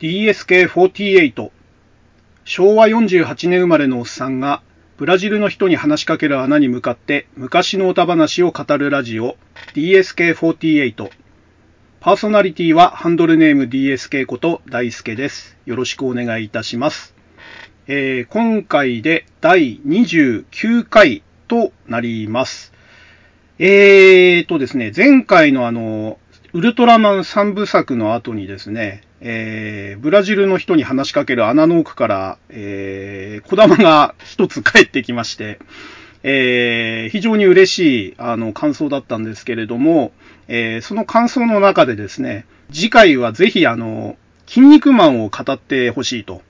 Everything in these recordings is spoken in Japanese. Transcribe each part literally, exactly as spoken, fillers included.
ディーエスケーフォーティーエイト しょうわよんじゅうはちねん生まれのおっさんがブラジルの人に話しかける穴に向かって昔の歌話を語るラジオ ディーエスケーフォーティーエイト パーソナリティはハンドルネーム ディーエスケー こと大輔です。よろしくお願いいたします。えー、今回でだいにじゅうきゅうかいとなります。えーとですね前回のあのウルトラマンさんぶさくの後にですねえー、ブラジルの人に話しかける穴の奥から、えー、小玉が一つ返ってきまして、えー、非常に嬉しいあの感想だったんですけれども、えー、その感想の中でですね、次回はぜひあの筋肉マンを語ってほしいと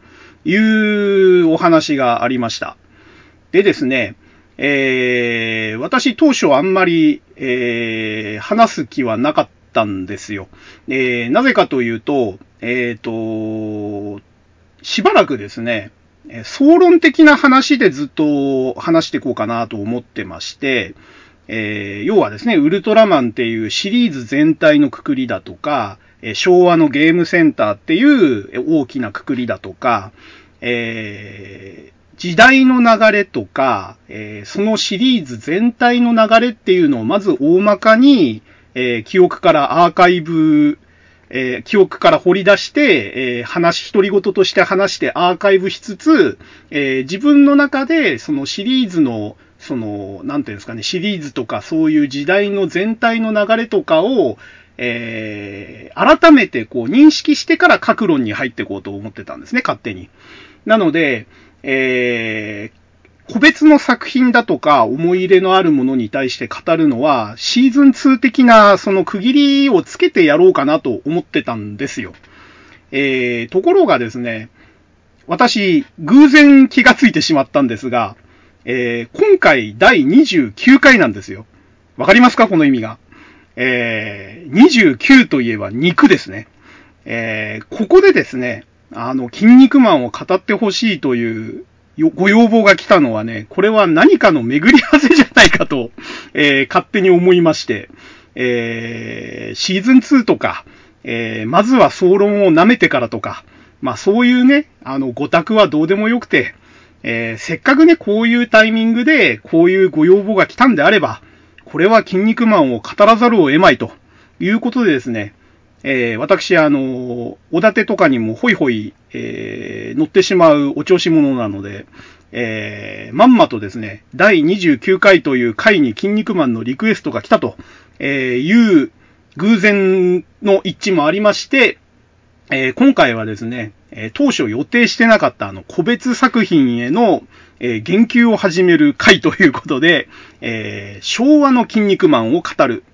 いうお話がありました。でですね、えー、私当初あんまり、えー、話す気はなかったたんですよ。えー、なぜかというと、えーと、しばらくですね、総論的な話でずっと話していこうかなと思ってまして、えー、要はですね、ウルトラマンっていうシリーズ全体のくくりだとか、昭和のゲームセンターっていう大きなくくりだとか、えー時代の流れとか、えー、そのシリーズ全体の流れっていうのをまず大まかに、えー、記憶からアーカイブ、えー、記憶から掘り出して、えー、話、独り言として話してアーカイブしつつ、えー、自分の中でそのシリーズの、その、なんていうんですかね、シリーズとかそういう時代の全体の流れとかを、えー、改めてこう認識してから各論に入っていこうと思ってたんですね、勝手に。なので、えー、個別の作品だとか思い入れのあるものに対して語るのはシーズンツー的なその区切りをつけてやろうかなと思ってたんですよ。えー、ところがですね、私偶然気がついてしまったんですが、えー、今回だいにじゅうきゅうかいなんですよ。わかりますかこの意味が。えー、にじゅうきゅうといえば肉ですね。えー、ここでですね、あの、筋肉マンを語ってほしいというご要望が来たのはね、これは何かの巡り合わせじゃないかと、えー、勝手に思いまして、えー、シーズンツーとか、えー、まずは総論を舐めてからとか、まあそういうね、あの、ご択はどうでもよくて、えー、せっかくね、こういうタイミングで、こういうご要望が来たんであれば、これは筋肉マンを語らざるを得まいということでですね、えー、私、あの、おだてとかにもホイホイ、えー、乗ってしまうお調子者なので、えー、まんまとですね、だいにじゅうきゅうかいという回に筋肉マンのリクエストが来たという偶然の一致もありまして、えー、今回はですね、当初予定してなかったあの個別作品への言及を始める回ということで、えー、昭和の筋肉マンを語る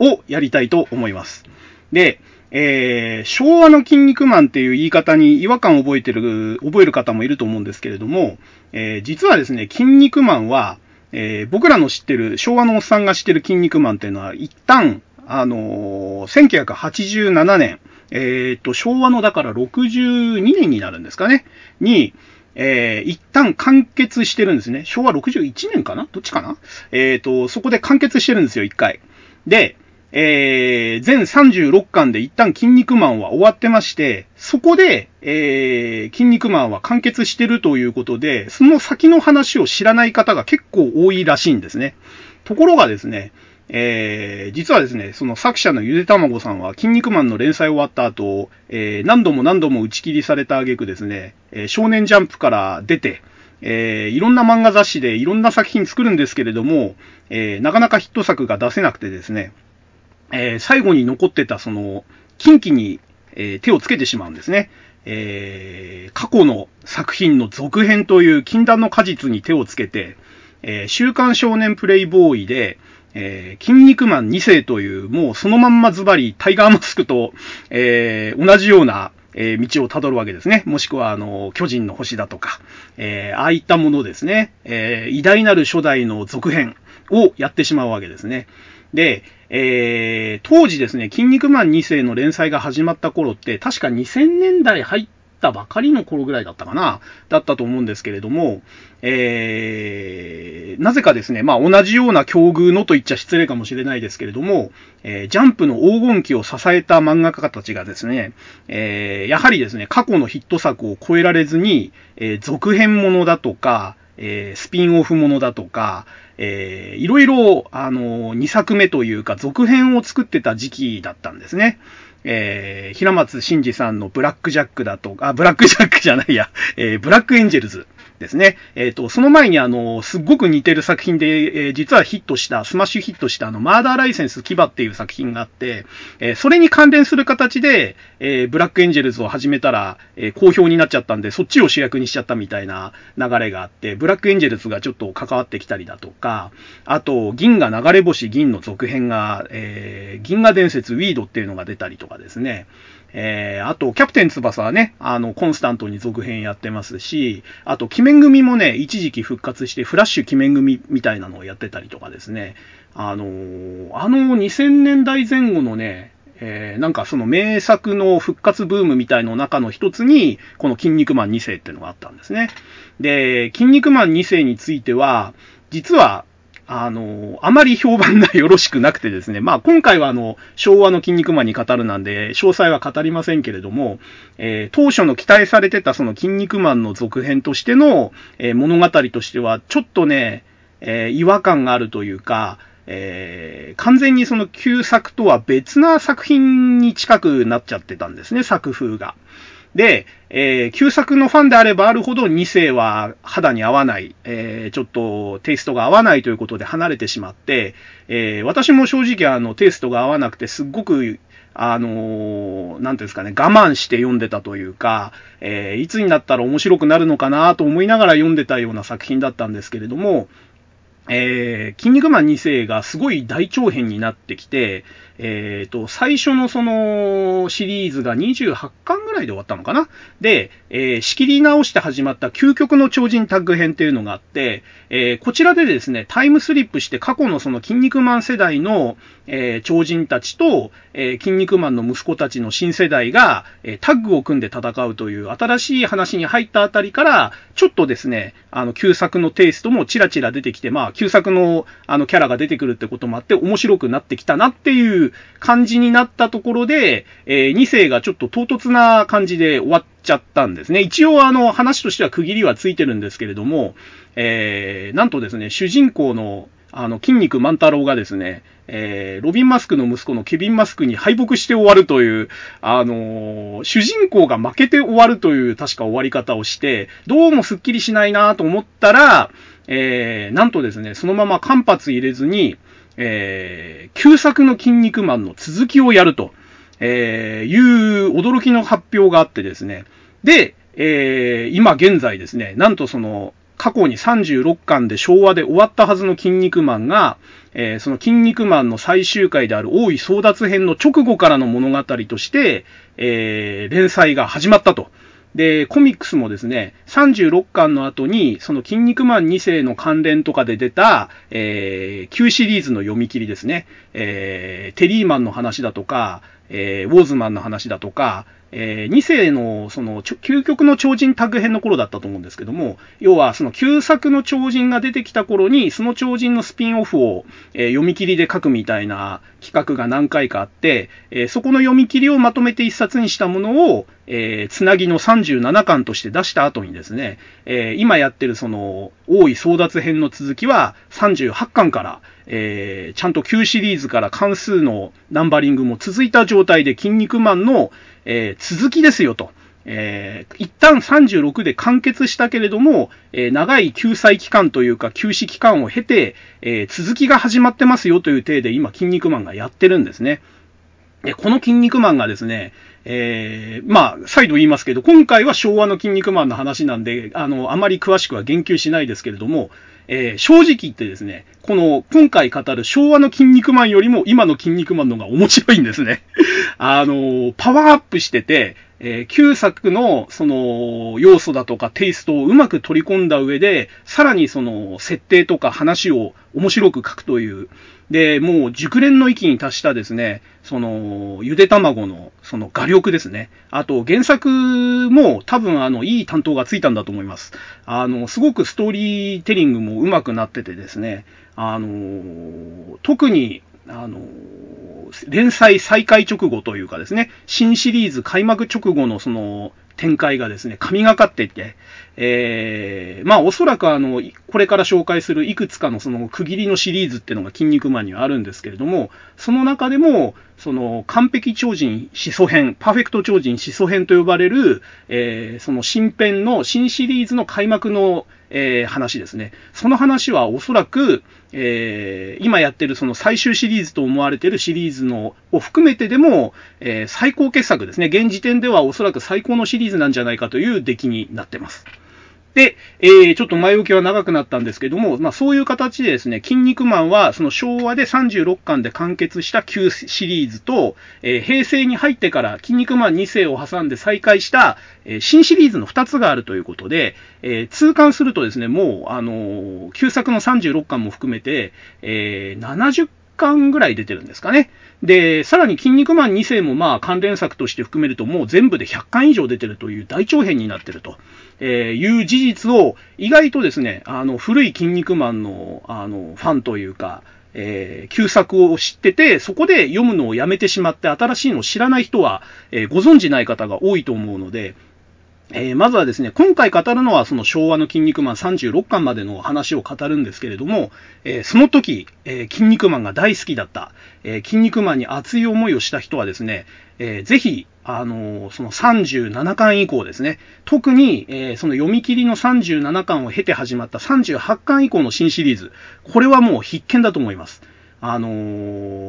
をやりたいと思います。で、えー、昭和の筋肉マンっていう言い方に違和感を覚えてる、覚える方もいると思うんですけれども、えー、実はですね、筋肉マンは、えー、僕らの知ってる、昭和のおっさんが知ってる筋肉マンっていうのは、一旦、あのー、せんきゅうひゃくはちじゅうななねん、えー、っと、昭和のだからろくじゅうにねんになるんですかね、に、えー、一旦完結してるんですね。昭和ろくじゅういちねんかなどっちかなえー、っと、そこで完結してるんですよ、一回。で、えー、全さんじゅうろっかんで一旦筋肉マンは終わってまして、そこで、えー、筋肉マンは完結してるということで、その先の話を知らない方が結構多いらしいんですね。ところがですね、えー、実はですね、その作者のゆでたまごさんは筋肉マンの連載終わった後、えー、何度も何度も打ち切りされた挙句ですね、えー、少年ジャンプから出て、えー、いろんな漫画雑誌でいろんな作品作るんですけれども、えー、なかなかヒット作が出せなくてですね、えー、最後に残ってたその近畿に、えー、手をつけてしまうんですね、えー。過去の作品の続編という禁断の果実に手をつけて、えー、週刊少年プレイボーイで、えー、筋肉マンにせいというもうそのまんまズバリタイガーマスクと、えー、同じような、えー、道をたどるわけですね。もしくはあの巨人の星だとか、えー、ああいったものですね、えー。偉大なる初代の続編をやってしまうわけですね。で、えー、当時ですね、筋肉マンにせいの連載が始まった頃って、確かにせんねんだい入っったばかりの頃ぐらいだったかな、だったと思うんですけれども、えー、なぜかですね、まあ同じような境遇のと言っちゃ失礼かもしれないですけれども、えー、ジャンプの黄金期を支えた漫画家たちがですね、えー、やはりですね、過去のヒット作を超えられずに、えー、続編ものだとか、えー、スピンオフものだとか、えー、いろいろ、あのー、にさくめというか続編を作ってた時期だったんですね。えー、平松真二さんのブラックジャックだとか、あ、ブラックジャックじゃないや、えー、ブラックエンジェルズですね。えっと、その前にあの、すっごく似てる作品で、えー、実はヒットした、スマッシュヒットしたあの、マーダーライセンス牙っていう作品があって、えー、それに関連する形で、えー、ブラックエンジェルズを始めたら、えー、好評になっちゃったんで、そっちを主役にしちゃったみたいな流れがあって、ブラックエンジェルズがちょっと関わってきたりだとか、あと、銀河流れ星銀の続編が、えー、銀河伝説ウィードっていうのが出たりとかですね。えー、あと、キャプテン翼はね、あの、コンスタントに続編やってますし、あと、鬼面組もね、一時期復活して、フラッシュ鬼面組みたいなのをやってたりとかですね。あのー、あのにせんねんだいぜん後のね、えー、なんかその名作の復活ブームみたいの中の一つに、この筋肉マンにせいっていうのがあったんですね。で、筋肉マンにせいについては、実は、あの、あまり評判がよろしくなくてですね。まあ、今回はあの、昭和の筋肉マンに語るなんで、詳細は語りませんけれども、えー、当初の期待されてたその筋肉マンの続編としての、えー、物語としては、ちょっとね、えー、違和感があるというか、えー、完全にその旧作とは別な作品に近くなっちゃってたんですね、作風が。で、えー、旧作のファンであればあるほどにせいは肌に合わない、えー、ちょっとテイストが合わないということで離れてしまって、えー、私も正直あのテイストが合わなくてすっごく、あのー、なんていうんですかね、我慢して読んでたというか、えー、いつになったら面白くなるのかなと思いながら読んでたような作品だったんですけれども、えー、筋肉マンにせいがすごい大長編になってきて、えーと、最初のそのシリーズがにじゅうはちかんぐらいで終わったのかな。で、えー、仕切り直して始まった究極の超人タッグ編っていうのがあって、えー、こちらでですね、タイムスリップして過去のその筋肉マン世代の、えー、超人たちと、えー、筋肉マンの息子たちの新世代が、えー、タッグを組んで戦うという新しい話に入ったあたりから、ちょっとですね、あの、旧作のテイストもチラチラ出てきて、まあ、旧作のあのキャラが出てくるってこともあって面白くなってきたなっていう感じになったところで、えー、にせいがちょっと唐突な感じで終わっちゃったんですね。一応あの話としては区切りはついてるんですけれども、えー、なんとですね、主人公のあの筋肉万太郎がですね、えー、ロビンマスクの息子のケビンマスクに敗北して終わるという、あのー、主人公が負けて終わるという確か終わり方をして、どうもすっきりしないなと思ったら、えー、なんとですね、そのまま間髪入れずに、えー、旧作の筋肉マンの続きをやると、えー、いう驚きの発表があってですね。で、えー、今現在ですね、なんとその、過去にさんじゅうろっかんで昭和で終わったはずの筋肉マンが、えー、その筋肉マンの最終回である王位争奪編の直後からの物語として、えー、連載が始まったと。で、コミックスもですね、さんじゅうろっかんの後に、その筋肉マンにせいの関連とかで出た、えー、旧シリーズの読み切りですね、えー、テリーマンの話だとか、えー、ウォーズマンの話だとか、えー、にせいのその究極の超人タッグ編の頃だったと思うんですけども、要はその旧作の超人が出てきた頃に、その超人のスピンオフを、えー、読み切りで書くみたいな企画が何回かあって、えー、そこの読み切りをまとめて一冊にしたものを、えー、つなぎのさんじゅうななかんとして出した後にですね、えー、今やってるその王位争奪編の続きはさんじゅうはちかんから、えー、ちゃんと旧シリーズから関数のナンバリングも続いた状態で筋肉マンの、えー、続きですよと、えー、一旦さんじゅうろくで完結したけれども、えー、長い救済期間というか休止期間を経て、えー、続きが始まってますよという体で今筋肉マンがやってるんですね。で、この筋肉マンがですね、えー、まあ、再度言いますけど、今回は昭和の筋肉マンの話なんで、あの、あまり詳しくは言及しないですけれども、えー、正直言ってですね、この、今回語る昭和の筋肉マンよりも今の筋肉マンの方が面白いんですね。あの、パワーアップしてて、えー、きゅうさくのその要素だとかテイストをうまく取り込んだ上で、さらにその設定とか話を面白く書くという、で、もう熟練の域に達したですね、そのゆで卵のその画力ですね。あと原作も多分あのいい担当がついたんだと思います。あのすごくストーリーテリングもうまくなっててですね、あの特にあの連載再開直後というかですね、新シリーズ開幕直後のその展開がですね、神がかっていて、えー、まあおそらくあの、これから紹介するいくつかのその区切りのシリーズっていうのが筋肉マンにはあるんですけれども、その中でも、その完璧超人始祖編、パーフェクト超人始祖編と呼ばれる、えー、その新編の新シリーズの開幕の、えー、話ですね。その話はおそらく、えー、今やってるその最終シリーズと思われてるシリーズのを含めてでも、えー、最高傑作ですね。現時点ではおそらく最高のシリーズなんじゃないかという出来になってます。で、えー、ちょっと前置きは長くなったんですけども、まあ、そういう形でですね、筋肉マンはその昭和でさんじゅうろっかんで完結した旧シリーズと、えー、平成に入ってから筋肉マンに世を挟んで再開した、えー、新シリーズのふたつがあるということで、えー、通貫するとですね、もう、あのー、旧作のさんじゅうろっかんも含めて、えー、ななじゅっかんぐらい出てるんですかね。で、さらに筋肉マンに世もまあ関連作として含めるともう全部でひゃっかん以上出てるという大長編になってるという事実を意外とですね、あの古い筋肉マンのあのファンというか、えー、旧作を知ってて、そこで読むのをやめてしまって新しいのを知らない人は、えー、ご存じない方が多いと思うので、えー、まずはですね、今回語るのはその昭和の筋肉マンさんじゅうろっかんまでの話を語るんですけれども、えー、その時、えー、筋肉マンが大好きだった、えー、筋肉マンに熱い思いをした人はですね、えー、ぜひ、あのー、そのさんじゅうななかん以降ですね、特に、えー、その読み切りのさんじゅうななかんを経て始まったさんじゅうはちかん以降の新シリーズ、これはもう必見だと思います。あの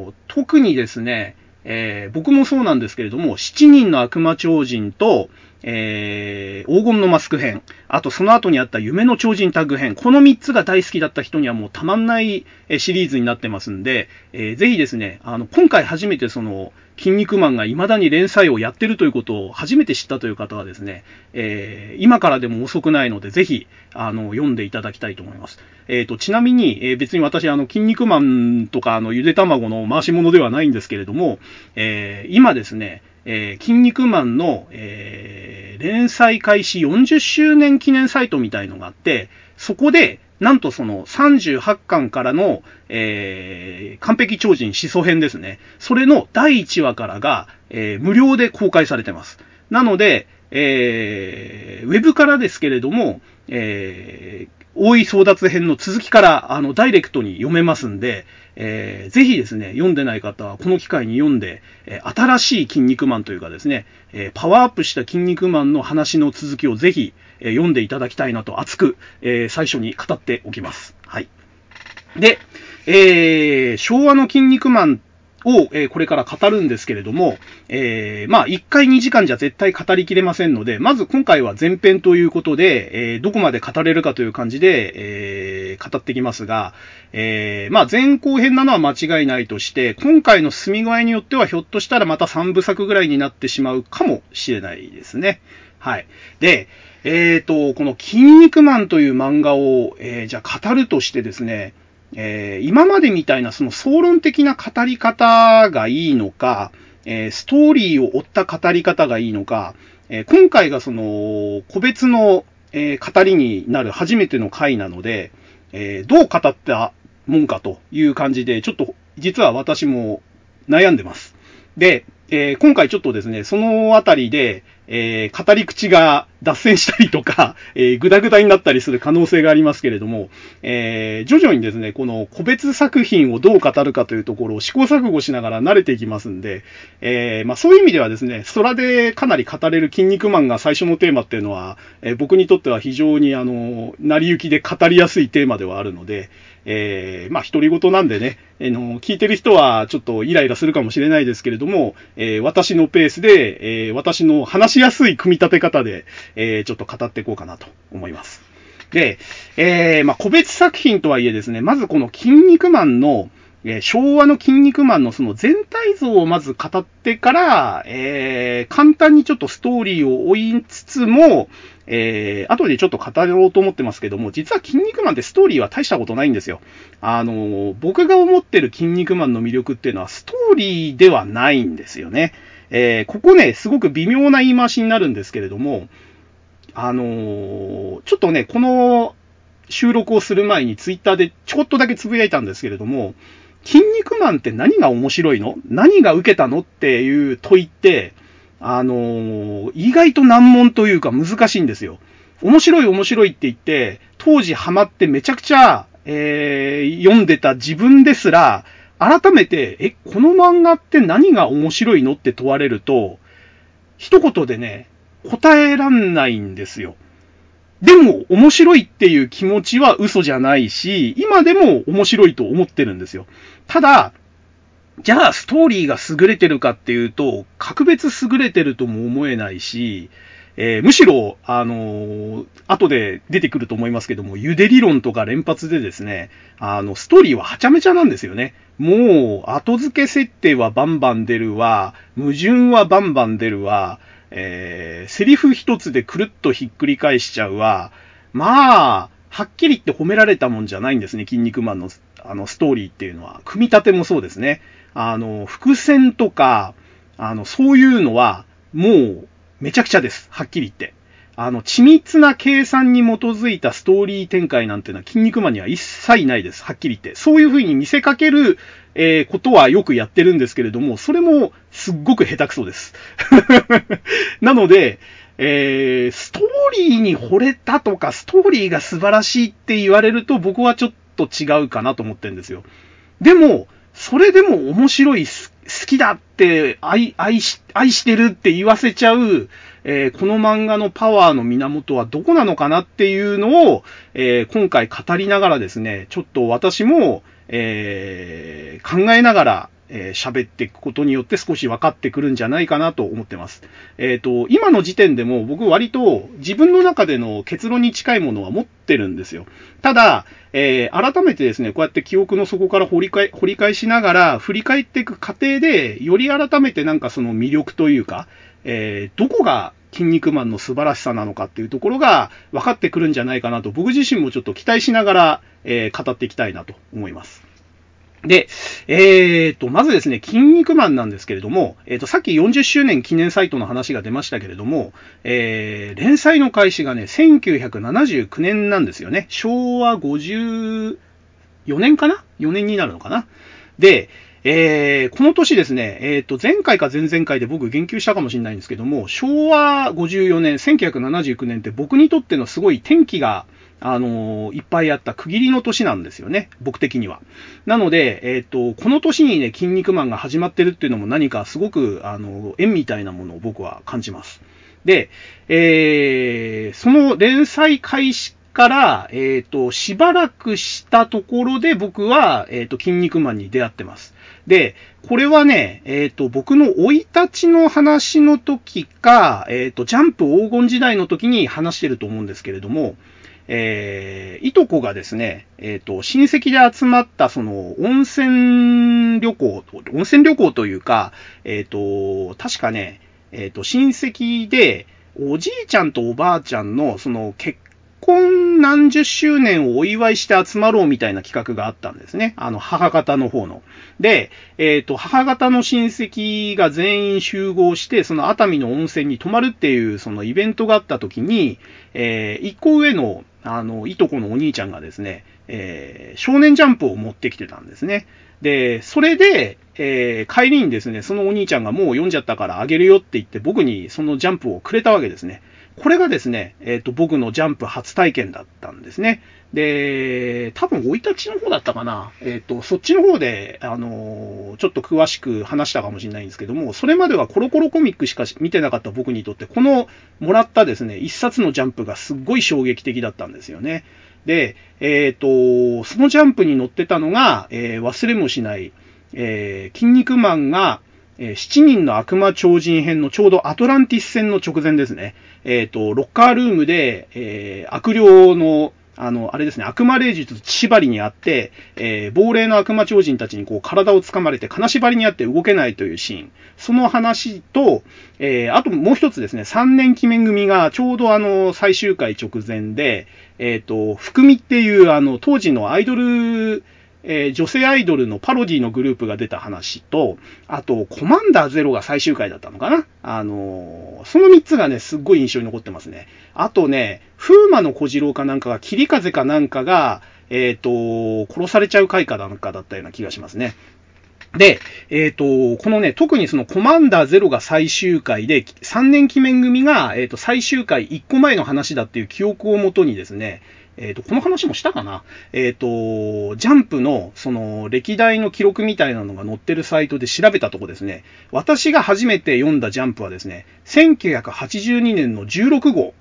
ー、特にですね、えー、僕もそうなんですけれども、しちにんの悪魔超人と、えー、黄金のマスク編、あとその後にあった夢の超人タッグ編、このみっつが大好きだった人にはもうたまんないシリーズになってますんで、えー、ぜひですね、あの、今回初めてその、筋肉マンが未だに連載をやってるということを初めて知ったという方はですね、えー、今からでも遅くないので、ぜひ、あの、読んでいただきたいと思います。えっと、ちなみに、えー、別に私、あの、筋肉マンとか、あの、ゆで卵の回し物ではないんですけれども、えー、今ですね、えー、筋肉マンの、えー、連載開始よんじゅっしゅうねん記念サイトみたいのがあって、そこで、なんとそのさんじゅうはちかんからの、えー、完璧超人始祖編ですね。それのだいいちわからが、えー、無料で公開されてます。なので、えー、ウェブからですけれども、えー、大井争奪編の続きから、あの、ダイレクトに読めますんで、えー、ぜひですね、読んでない方はこの機会に読んで、えー、新しい筋肉マンというかですね、えー、パワーアップした筋肉マンの話の続きをぜひ、えー、読んでいただきたいなと熱く、えー、最初に語っておきます。はい。で、えー、昭和の筋肉マンを、えー、これから語るんですけれども、えー、まあ、いっかいにじかんじゃ絶対語りきれませんので、まず今回は前編ということで、えー、どこまで語れるかという感じで、えー、語ってきますが、えー、まあ、前後編なのは間違いないとして、今回の進み具合によってはひょっとしたらまたさんぶさくぐらいになってしまうかもしれないですね。はい。で、えっと、この筋肉マンという漫画を、えー、じゃあ語るとしてですね、えー、今までみたいなその総論的な語り方がいいのか、えー、ストーリーを追った語り方がいいのか、えー、今回がその個別の、えー、語りになる初めての回なので、えー、どう語ったもんかという感じで、ちょっと実は私も悩んでます。で、えー、今回ちょっとですね、そのあたりで、えー、語り口が脱線したりとか、えー、ぐだぐだになったりする可能性がありますけれども、えー、徐々にですね、この個別作品をどう語るかというところを試行錯誤しながら慣れていきますんで、えー、まあそういう意味ではですね、空でかなり語れる筋肉マンが最初のテーマっていうのは、えー、僕にとっては非常にあの、成り行きで語りやすいテーマではあるので、えー、まあ独り言なんでね、えー、の、聞いてる人はちょっとイライラするかもしれないですけれども、えー、私のペースで、えー、私の話しやすい組み立て方で、えー、ちょっと語っていこうかなと思います。で、えー、まあ個別作品とはいえですね、まずこの筋肉マンの、えー、昭和の筋肉マンのその全体像をまず語ってから、えー、簡単にちょっとストーリーを追いつつも、えー、後でちょっと語ろうと思ってますけども、実は筋肉マンってストーリーは大したことないんですよ。あのー、僕が思ってる筋肉マンの魅力っていうのはストーリーではないんですよね。えー、ここね、すごく微妙な言い回しになるんですけれども、あのー、ちょっとね、この収録をする前にツイッターでちょこっとだけつぶやいたんですけれども、筋肉マンって何が面白いの？何が受けたの？っていう問いって、あのー、意外と難問というか難しいんですよ。面白い面白いって言って、当時ハマってめちゃくちゃ、えー、読んでた自分ですら、改めて、え、この漫画って何が面白いの？って問われると、一言でね、答えらんないんですよ。でも、面白いっていう気持ちは嘘じゃないし、今でも面白いと思ってるんですよ。ただ、じゃあストーリーが優れてるかっていうと、格別優れてるとも思えないし、えー、むしろ、あのー、後で出てくると思いますけども、ゆで理論とか連発でですね、あの、ストーリーははちゃめちゃなんですよね。もう、後付け設定はバンバン出るわ、矛盾はバンバン出るわ、えー、セリフ一つでくるっとひっくり返しちゃうわ。まあ、はっきり言って褒められたもんじゃないんですね、筋肉マンの、あの、ストーリーっていうのは。組み立てもそうですね。あの、伏線とか、あの、そういうのは、もう、めちゃくちゃです。はっきり言って。あの、緻密な計算に基づいたストーリー展開なんてのは、筋肉マンには一切ないです。はっきり言って。そういう風に見せかける、えー、ことはよくやってるんですけれども、それもすっごく下手くそです。なので、えー、ストーリーに惚れたとか、ストーリーが素晴らしいって言われると、僕はちょっと違うかなと思ってるんですよ。でも、それでも面白い、好きだって、愛、愛し、愛してるって言わせちゃう、えー、この漫画のパワーの源はどこなのかなっていうのを、えー、今回語りながらですね、ちょっと私も、えー、考えながら、えー、喋っていくことによって少し分かってくるんじゃないかなと思ってます。えっと、今の時点でも僕割と自分の中での結論に近いものは持ってるんですよ。ただ、えー、改めてですね、こうやって記憶の底から掘り返、掘り返しながら振り返っていく過程で、より改めてなんかその魅力というか、えー、どこが筋肉マンの素晴らしさなのかっていうところが分かってくるんじゃないかなと、僕自身もちょっと期待しながら、えー、語っていきたいなと思います。で、えーと、まずですね、筋肉マンなんですけれども、えーと、さっきよんじゅっしゅうねん記念サイトの話が出ましたけれども、えー、連載の開始がね、せんきゅうひゃくななじゅうきゅうねんなんですよね。しょうわごじゅうよねんかな?よねんになるのかな。で、えー、この年ですね、えっと、前回か前々回で僕言及したかもしれないんですけども、しょうわごじゅうよねん、せんきゅうひゃくななじゅうきゅうねんって僕にとってのすごい転機が、あのー、いっぱいあった区切りの年なんですよね、僕的には。なので、えっと、この年にね、筋肉マンが始まってるっていうのも何かすごく、あのー、縁みたいなものを僕は感じます。で、えー、その連載開始から、えっと、しばらくしたところで僕は、えっと、筋肉マンに出会ってます。で、これはね、えっと、僕の生い立ちの話の時か、えっと、ジャンプ黄金時代の時に話してると思うんですけれども、えー、いとこがですね、えっと、親戚で集まった、その、温泉旅行、温泉旅行というか、えっと、確かね、えっと、親戚で、おじいちゃんとおばあちゃんの、その、結婚何十周年をお祝いして集まろうみたいな企画があったんですね。あの、母方の方の。で、えっと、母方の親戚が全員集合して、その熱海の温泉に泊まるっていう、そのイベントがあった時に、えー、一個上の、あの、いとこのお兄ちゃんがですね、えー、少年ジャンプを持ってきてたんですね。で、それで、えー、帰りにですね、そのお兄ちゃんがもう読んじゃったからあげるよって言って僕にそのジャンプをくれたわけですね。これがですね、えっと、僕のジャンプ初体験だったんですね。で、多分生い立ちの方だったかな。えっと、そっちの方で、あのー、ちょっと詳しく話したかもしれないんですけども、それまではコロコロコミックしか見てなかった僕にとって、このもらったですね、一冊のジャンプがすっごい衝撃的だったんですよね。で、えっと、そのジャンプに載ってたのが、えー、忘れもしない、えー、筋肉マンが、えー、しちにんの悪魔超人編のちょうどアトランティス戦の直前ですね。えっと、ロッカールームで、えー、悪霊の、あの、あれですね、悪魔霊術血縛りにあって、えー、亡霊の悪魔超人たちにこう体を掴まれて金縛りにあって動けないというシーン。その話と、えー、あともう一つですね、さんねん鬼面組がちょうどあの、最終回直前で、えっと、福美っていうあの、当時のアイドル、えー、女性アイドルのパロディのグループが出た話と、あと、コマンダーゼロが最終回だったのかな、あのー、そのみっつがね、すっごい印象に残ってますね。あとね、風魔の小次郎かなんかが、霧風かなんかが、えっと、殺されちゃう回かなんかだったような気がしますね。で、えっと、このね、特にそのコマンダーゼロが最終回で、さんねん鬼面組が、えっと、最終回いっこまえの話だっていう記憶をもとにですね、えっと、この話もしたかな？えっと、ジャンプの、その、歴代の記録みたいなのが載ってるサイトで調べたとこですね、私が初めて読んだジャンプはですね、せんきゅうひゃくはちじゅうにねんのじゅうろくごう、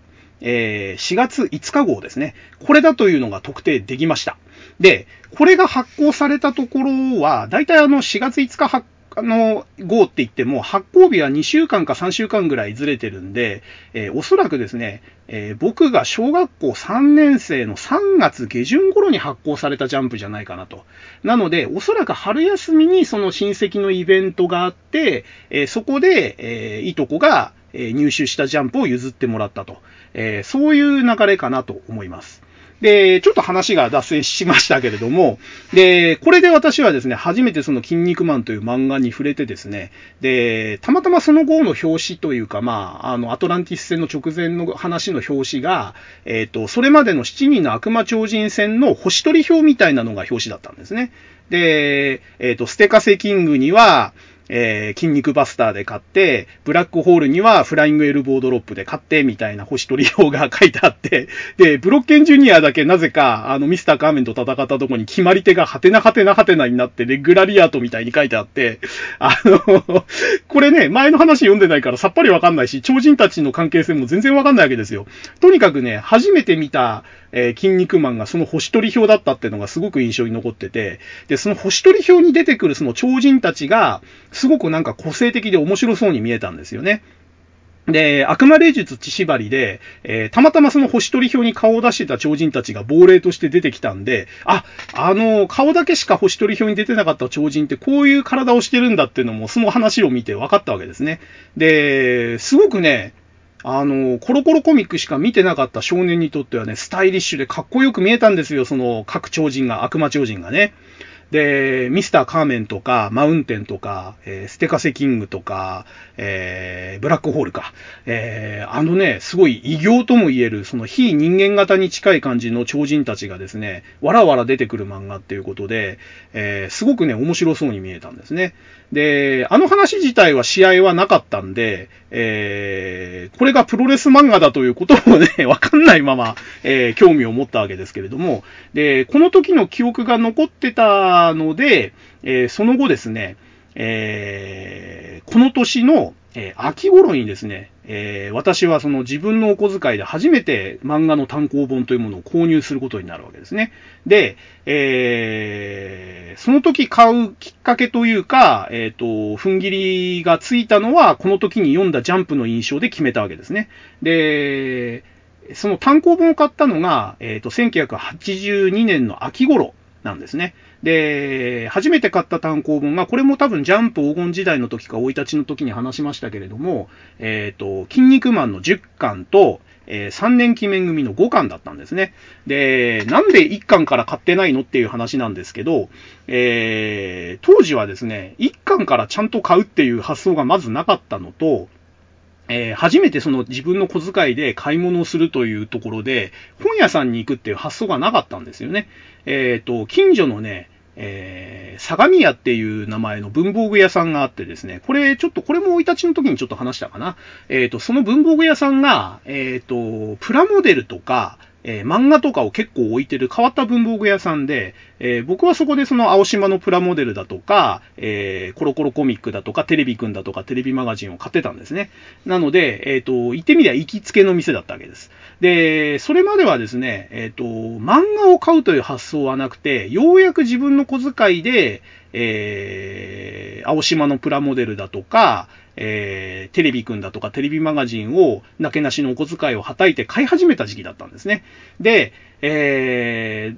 えー、しがついつかごうですね。これだというのが特定できました。で、これが発行されたところは、だいたいあのしがついつか発行、あの、号って言っても、発行日はにしゅうかんかさんしゅうかんぐらいずれてるんで、えー、おそらくですね、えー、僕が小学校さんねんせいのさんがつげじゅん頃に発行されたジャンプじゃないかなと。なので、おそらく春休みにその親戚のイベントがあって、えー、そこで、えー、いとこが入手したジャンプを譲ってもらったと。えー、そういう流れかなと思います。で、ちょっと話が脱線しましたけれども、で、これで私はですね、初めてその筋肉マンという漫画に触れてですね、で、たまたまその号の表紙というか、まあ、あの、アトランティス戦の直前の話の表紙が、えっと、それまでのしちにんの悪魔超人戦の星取り表みたいなのが表紙だったんですね。で、えっと、ステカセキングには、えー、筋肉バスターで買って、ブラックホールにはフライングエルボードロップで買って、みたいな星取り表が書いてあって、で、ブロッケンジュニアだけなぜか、あの、ミスターカーメンと戦ったとこに決まり手がハテナハテナハテナになって、レグラリアートみたいに書いてあって、あの、これね、前の話読んでないからさっぱりわかんないし、超人たちの関係性も全然わかんないわけですよ。とにかくね、初めて見た、えー、筋肉マンがその星取り表だったっていうのがすごく印象に残ってて、で、その星取り表に出てくるその超人たちが、すごくなんか個性的で面白そうに見えたんですよね。で、悪魔霊術血縛りで、えー、たまたまその星取り表に顔を出してた超人たちが亡霊として出てきたんで、あ、あの、顔だけしか星取り表に出てなかった超人ってこういう体をしてるんだっていうのもその話を見て分かったわけですね。で、すごくね、あの、コロコロコミックしか見てなかった少年にとってはね、スタイリッシュでかっこよく見えたんですよ、その各超人が、悪魔超人がね。で、ミスターカーメンとか、マウンテンとか、えー、ステカセキングとか、えー、ブラックホールか、えー、あのね、すごい異形とも言える、その非人間型に近い感じの超人たちがですね、わらわら出てくる漫画っていうことで、えー、すごくね、面白そうに見えたんですね。で、あの話自体は試合はなかったんで、えー、これがプロレス漫画だということもね、わかんないまま、えー、興味を持ったわけですけれども、で、この時の記憶が残ってた、なので、えー、その後ですね、えー、この年の、えー、秋頃にですね、えー、私はその自分のお小遣いで初めて漫画の単行本というものを購入することになるわけですね。で、えー、その時買うきっかけというか、えっと、踏ん切りがついたのは、この時に読んだジャンプの印象で決めたわけですね。で、その単行本を買ったのが、えっと、せんきゅうひゃくはちじゅうにねんの秋頃なんですね。で、初めて買った単行本が、これも多分ジャンプ黄金時代の時か生い立ちの時に話しましたけれども、えっと、筋肉マンのじゅっかんと、えー、さんねん鬼面組のごかんだったんですね。で、なんでいっかんから買ってないのっていう話なんですけど、えー、当時はですね、いっかんからちゃんと買うっていう発想がまずなかったのと、えー、初めてその自分の小遣いで買い物をするというところで、本屋さんに行くっていう発想がなかったんですよね。えっと、近所のね、えー、相模屋っていう名前の文房具屋さんがあってですね、これちょっと、これも生い立ちの時にちょっと話したかな。えっと、その文房具屋さんが、えっと、プラモデルとか、えー、漫画とかを結構置いてる変わった文房具屋さんで、えー、僕はそこでその青島のプラモデルだとか、えー、コロコロコミックだとか、テレビくんだとか、テレビマガジンを買ってたんですね。なので、えっと、行ってみりゃ行きつけの店だったわけです。で、それまではですね、えっと、漫画を買うという発想はなくて、ようやく自分の小遣いで、えー、青島のプラモデルだとか、えー、テレビくんだとかテレビマガジンをなけなしのお小遣いをはたいて買い始めた時期だったんですね。で、え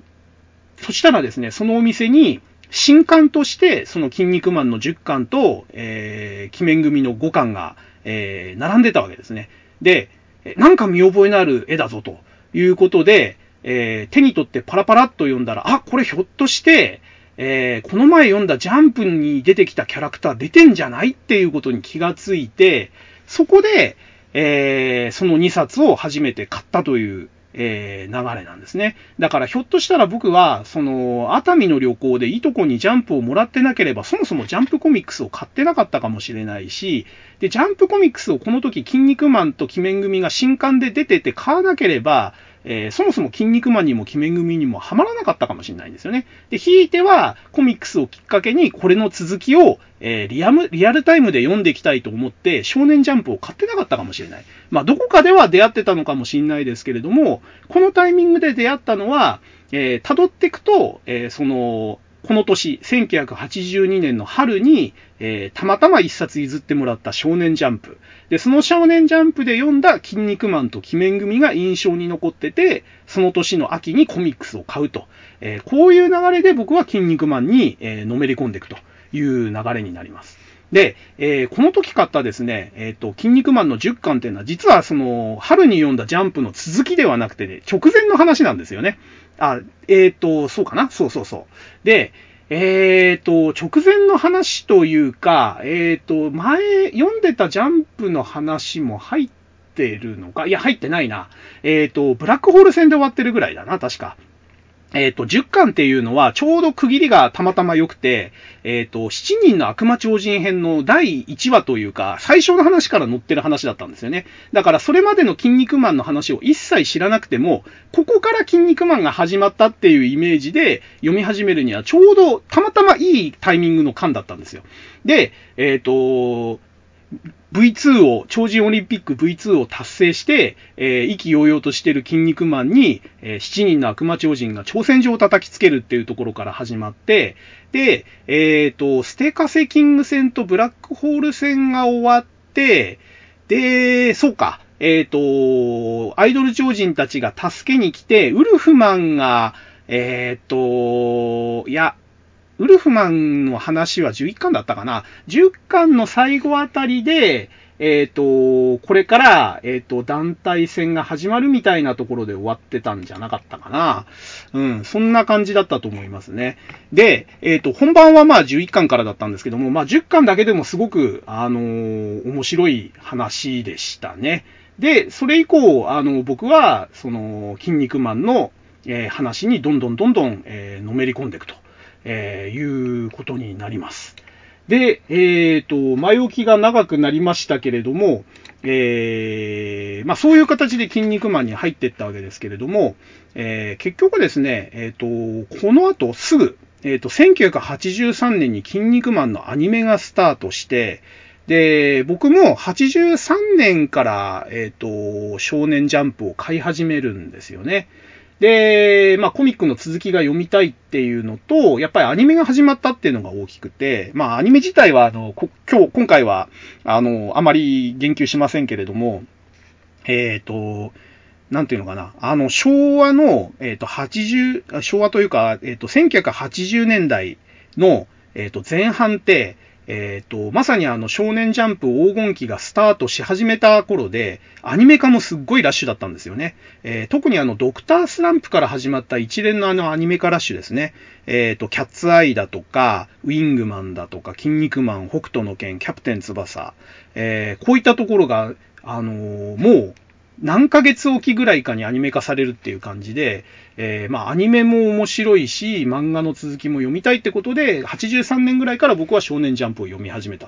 ー、そしたらですね、そのお店に新刊としてその筋肉マンのじゅっかんと、えー、鬼面組のごかんが、えー、並んでたわけですね。で、なんか見覚えのある絵だぞということで、えー、手に取ってパラパラっと読んだら、あ、これひょっとして、えー、この前読んだジャンプに出てきたキャラクター出てんじゃないっていうことに気がついて、そこで、えー、そのにさつを初めて買ったという、えー、流れなんですね。だからひょっとしたら僕は、その熱海の旅行でいとこにジャンプをもらってなければ、そもそもジャンプコミックスを買ってなかったかもしれないし、で、ジャンプコミックスをこの時筋肉マンと鬼面組が新刊で出てて買わなければ、えー、そもそも筋肉マンにも鬼面組にもハマらなかったかもしれないんですよね。で、ひいてはコミックスをきっかけにこれの続きを、えー、リアム、リアルタイムで読んでいきたいと思って少年ジャンプを買ってなかったかもしれない。まあ、どこかでは出会ってたのかもしれないですけれども、このタイミングで出会ったのは、えー、辿っていくと、えー、その、この年、せんきゅうひゃくはちじゅうにねんの春に、えー、たまたま一冊譲ってもらった少年ジャンプ。で、その少年ジャンプで読んだ筋肉マンと鬼面組が印象に残ってて、その年の秋にコミックスを買うと。えー、こういう流れで僕は筋肉マンに、えー、のめり込んでいくという流れになります。で、えー、この時買ったですね、えっと、筋肉マンのじゅっかんっていうのは、実はその、春に読んだジャンプの続きではなくてね、直前の話なんですよね。あ、えっと、そうかな？そうそうそう。で、えっと、直前の話というか、えっと、前読んでたジャンプの話も入ってるのか？いや、入ってないな。えっと、ブラックホール戦で終わってるぐらいだな、確か。えっと、じゅっかんっていうのはちょうど区切りがたまたま良くて、えっと、しちにんの悪魔超人編のだいいちわというか、最初の話から載ってる話だったんですよね。だからそれまでの筋肉マンの話を一切知らなくても、ここから筋肉マンが始まったっていうイメージで読み始めるにはちょうどたまたまいいタイミングの巻だったんですよ。で、えっと、ブイツー を、超人オリンピック ブイツー を達成して、えー、意気揚々としている筋肉マンに、えー、しちにんの悪魔超人が挑戦状を叩きつけるっていうところから始まって、で、えっと、ステカセキング戦とブラックホール戦が終わって、で、そうか、えっと、アイドル超人たちが助けに来て、ウルフマンが、えっと、いや、ウルフマンの話はじゅういっかんだったかな。じゅっかんの最後あたりで、えっと、これから、えっと、団体戦が始まるみたいなところで終わってたんじゃなかったかな。うん、そんな感じだったと思いますね。で、えっと、本番はまあじゅういっかんからだったんですけども、まあじゅっかんだけでもすごく、あのー、面白い話でしたね。で、それ以降、あの、僕は、その、筋肉マンの、えー、話にどんどんどんどん、えー、のめり込んでいくと。えー、いうことになります。で、えっと、前置きが長くなりましたけれども、えー、まあそういう形で筋肉マンに入っていったわけですけれども、えー、結局ですね、えーと、この後すぐ、えーと、せんきゅうひゃくはちじゅうさんねんに筋肉マンのアニメがスタートして、で、僕もはちじゅうさんねんから、えーと、少年ジャンプを買い始めるんですよね。で、まあコミックの続きが読みたいっていうのと、やっぱりアニメが始まったっていうのが大きくて、まあアニメ自体はあの、こ今日、今回は、あの、あまり言及しませんけれども、えっと、なんていうのかな、あの、昭和の、えっと、80、昭和というか、えっと、せんきゅうひゃくはちじゅうねんだいの、えっと、前半って、えっと、まさにあの少年ジャンプ黄金期がスタートし始めた頃で、アニメ化もすっごいラッシュだったんですよね。えー、特にあのドクタースランプから始まった一連のあのアニメ化ラッシュですね。えっと、キャッツアイだとか、ウィングマンだとか、筋肉マン、北斗の拳、キャプテン翼、えー、こういったところが、あのー、もう、何ヶ月おきぐらいかにアニメ化されるっていう感じで、えー、まあアニメも面白いし、漫画の続きも読みたいってことで、はちじゅうさんねんぐらいから僕は少年ジャンプを読み始めた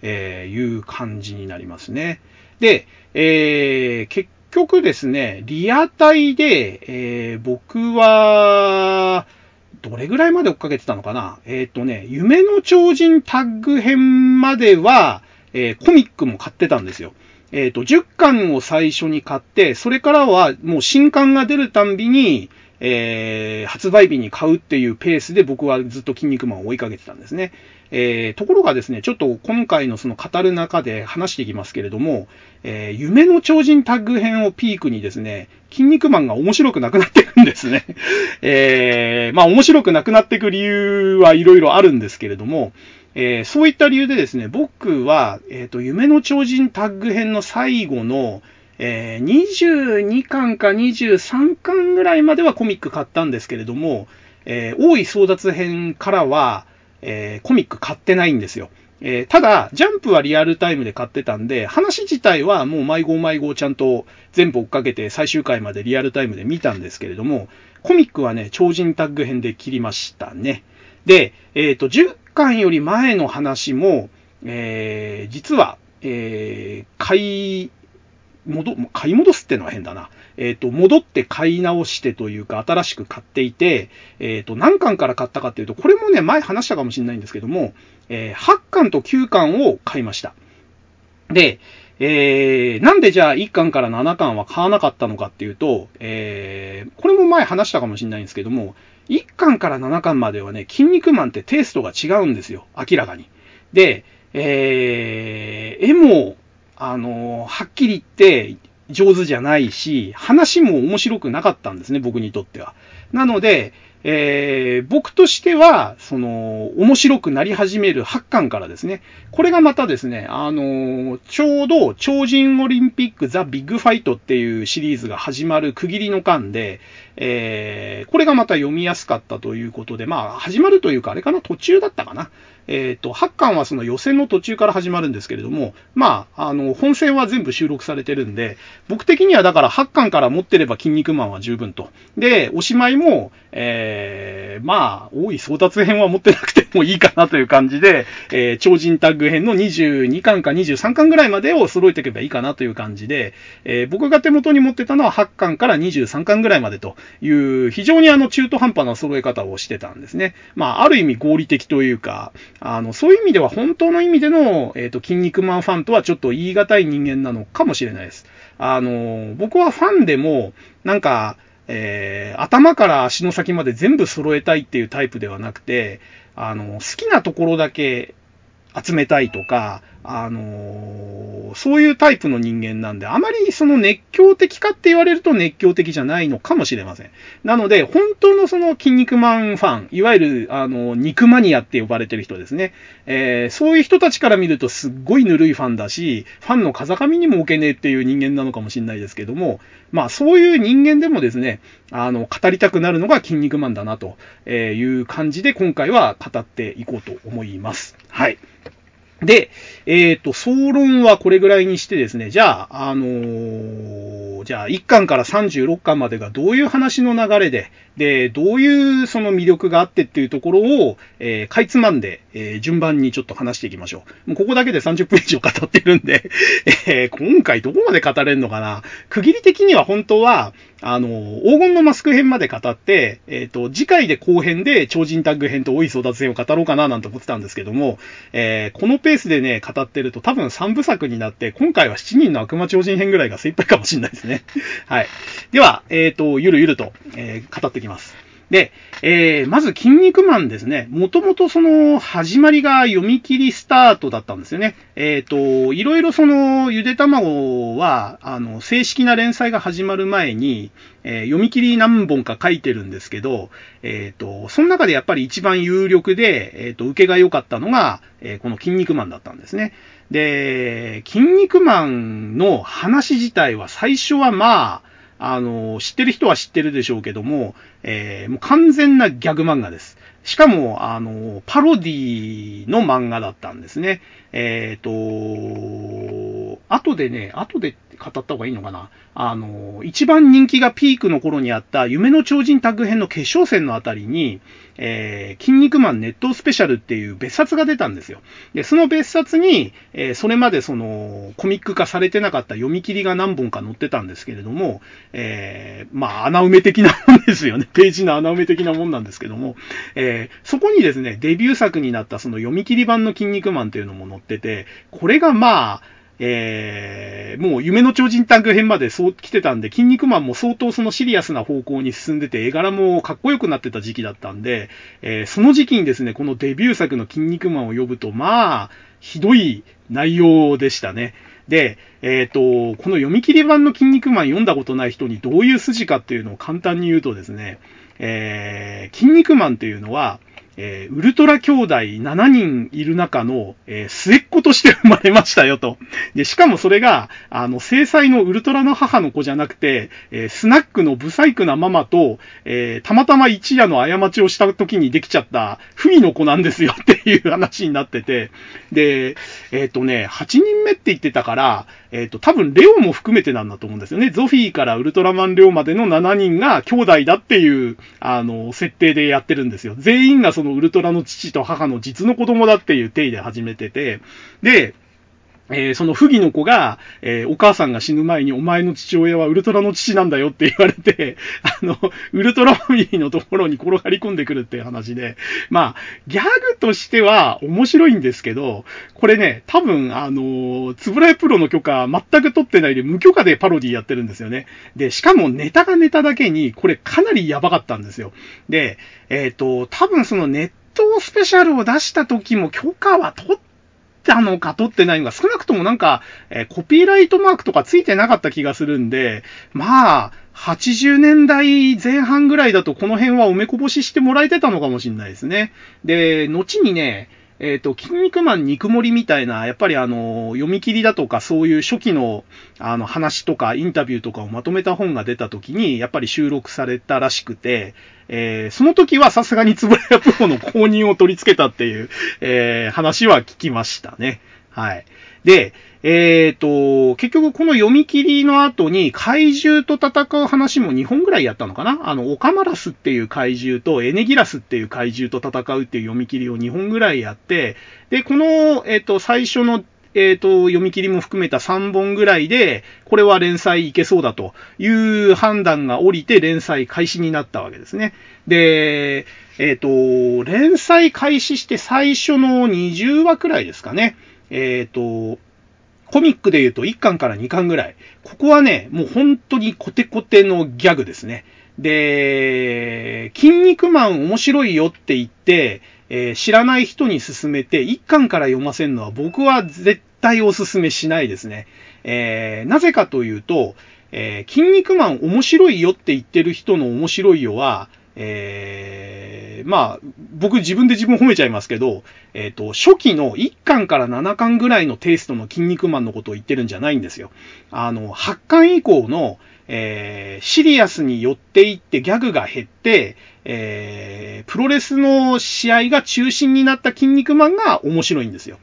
という感じになりますね。で、えー、結局ですね、リアタイで、えー、僕は、どれぐらいまで追っかけてたのかな？えーっとね、夢の超人タッグ編までは、えー、コミックも買ってたんですよ。えっと、じゅっかんを最初に買って、それからはもう新刊が出るたんびに、えー、発売日に買うっていうペースで僕はずっと筋肉マンを追いかけてたんですね。えー、ところがですね、ちょっと今回のその語る中で話していきますけれども、えー、夢の超人タッグ編をピークにですね、筋肉マンが面白くなくなっていくんですね。えー、まあ面白くなくなっていく理由はいろいろあるんですけれども、えー、そういった理由でですね、僕は、えっと、夢の超人タッグ編の最後の、えー、にじゅうにかんかにじゅうさんかんぐらいまではコミック買ったんですけれども、えー、王位争奪編からは、えー、コミック買ってないんですよ。えー、ただジャンプはリアルタイムで買ってたんで、話自体はもう毎号毎号ちゃんと全部追っかけて最終回までリアルタイムで見たんですけれども、コミックはね、超人タッグ編で切りましたね。で、えっと、じゅっかんより前の話も、えー、実は、えー、買い戻、買い戻すってのは変だな。えっと、戻って買い直してというか、新しく買っていて、えっと、何巻から買ったかっていうと、これもね、前話したかもしれないんですけども、えー、はちかんときゅうかんを買いました。で、えー、なんでじゃあいっかんからななかんは買わなかったのかっていうと、えー、これも前話したかもしれないんですけども、いっかんからななかんまではね、筋肉マンってテイストが違うんですよ、明らかに。で、えー、絵も、あの、はっきり言って上手じゃないし、話も面白くなかったんですね、僕にとっては。なので、えー、僕としては、その、面白くなり始めるはちかんからですね、これがまたですね、あの、ちょうど超人オリンピックザ・ビッグファイトっていうシリーズが始まる区切りの間で、えー、これがまた読みやすかったということで、まあ、始まるというか、あれかな、途中だったかな。えっと、はちかんはその予選の途中から始まるんですけれども、まあ、あの、本戦は全部収録されてるんで、僕的にはだからはちかんから持ってれば筋肉マンは十分と。で、おしまいも、えー、まあ、王位争奪編は持ってなくてもいいかなという感じで、えー、超人タッグ編のにじゅうにかんかにじゅうさんかんぐらいまでを揃えていけばいいかなという感じで、えー、僕が手元に持ってたのははちかんからにじゅうさんかんぐらいまでという、非常にあの、中途半端な揃え方をしてたんですね。まあ、ある意味合理的というか、あの、そういう意味では本当の意味での、えっと、筋肉マンファンとはちょっと言い難い人間なのかもしれないです。あの、僕はファンでも、なんか、えー、頭から足の先まで全部揃えたいっていうタイプではなくて、あの、好きなところだけ集めたいとか、あの、そういうタイプの人間なんで、あまりその熱狂的かって言われると熱狂的じゃないのかもしれません。なので、本当のその筋肉マンファン、いわゆる、あの、肉マニアって呼ばれてる人ですね。えー、そういう人たちから見るとすっごいぬるいファンだし、ファンの風上にも置けねえっていう人間なのかもしれないですけども、まあ、そういう人間でもですね、あの、語りたくなるのが筋肉マンだなという感じで、今回は語っていこうと思います。はい。で、えっと、総論はこれぐらいにしてですね、じゃあ、あのー、じゃあ、いっかんからさんじゅうろっかんまでがどういう話の流れで、で、どういうその魅力があってっていうところを、えー、かいつまんで、えー、順番にちょっと話していきましょう。もうここだけでさんじゅっぷん以上語ってるんで、えー、今回どこまで語れるのかな。区切り的には本当は、あの、黄金のマスク編まで語って、えっと、次回で後編で超人タッグ編と王位争奪編を語ろうかななんて思ってたんですけども、えー、このペースでね、語ってると多分さんぶさくになって、今回はしちにんの悪魔超人編ぐらいが精一杯かもしれないですね。はい。では、えっと、ゆるゆると、えー、語ってきます。で、えー、まず、筋肉マンですね。もともとその、始まりが読み切りスタートだったんですよね。えっと、いろいろその、ゆで卵は、あの、正式な連載が始まる前に、えー、読み切り何本か書いてるんですけど、えっと、その中でやっぱり一番有力で、えっと、受けが良かったのが、えー、この筋肉マンだったんですね。で、筋肉マンの話自体は最初はまあ、あの、知ってる人は知ってるでしょうけども、えー、もう完全なギャグ漫画です。しかも、あの、パロディの漫画だったんですね。えっと、後でね、後で語った方がいいのかな。あの、一番人気がピークの頃にあった夢の超人タッグ編の決勝戦のあたりに、えー、筋肉マン熱闘スペシャルっていう別冊が出たんですよ。で、その別冊に、えー、それまでその、コミック化されてなかった読み切りが何本か載ってたんですけれども、えー、まあ、穴埋め的なもんですよね。ページの穴埋め的なもんなんですけども、えーそこにですね、デビュー作になったその読み切り版の筋肉マンというのも載ってて、これがまあ、えー、もう夢の超人探求編までそう来てたんで、筋肉マンも相当そのシリアスな方向に進んでて、絵柄もかっこよくなってた時期だったんで、えー、その時期にですね、このデビュー作の筋肉マンを呼ぶと、まあひどい内容でしたね。で、えーと、この読み切り版の筋肉マン読んだことない人にどういう筋かっていうのを簡単に言うとですね、えー、筋肉マンっていうのは、えー、ウルトラ兄弟ななにんいる中の、えー、末っ子として生まれましたよと。で、しかもそれが、あの、正妻のウルトラの母の子じゃなくて、えー、スナックのブサイクなママと、えー、たまたま一夜の過ちをした時にできちゃった不義の子なんですよっていう話になってて。で、えっとね、はちにんめって言ってたから、えっと、多分レオも含めてなんだと思うんですよね。ゾフィーからウルトラマンレオまでのななにんが兄弟だっていう、あの、設定でやってるんですよ。全員がそのウルトラの父と母の実の子供だっていう体で始めてて、で、えー、その不義の子が、えー、お母さんが死ぬ前にお前の父親はウルトラの父なんだよって言われて、あの、ウルトラファミリーのところに転がり込んでくるっていう話で、まあ、ギャグとしては面白いんですけど、これね、多分、あの、つぶらやプロの許可全く取ってないで無許可でパロディやってるんですよね。で、しかもネタがネタだけに、これかなりやばかったんですよ。で、えっと、多分そのネットスペシャルを出した時も許可は取ってたのか取ってないのか、少なくともなんか、えー、コピーライトマークとかついてなかった気がするんで、まあはちじゅうねんだいぜん半ぐらいだとこの辺はおめこぼししてもらえてたのかもしれないですね。で、後にね、えっと、筋肉マン肉盛りみたいな、やっぱりあの、読み切りだとか、そういう初期の、あの、話とか、インタビューとかをまとめた本が出た時に、やっぱり収録されたらしくて、えー、その時はさすがにつぶらやプロの公認を取り付けたっていう、えー、話は聞きましたね。はい。で、えっと、結局この読み切りの後に怪獣と戦う話もにほんぐらいやったのかな？あの、オカマラスっていう怪獣とエネギラスっていう怪獣と戦うっていう読み切りをにほんぐらいやって、で、この、えっと、最初の、えっと、読み切りも含めたさんぼんぐらいで、これは連載いけそうだという判断が下りて連載開始になったわけですね。で、えっと、連載開始して最初のにじゅうわくらいですかね。えっと、コミックで言うといっかんからにかんぐらい。ここはね、もう本当にコテコテのギャグですね。で、筋肉マン面白いよって言って、えー、知らない人に勧めていっかんから読ませるのは僕は絶対お勧めしないですね。えー、なぜかというと、えー、筋肉マン面白いよって言ってる人の面白いよは、えー、まあ、僕自分で自分褒めちゃいますけど、えっと、初期のいっかんからななかんぐらいのテイストの筋肉マンのことを言ってるんじゃないんですよ。あの、はちかん以降の、えー、シリアスに寄っていってギャグが減って、えー、プロレスの試合が中心になった筋肉マンが面白いんですよ。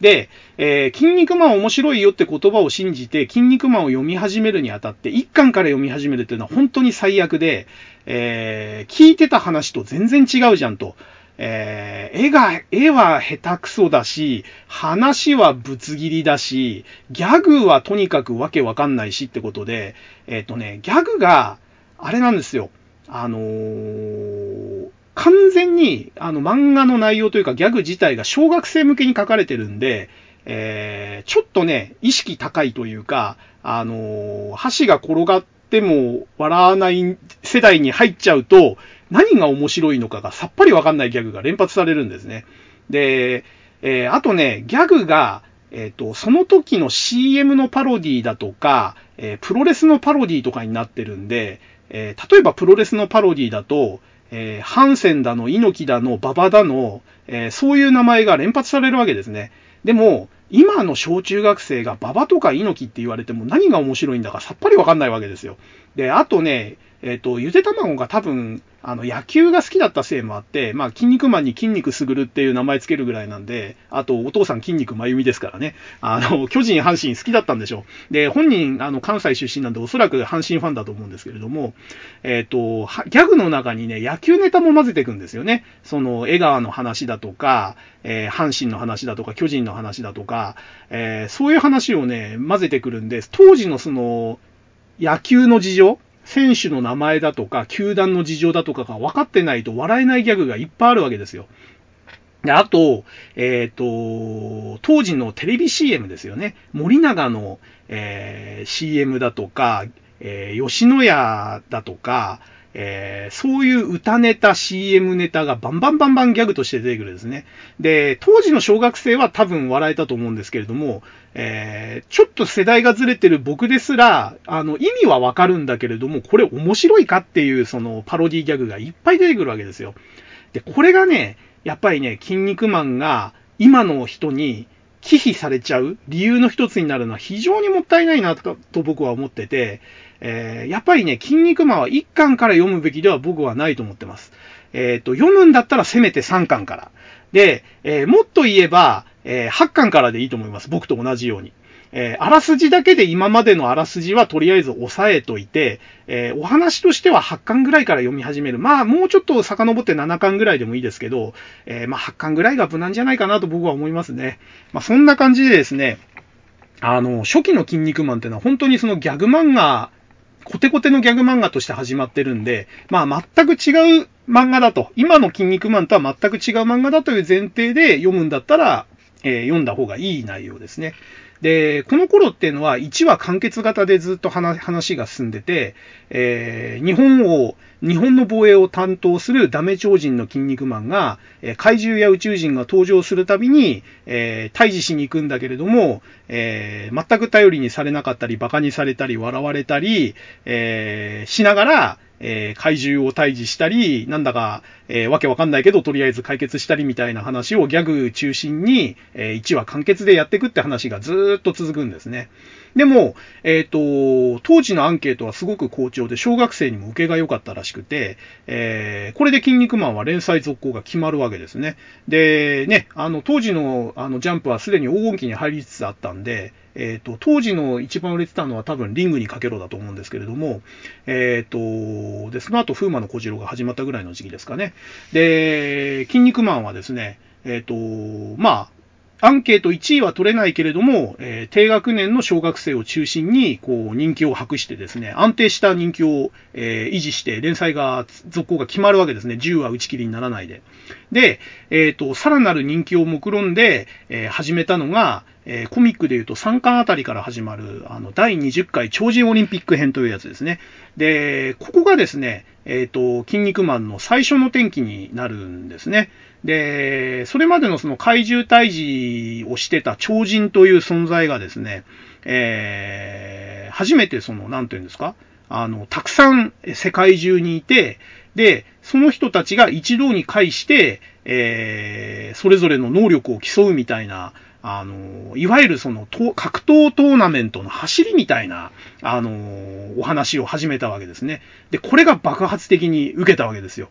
で、えー、筋肉マン面白いよって言葉を信じて筋肉マンを読み始めるにあたっていっかんから読み始めるっていうのは本当に最悪で、えー、聞いてた話と全然違うじゃんと、えー、絵が、絵は下手くそだし、話はぶつ切りだし、ギャグはとにかくわけわかんないしってことで、えっとね、ギャグがあれなんですよ。あのー完全に、あの、漫画の内容というかギャグ自体が小学生向けに書かれてるんで、えー、ちょっとね、意識高いというか、あのー、箸が転がっても笑わない世代に入っちゃうと、何が面白いのかがさっぱりわかんないギャグが連発されるんですね。で、えー、あとね、ギャグが、えっと、その時の シーエム のパロディだとか、えー、プロレスのパロディとかになってるんで、えー、例えばプロレスのパロディだと、えー、ハンセンだの、猪木だの、馬場だの、えー、そういう名前が連発されるわけですね。でも、今の小中学生が馬場とか猪木って言われても何が面白いんだかさっぱりわかんないわけですよ。で、あとね、えっと、ゆで卵が多分、あの、野球が好きだったせいもあって、まあ、筋肉マンに筋肉すぐるっていう名前つけるぐらいなんで、あと、お父さん筋肉まゆみですからね。あの、巨人、阪神好きだったんでしょう。で、本人、あの、関西出身なんで、おそらく阪神ファンだと思うんですけれども、えっと、ギャグの中にね、野球ネタも混ぜていくんですよね。その、江川の話だとか、えー、阪神の話だとか、巨人の話だとか、えー、そういう話をね、混ぜてくるんで、当時のその、野球の事情、選手の名前だとか球団の事情だとかが分かってないと笑えないギャグがいっぱいあるわけですよ。で、あと、えーと、当時のテレビ シーエム ですよね。森永の、えー、シーエム だとか、えー、吉野家だとか、えー、そういう歌ネタ、シーエム ネタがバンバンバンバンギャグとして出てくるんですね。で、当時の小学生は多分笑えたと思うんですけれども、えー、ちょっと世代がずれてる僕ですら、あの、意味はわかるんだけれども、これ面白いかっていうそのパロディギャグがいっぱい出てくるわけですよ。で、これがね、やっぱりね、筋肉マンが今の人に忌避されちゃう理由の一つになるのは非常にもったいないなと僕は思ってて、えー、やっぱりね、筋肉マンはいっかんから読むべきでは僕はないと思ってます。えっと、読むんだったらせめてさんかんから。で、えー、もっと言えば、えー、はちかんからでいいと思います。僕と同じように。えー、あらすじだけで今までのあらすじはとりあえず押さえといて、えー、お話としてははちかんぐらいから読み始める。まあもうちょっと遡ってななかんぐらいでもいいですけど、えー、まあはちかんぐらいが無難じゃないかなと僕は思いますね。まあそんな感じでですね、あの、初期の筋肉マンってのは本当にそのギャグ漫画、コテコテのギャグ漫画として始まってるんで、まあ全く違う漫画だと、今の筋肉マンとは全く違う漫画だという前提で読むんだったら、えー、読んだ方がいい内容ですね。で、この頃っていうのはいちわ完結型でずっと話が進んでて、えー、日本を、日本の防衛を担当するダメ超人の筋肉マンが、えー、怪獣や宇宙人が登場するたびに、えー、対峙しに行くんだけれども、えー、全く頼りにされなかったり、馬鹿にされたり、笑われたり、えー、しながら、えー、怪獣を退治したり、なんだか、えー、わけわかんないけど、とりあえず解決したりみたいな話をギャグ中心に、えー、いちわ完結でやっていくって話がずーっと続くんですね。でも、えーと、当時のアンケートはすごく好調で、小学生にも受けが良かったらしくて、えー、これで筋肉マンは連載続行が決まるわけですね。で、ね、あの、当時の、あの、ジャンプはすでに黄金期に入りつつあったんで、えっと、当時の一番売れてたのは多分リングにかけろだと思うんですけれども、えっと、で、その後、風魔の小次郎が始まったぐらいの時期ですかね。で、筋肉マンはですね、えっと、まあ、アンケートいちいは取れないけれども、えー、低学年の小学生を中心に、こう、人気を博してですね、安定した人気を、えー、維持して、連載が、続行が決まるわけですね。じゅうわ打ち切りにならないで。で、えっと、さらなる人気を目論んで、えー、始めたのが、えー、コミックでいうとさんかんあたりから始まる、あの、だいにじゅっかい超人オリンピック編というやつですね。で、ここがですね、えっと、筋肉マンの最初の転機になるんですね。で、それまでのその怪獣退治をしてた超人という存在がですね、えー、初めてその、なんていうんですか、あの、たくさん世界中にいて、で、その人たちが一堂に会して、えー、それぞれの能力を競うみたいな、あの、いわゆるその格闘トーナメントの走りみたいな、あの、お話を始めたわけですね。で、これが爆発的に受けたわけですよ。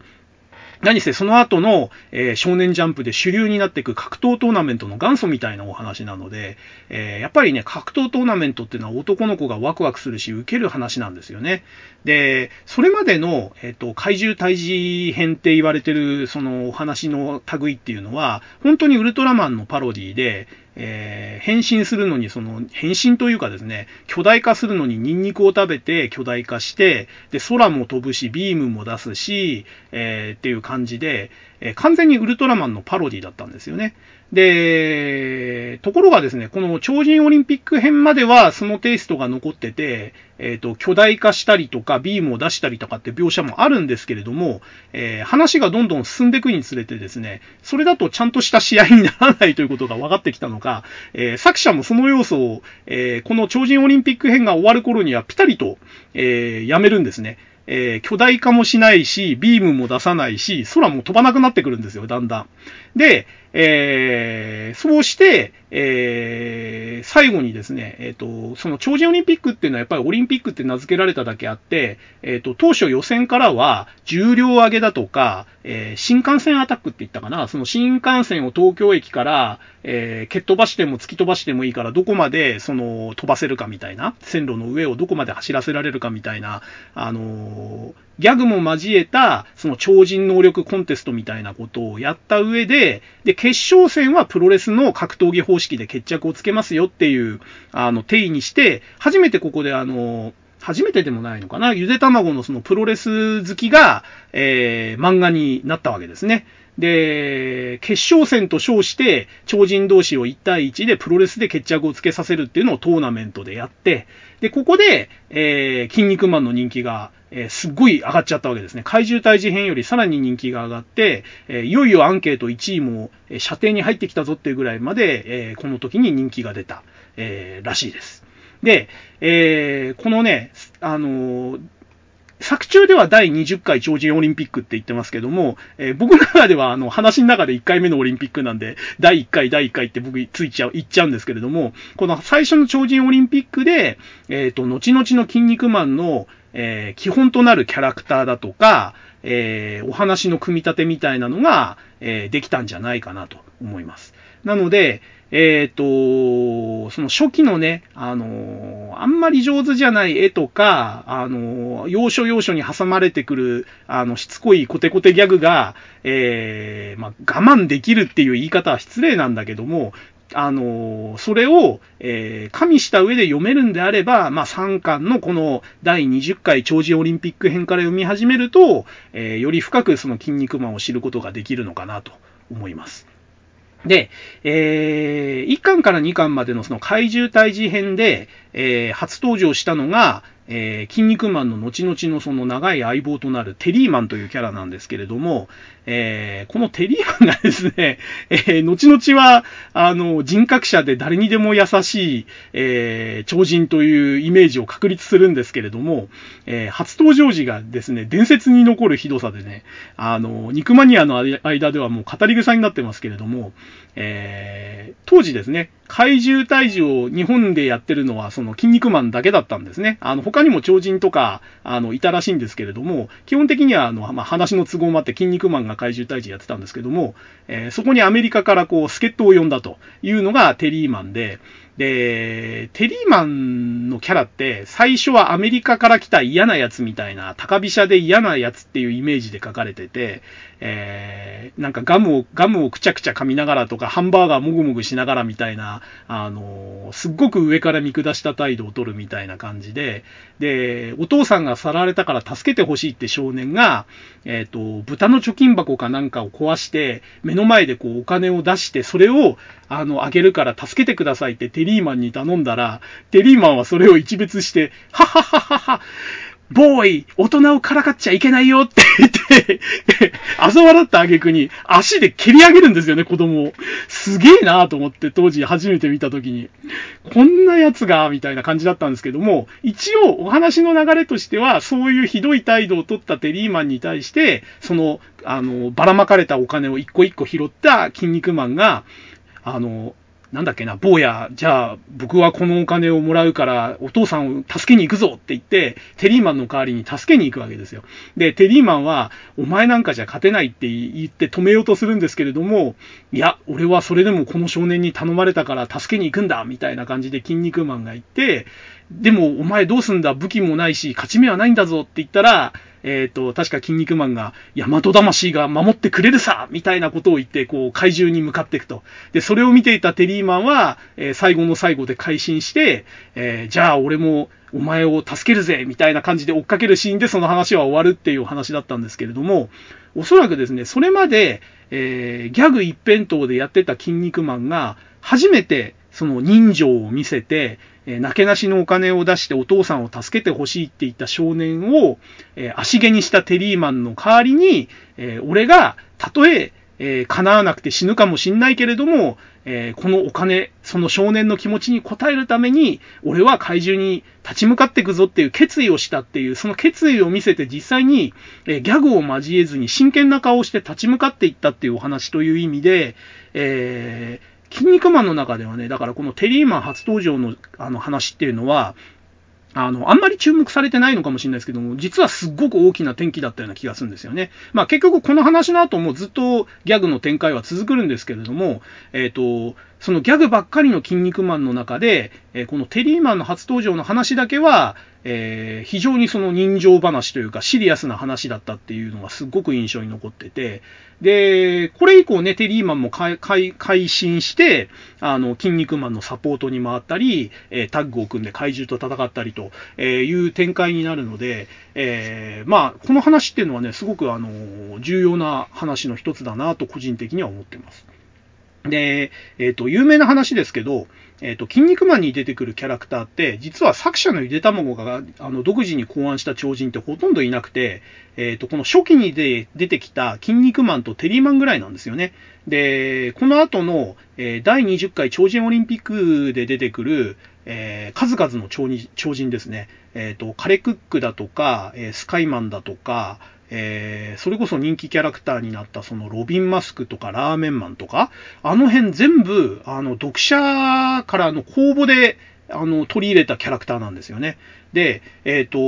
何せその後の、えー、少年ジャンプで主流になっていく格闘トーナメントの元祖みたいなお話なので、えー、やっぱりね、格闘トーナメントっていうのは男の子がワクワクするし、受ける話なんですよね。で、それまでの、えっと、怪獣退治編って言われてる、そのお話の類っていうのは、本当にウルトラマンのパロディで、えー、変身するのに、その、変身というかですね、巨大化するのにニンニクを食べて巨大化して、で、空も飛ぶし、ビームも出すし、えー、っていう感じで、えー、完全にウルトラマンのパロディだったんですよね。で、ところがですね、この超人オリンピック編まではそのテイストが残ってて、えっと、巨大化したりとか、ビームを出したりとかって描写もあるんですけれども、えー、話がどんどん進んでいくにつれてですね、それだとちゃんとした試合にならないということが分かってきたのか、えー、作者もその要素を、えー、この超人オリンピック編が終わる頃にはピタリと、えー、やめるんですね。えー、巨大化もしないし、ビームも出さないし、空も飛ばなくなってくるんですよ、だんだん。で、えー、そうして、えー、最後にですね、えっと、その超人オリンピックっていうのはやっぱりオリンピックって名付けられただけあって、えっと、当初予選からは重量上げだとか、えー、新幹線アタックって言ったかな、その新幹線を東京駅から、えー、蹴っ飛ばしても突き飛ばしてもいいから、どこまでその飛ばせるかみたいな、線路の上をどこまで走らせられるかみたいな、あのー、ギャグも交えた、その超人能力コンテストみたいなことをやった上で、で、決勝戦はプロレスの格闘技方式で決着をつけますよっていう、あの、定義にして、初めてここであの、初めてでもないのかな、ゆで卵のそのプロレス好きが、えー、漫画になったわけですね。で、決勝戦と称して超人同士をいち対いちでプロレスで決着をつけさせるっていうのをトーナメントでやって、でここで、えー、筋肉マンの人気が、えー、すっごい上がっちゃったわけですね。怪獣退治編よりさらに人気が上がって、えー、いよいよアンケートいちいも、えー、射程に入ってきたぞっていうぐらいまで、えー、この時に人気が出た、えー、らしいです。で、えー、このね、あのー作中ではだいにじゅっかい超人オリンピックって言ってますけども、えー、僕の中ではあの話の中でいっかいめのオリンピックなんで、だいいっかいだいいっかいって僕ついちゃう、言っちゃうんですけれども、この最初の超人オリンピックで、えっと、後々の筋肉マンの、えー、基本となるキャラクターだとか、えー、お話の組み立てみたいなのが、えー、できたんじゃないかなと思います。なので、えっと、その初期のね、あのー、あんまり上手じゃない絵とか、あのー、要所要所に挟まれてくる、あの、しつこいコテコテギャグが、えー、まあ、我慢できるっていう言い方は失礼なんだけども、あのー、それを、えー、加味した上で読めるんであれば、まあ、さんかんのこのだいにじゅっかい超人オリンピック編から読み始めると、えー、より深くその筋肉マンを知ることができるのかなと思います。で、えー、いっかんからにかんまでのその怪獣退治編で、えー、初登場したのが、えー、筋肉マンの後々のその長い相棒となるテリーマンというキャラなんですけれども、えー、このテリーマンがですね、えー、後々は、あの、人格者で誰にでも優しい、えー、超人というイメージを確立するんですけれども、えー、初登場時がですね、伝説に残るひどさでね、あの、肉マニアの間ではもう語り草になってますけれども、えー、当時ですね、怪獣退治を日本でやってるのはその筋肉マンだけだったんですね。あの、他にも超人とか、あの、いたらしいんですけれども、基本的には、あの、まあ、話の都合もあって筋肉マンが怪獣退治やってたんですけども、えー、そこにアメリカからこう助っ人を呼んだというのがテリーマンで、で、テリーマンのキャラって最初はアメリカから来た嫌なやつみたいな、高飛車で嫌なやつっていうイメージで書かれてて、えー、なんかガムを、ガムをくちゃくちゃ噛みながらとか、ハンバーガーもぐもぐしながらみたいな、あのー、すっごく上から見下した態度を取るみたいな感じで、で、お父さんがさらわれたから助けてほしいって少年が、えっと、豚の貯金箱かなんかを壊して、目の前でこうお金を出して、それを、あの、あげるから助けてくださいってテリーマンに頼んだら、テリーマンはそれを一別して、ははははは、ボーイ、大人をからかっちゃいけないよって言って、あざ笑った挙句に足で蹴り上げるんですよね、子供を。すげえなーと思って当時初めて見た時に。こんなやつが、みたいな感じだったんですけども、一応お話の流れとしては、そういうひどい態度を取ったテリーマンに対して、その、あの、ばらまかれたお金を一個一個拾った筋肉マンが、あの、なんだっけな、坊や、じゃあ僕はこのお金をもらうからお父さんを助けに行くぞって言って、テリーマンの代わりに助けに行くわけですよ。で、テリーマンはお前なんかじゃ勝てないって言って止めようとするんですけれども、いや、俺はそれでもこの少年に頼まれたから助けに行くんだみたいな感じで筋肉マンが言って、でもお前どうすんだ、武器もないし勝ち目はないんだぞって言ったら、えっと、確か筋肉マンが、大和魂が守ってくれるさみたいなことを言って、こう、怪獣に向かっていくと。で、それを見ていたテリーマンは、えー、最後の最後で改心して、えー、じゃあ俺もお前を助けるぜみたいな感じで追っかけるシーンでその話は終わるっていう話だったんですけれども、おそらくですね、それまで、えー、ギャグ一辺倒でやってた筋肉マンが、初めて、その人情を見せて、えー、なけなしのお金を出してお父さんを助けてほしいって言った少年を、えー、足毛にしたテリーマンの代わりに、えー、俺がたとえ、えー、叶わなくて死ぬかもしんないけれども、えー、このお金、その少年の気持ちに応えるために、俺は怪獣に立ち向かっていくぞっていう決意をしたっていう、その決意を見せて実際に、えー、ギャグを交えずに真剣な顔をして立ち向かっていったっていうお話という意味で、えー筋肉マンの中ではね、だからこのテリーマン初登場のあの話っていうのは、あの、あんまり注目されてないのかもしれないですけども、実はすっごく大きな転機だったような気がするんですよね。まあ結局この話の後もずっとギャグの展開は続くんですけれども、えっと、そのギャグばっかりのキン肉マンの中で、えー、このテリーマンの初登場の話だけは、えー、非常にその人情話というかシリアスな話だったっていうのがすごく印象に残ってて、でこれ以降ねテリーマンも改心してあのキン肉マンのサポートに回ったり、えー、タッグを組んで怪獣と戦ったりという展開になるので、えー、まあこの話っていうのはねすごくあの重要な話の一つだなと個人的には思ってます。で、えっと、有名な話ですけど、えっと、キン肉マンに出てくるキャラクターって、実は作者のゆで卵が、あの、独自に考案した超人ってほとんどいなくて、えっと、この初期にで出てきたキン肉マンとテリーマンぐらいなんですよね。で、この後の、えー、だいにじゅっかい超人オリンピックで出てくる、えー、数々の超人、超人ですね。えっと、カレクックだとか、えー、スカイマンだとか、えー、それこそ人気キャラクターになったそのロビンマスクとかラーメンマンとかあの辺全部あの読者からの公募であの取り入れたキャラクターなんですよね。で、えーと、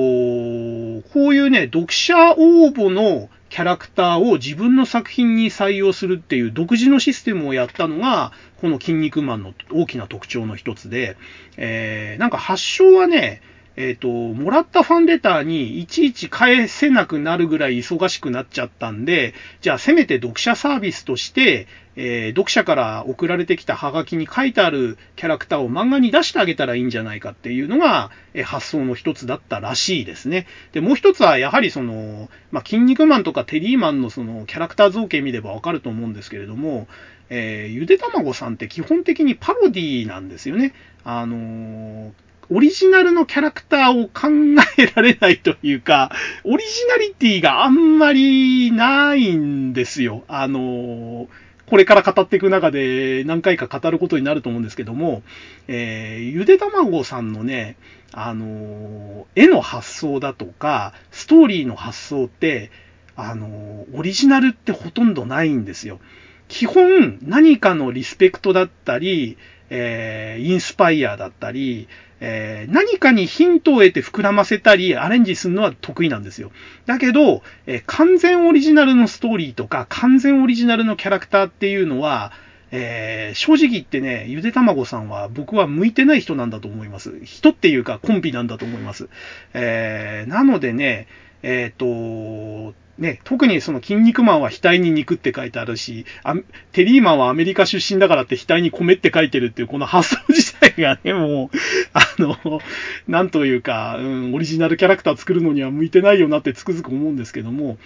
こういうね読者応募のキャラクターを自分の作品に採用するっていう独自のシステムをやったのがこのキン肉マンの大きな特徴の一つで、えー、なんか発祥はねえっと、もらったファンレターにいちいち返せなくなるぐらい忙しくなっちゃったんで、じゃあせめて読者サービスとして、えー、読者から送られてきたハガキに書いてあるキャラクターを漫画に出してあげたらいいんじゃないかっていうのが、えー、発想の一つだったらしいですね。で、もう一つはやはりその、まあ、キン肉マンとかテリーマンのそのキャラクター造形見ればわかると思うんですけれども、えー、ゆでたまごさんって基本的にパロディなんですよね。あのー、オリジナルのキャラクターを考えられないというか、オリジナリティがあんまりないんですよ。あの、これから語っていく中で何回か語ることになると思うんですけども、えー、ゆでたまごさんのね、あの、絵の発想だとか、ストーリーの発想って、あの、オリジナルってほとんどないんですよ。基本何かのリスペクトだったり、えー、インスパイアだったり、えー、何かにヒントを得て膨らませたりアレンジするのは得意なんですよ。だけど、えー、完全オリジナルのストーリーとか完全オリジナルのキャラクターっていうのは、えー、正直言ってね、ゆでたまごさんは僕は向いてない人なんだと思います。人っていうかコンビなんだと思います。えー、なのでね、えーと、ね、特にそのキン肉マンは額に肉って書いてあるし、あテリーマンはアメリカ出身だからって額に米って書いてるっていうこの発想自体がね、もう、あの、なんというか、うん、オリジナルキャラクター作るのには向いてないよなってつくづく思うんですけども、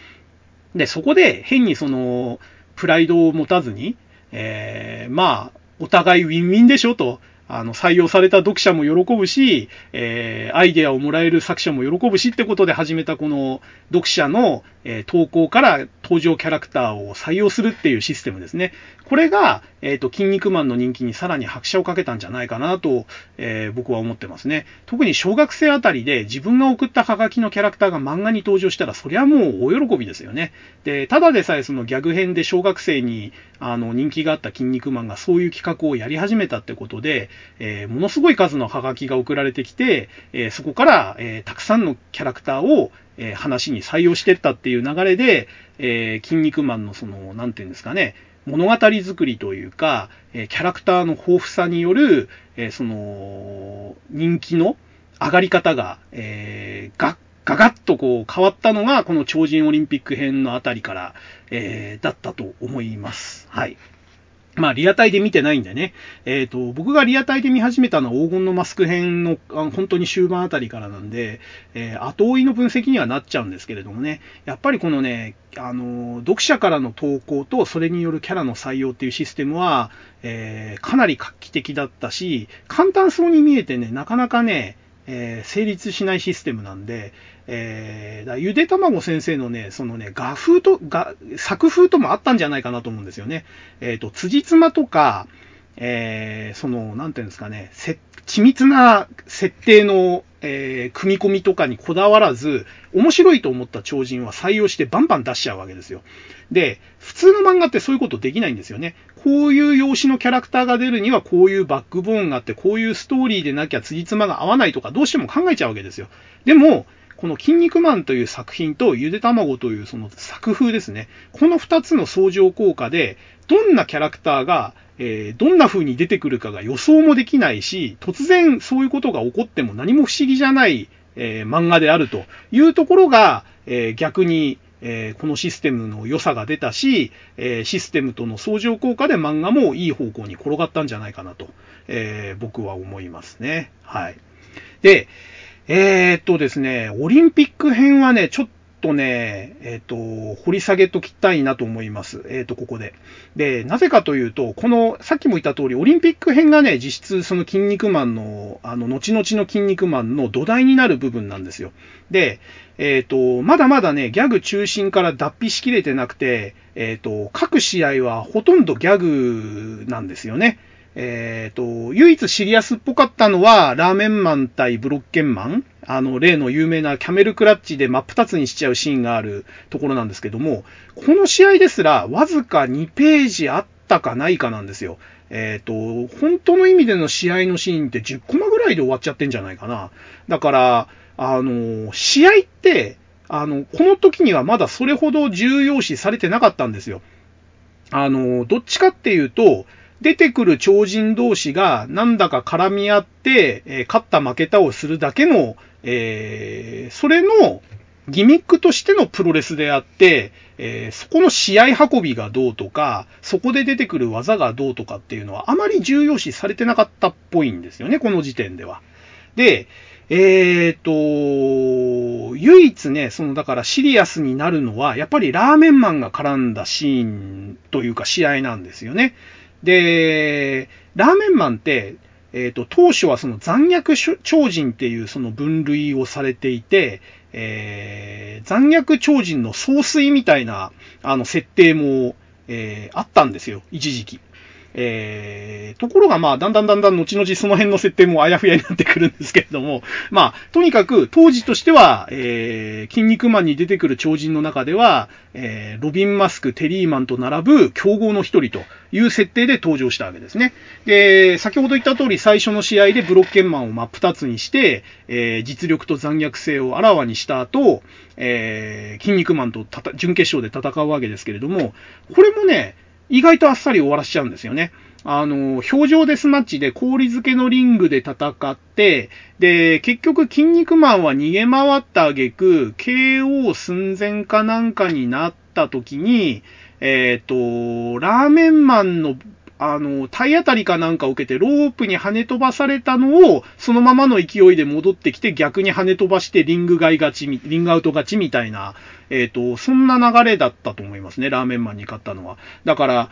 で、そこで変にその、プライドを持たずに、えー、まあ、お互いウィンウィンでしょと、あの採用された読者も喜ぶし、えー、アイデアをもらえる作者も喜ぶしってことで始めたこの読者の、えー、投稿から登場キャラクターを採用するっていうシステムですね。これが、えーと、キン肉マンの人気にさらに拍車をかけたんじゃないかなと、えー、僕は思ってますね。特に小学生あたりで自分が送ったハガキのキャラクターが漫画に登場したらそりゃもう大喜びですよね。で、ただでさえそのギャグ編で小学生にあの人気があったキン肉マンがそういう企画をやり始めたってことで、えー、ものすごい数のハガキが送られてきて、えー、そこから、えー、たくさんのキャラクターを、えー、話に採用していったっていう流れで、えー、キン肉マンのその、なんていうんですかね、物語作りというか、えー、キャラクターの豊富さによる、えー、その、人気の上がり方が、えー、ガッガガッとこう変わったのが、この超人オリンピック編のあたりから、えー、だったと思います。はい。まあ、リアタイで見てないんでね。えっと、僕がリアタイで見始めたのは黄金のマスク編の、あの本当に終盤あたりからなんで、えー、後追いの分析にはなっちゃうんですけれどもね。やっぱりこのね、あの、読者からの投稿とそれによるキャラの採用っていうシステムは、えー、かなり画期的だったし、簡単そうに見えてね、なかなかね、えー、成立しないシステムなんで、えー、だゆでたまご先生のね、そのね、画風と、画、作風ともあったんじゃないかなと思うんですよね。えっと、辻褄とか、えー、その、なんていうんですかね、せ、緻密な設定の、えー、組み込みとかにこだわらず、面白いと思った超人は採用してバンバン出しちゃうわけですよ。で、普通の漫画ってそういうことできないんですよね。こういう容姿のキャラクターが出るにはこういうバックボーンがあって、こういうストーリーでなきゃ辻褄が合わないとかどうしても考えちゃうわけですよ。でも、この筋肉マンという作品とゆで卵というその作風ですね、このふたつの相乗効果でどんなキャラクターが、えー、どんな風に出てくるかが予想もできないし、突然そういうことが起こっても何も不思議じゃない、えー、漫画であるというところが、えー、逆に、えー、このシステムの良さが出たし、えー、システムとの相乗効果で漫画もいい方向に転がったんじゃないかなと、えー、僕は思いますね。はい。で、えー、っとですね、オリンピック編はね、ちょっとね、えー、っと、掘り下げときたいなと思います。えー、っと、ここで。で、なぜかというと、この、さっきも言った通り、オリンピック編がね、実質、その筋肉マンの、あの、後々の筋肉マンの土台になる部分なんですよ。で、えー、っと、まだまだね、ギャグ中心から脱皮しきれてなくて、えー、っと、各試合はほとんどギャグなんですよね。えーと、唯一シリアスっぽかったのは、ラーメンマン対ブロッケンマン、あの、例の有名なキャメルクラッチで真っ二つにしちゃうシーンがあるところなんですけども、この試合ですら、わずかにページあったかないかなんですよ。えーと、本当の意味での試合のシーンってじゅっコマぐらいで終わっちゃってんじゃないかな。だから、あの、試合って、あの、この時にはまだそれほど重要視されてなかったんですよ。あの、どっちかっていうと、出てくる超人同士がなんだか絡み合って、えー、勝った負けたをするだけの、えー、それのギミックとしてのプロレスであって、えー、そこの試合運びがどうとか、そこで出てくる技がどうとかっていうのはあまり重要視されてなかったっぽいんですよね、この時点では。で、えーと、唯一ね、そのだからシリアスになるのは、やっぱりラーメンマンが絡んだシーンというか試合なんですよね。で、ラーメンマンって、えっと、当初はその残虐超人っていうその分類をされていて、えー、残虐超人の総帥みたいな、あの、設定も、えー、あったんですよ、一時期。えー、ところがまあ、だんだんだんだん後々その辺の設定もあやふやになってくるんですけれども、まあ、とにかく当時としては、えー、筋肉マンに出てくる超人の中では、えー、ロビンマスク、テリーマンと並ぶ強豪の一人という設定で登場したわけですね。で、先ほど言った通り最初の試合でブロッケンマンを真っ二つにして、えー、実力と残虐性をあらわにした後、えー、筋肉マンとたた準決勝で戦うわけですけれども、これもね、意外とあっさり終わらしちゃうんですよね。あの、表情デスマッチで氷漬けのリングで戦って、で、結局筋肉マンは逃げ回った挙句、ケーオー 寸前かなんかになった時に、えっと、ラーメンマンの、あの、体当たりかなんかを受けてロープに跳ね飛ばされたのを、そのままの勢いで戻ってきて逆に跳ね飛ばしてリング外勝ち、リングアウト勝ちみたいな、えっと、そんな流れだったと思いますね、ラーメンマンに勝ったのは。だから、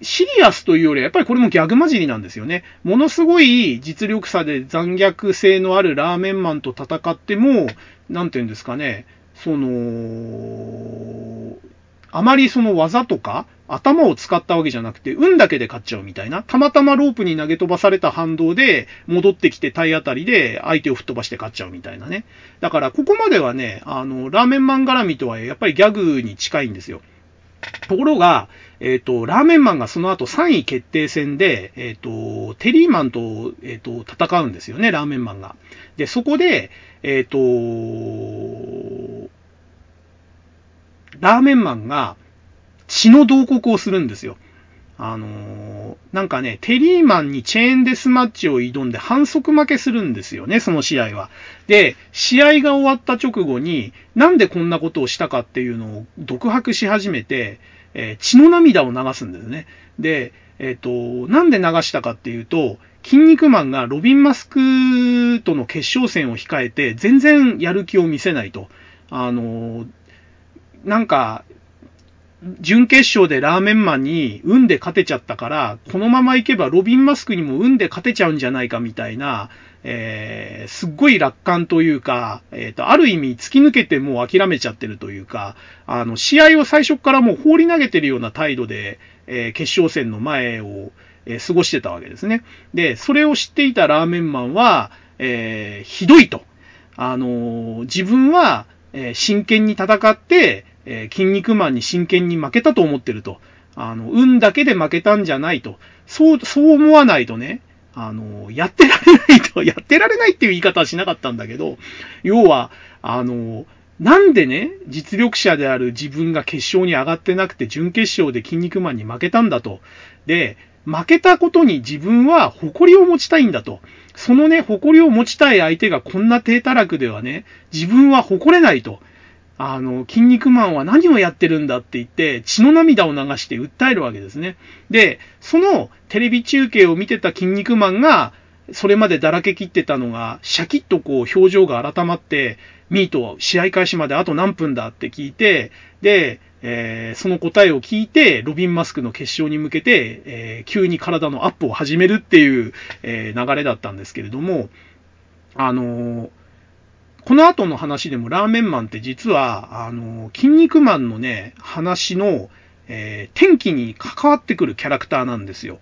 シリアスというよりはやっぱりこれもギャグ混じりなんですよね。ものすごい実力差で残虐性のあるラーメンマンと戦っても、なんていうんですかね、その、あまりその技とか頭を使ったわけじゃなくて運だけで勝っちゃうみたいな、たまたまロープに投げ飛ばされた反動で戻ってきて体当たりで相手を吹っ飛ばして勝っちゃうみたいなね。だからここまではね、あのラーメンマン絡みとはやっぱりギャグに近いんですよ。ところが、えっと、ラーメンマンがその後さんい決定戦で、えっと、テリーマンと、えっと、戦うんですよね、ラーメンマンが。で、そこで、えっと、ラーメンマンが血の慟哭をするんですよ。あのー、なんかね、テリーマンにチェーンデスマッチを挑んで反則負けするんですよね、その試合は。で、試合が終わった直後に、なんでこんなことをしたかっていうのを独白し始めて、えー、血の涙を流すんですね。で、えっと、なんで流したかっていうと、筋肉マンがロビンマスクとの決勝戦を控えて、全然やる気を見せないと。あのー、なんか、準決勝でラーメンマンに運で勝てちゃったから、このままいけばロビンマスクにも運で勝てちゃうんじゃないかみたいな、えー、すっごい楽観というか、えっと、ある意味突き抜けてもう諦めちゃってるというか、あの、試合を最初からもう放り投げてるような態度で、えー、決勝戦の前を、えー、過ごしてたわけですね。で、それを知っていたラーメンマンは、えー、ひどいと。あのー、自分は、えー、真剣に戦って、えー、筋肉マンに真剣に負けたと思ってると。あの、運だけで負けたんじゃないと。そう、そう思わないとね、あの、やってられないと、やってられないっていう言い方はしなかったんだけど、要は、あの、なんでね、実力者である自分が決勝に上がってなくて、準決勝でキン肉マンに負けたんだと。で、負けたことに自分は誇りを持ちたいんだと。そのね、誇りを持ちたい相手がこんな低たらくではね、自分は誇れないと。あの、キン肉マンは何をやってるんだって言って、血の涙を流して訴えるわけですね。で、そのテレビ中継を見てたキン肉マンが、それまでだらけきってたのが、シャキッとこう表情が改まって、ミート試合開始まであと何分だって聞いて、で、えー、その答えを聞いて、ロビンマスクの決勝に向けて、えー、急に体のアップを始めるっていう、えー、流れだったんですけれども、あのー、この後の話でもラーメンマンって実は、あのー、筋肉マンのね、話の、えー、天気に関わってくるキャラクターなんですよ。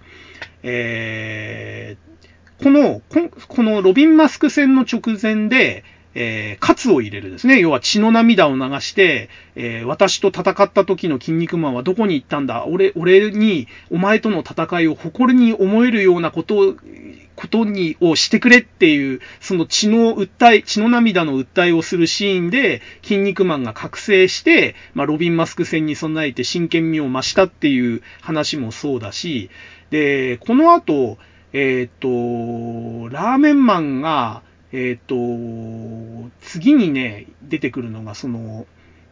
えー、この、このロビンマスク戦の直前で、えー、カツを入れるですね。要は血の涙を流して、えー、私と戦った時の筋肉マンはどこに行ったんだ。俺、俺に、お前との戦いを誇りに思えるようなことを、ことに、をしてくれっていう、その血の訴え、血の涙の訴えをするシーンで、筋肉マンが覚醒して、まあ、ロビンマスク戦に備えて真剣味を増したっていう話もそうだし、で、この後、えー、っと、ラーメンマンが、えーと、次にね、出てくるのが、その、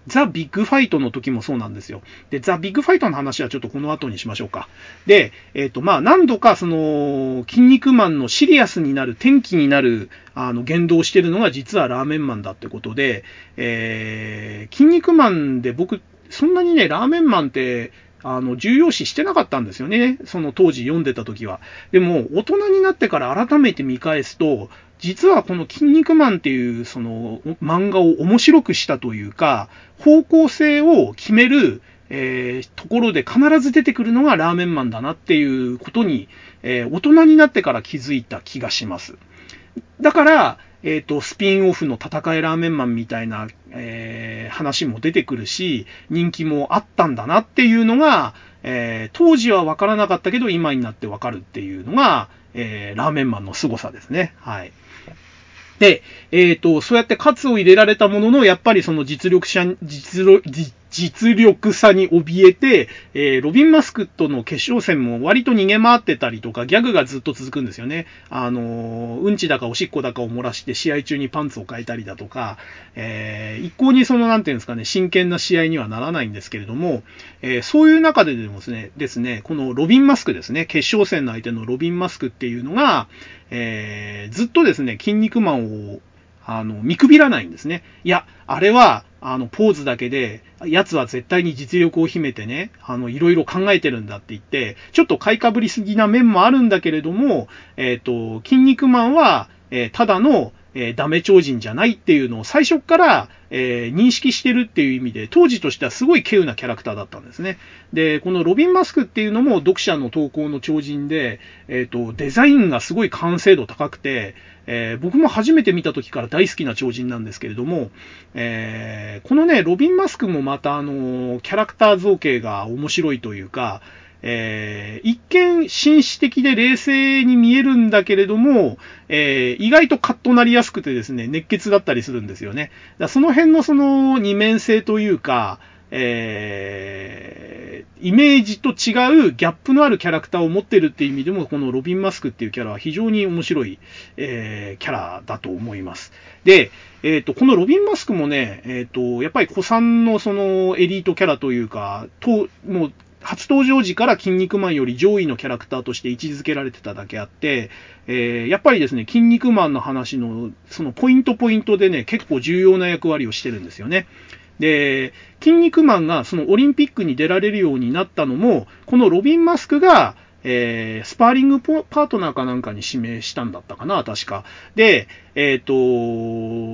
ザ・ビッグファイトの時もそうなんですよ。で、ザ・ビッグファイトの話はちょっとこの後にしましょうか。で、えっと、まあ、何度か、その、筋肉マンのシリアスになる、転機になる、あの、言動をしているのが実はラーメンマンだってことで、えー、筋肉マンで僕、そんなにね、ラーメンマンって、あの、重要視してなかったんですよね。その当時読んでた時は。でも、大人になってから改めて見返すと、実はこのキン肉マンっていうその漫画を面白くしたというか、方向性を決める、えー、ところで必ず出てくるのがラーメンマンだなっていうことに、えー、大人になってから気づいた気がします。だから、えっと、スピンオフの戦いラーメンマンみたいな、えー、話も出てくるし、人気もあったんだなっていうのが、えー、当時は分からなかったけど今になって分かるっていうのが、えー、ラーメンマンの凄さですね。はい。で、えっと、そうやってカツを入れられたものの、やっぱりその実力者、実力、実力差に怯えて、えー、ロビンマスクとの決勝戦も割と逃げ回ってたりとか、ギャグがずっと続くんですよね。あのー、うんちだかおしっこだかを漏らして試合中にパンツを変えたりだとか、えー、一向にその、なんていうんですかね、真剣な試合にはならないんですけれども、えー、そういう中ででもですね、ですね、このロビンマスクですね、決勝戦の相手のロビンマスクっていうのが、えー、ずっとですね、筋肉マンをあの、見くびらないんですね。いや、あれは、あの、ポーズだけで、奴は絶対に実力を秘めてね、あの、いろいろ考えてるんだって言って、ちょっと買いかぶりすぎな面もあるんだけれども、えっと、キン肉マンは、えー、ただの、えー、ダメ超人じゃないっていうのを最初から、えー、認識してるっていう意味で、当時としてはすごい稀有なキャラクターだったんですね。で、このロビンマスクっていうのも読者の投稿の超人で、えっと、デザインがすごい完成度高くて、えー、僕も初めて見た時から大好きな超人なんですけれども、えー、このね、ロビンマスクもまたあの、キャラクター造形が面白いというか、えー、一見紳士的で冷静に見えるんだけれども、えー、意外とカッとなりやすくてですね、熱血だったりするんですよね。だその辺のその二面性というか、えー、イメージと違うギャップのあるキャラクターを持ってるっていう意味でも、このロビンマスクっていうキャラは非常に面白い、えー、キャラだと思います。で、えっと、このロビンマスクもね、えっと、やっぱり古参のそのエリートキャラというか、と、もう、初登場時から筋肉マンより上位のキャラクターとして位置づけられてただけあって、えー、やっぱりですね、筋肉マンの話の、そのポイントポイントでね、結構重要な役割をしてるんですよね。で、筋肉マンがそのオリンピックに出られるようになったのも、このロビンマスクが、えー、スパーリングパートナーかなんかに指名したんだったかな、確か。で、えっと、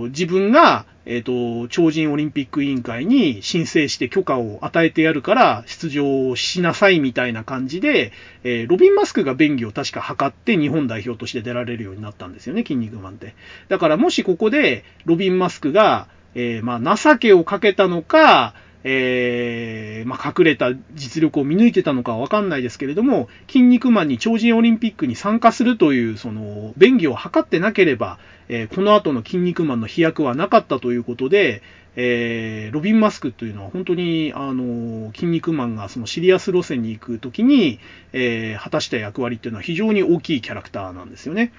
自分が、えっと、超人オリンピック委員会に申請して許可を与えてやるから出場しなさいみたいな感じで、えー、ロビンマスクが便宜を確か図って日本代表として出られるようになったんですよね、筋肉マンって。だからもしここでロビンマスクが、えー、まあ情けをかけたのか、えーまあ、隠れた実力を見抜いてたのかは分かんないですけれども、筋肉マンに超人オリンピックに参加するというその便宜を図ってなければ、えー、この後の筋肉マンの飛躍はなかったということで、えー、ロビン・マスクというのは本当にあの筋肉マンがそのシリアス路線に行くときに、えー、果たした役割というのは非常に大きいキャラクターなんですよね。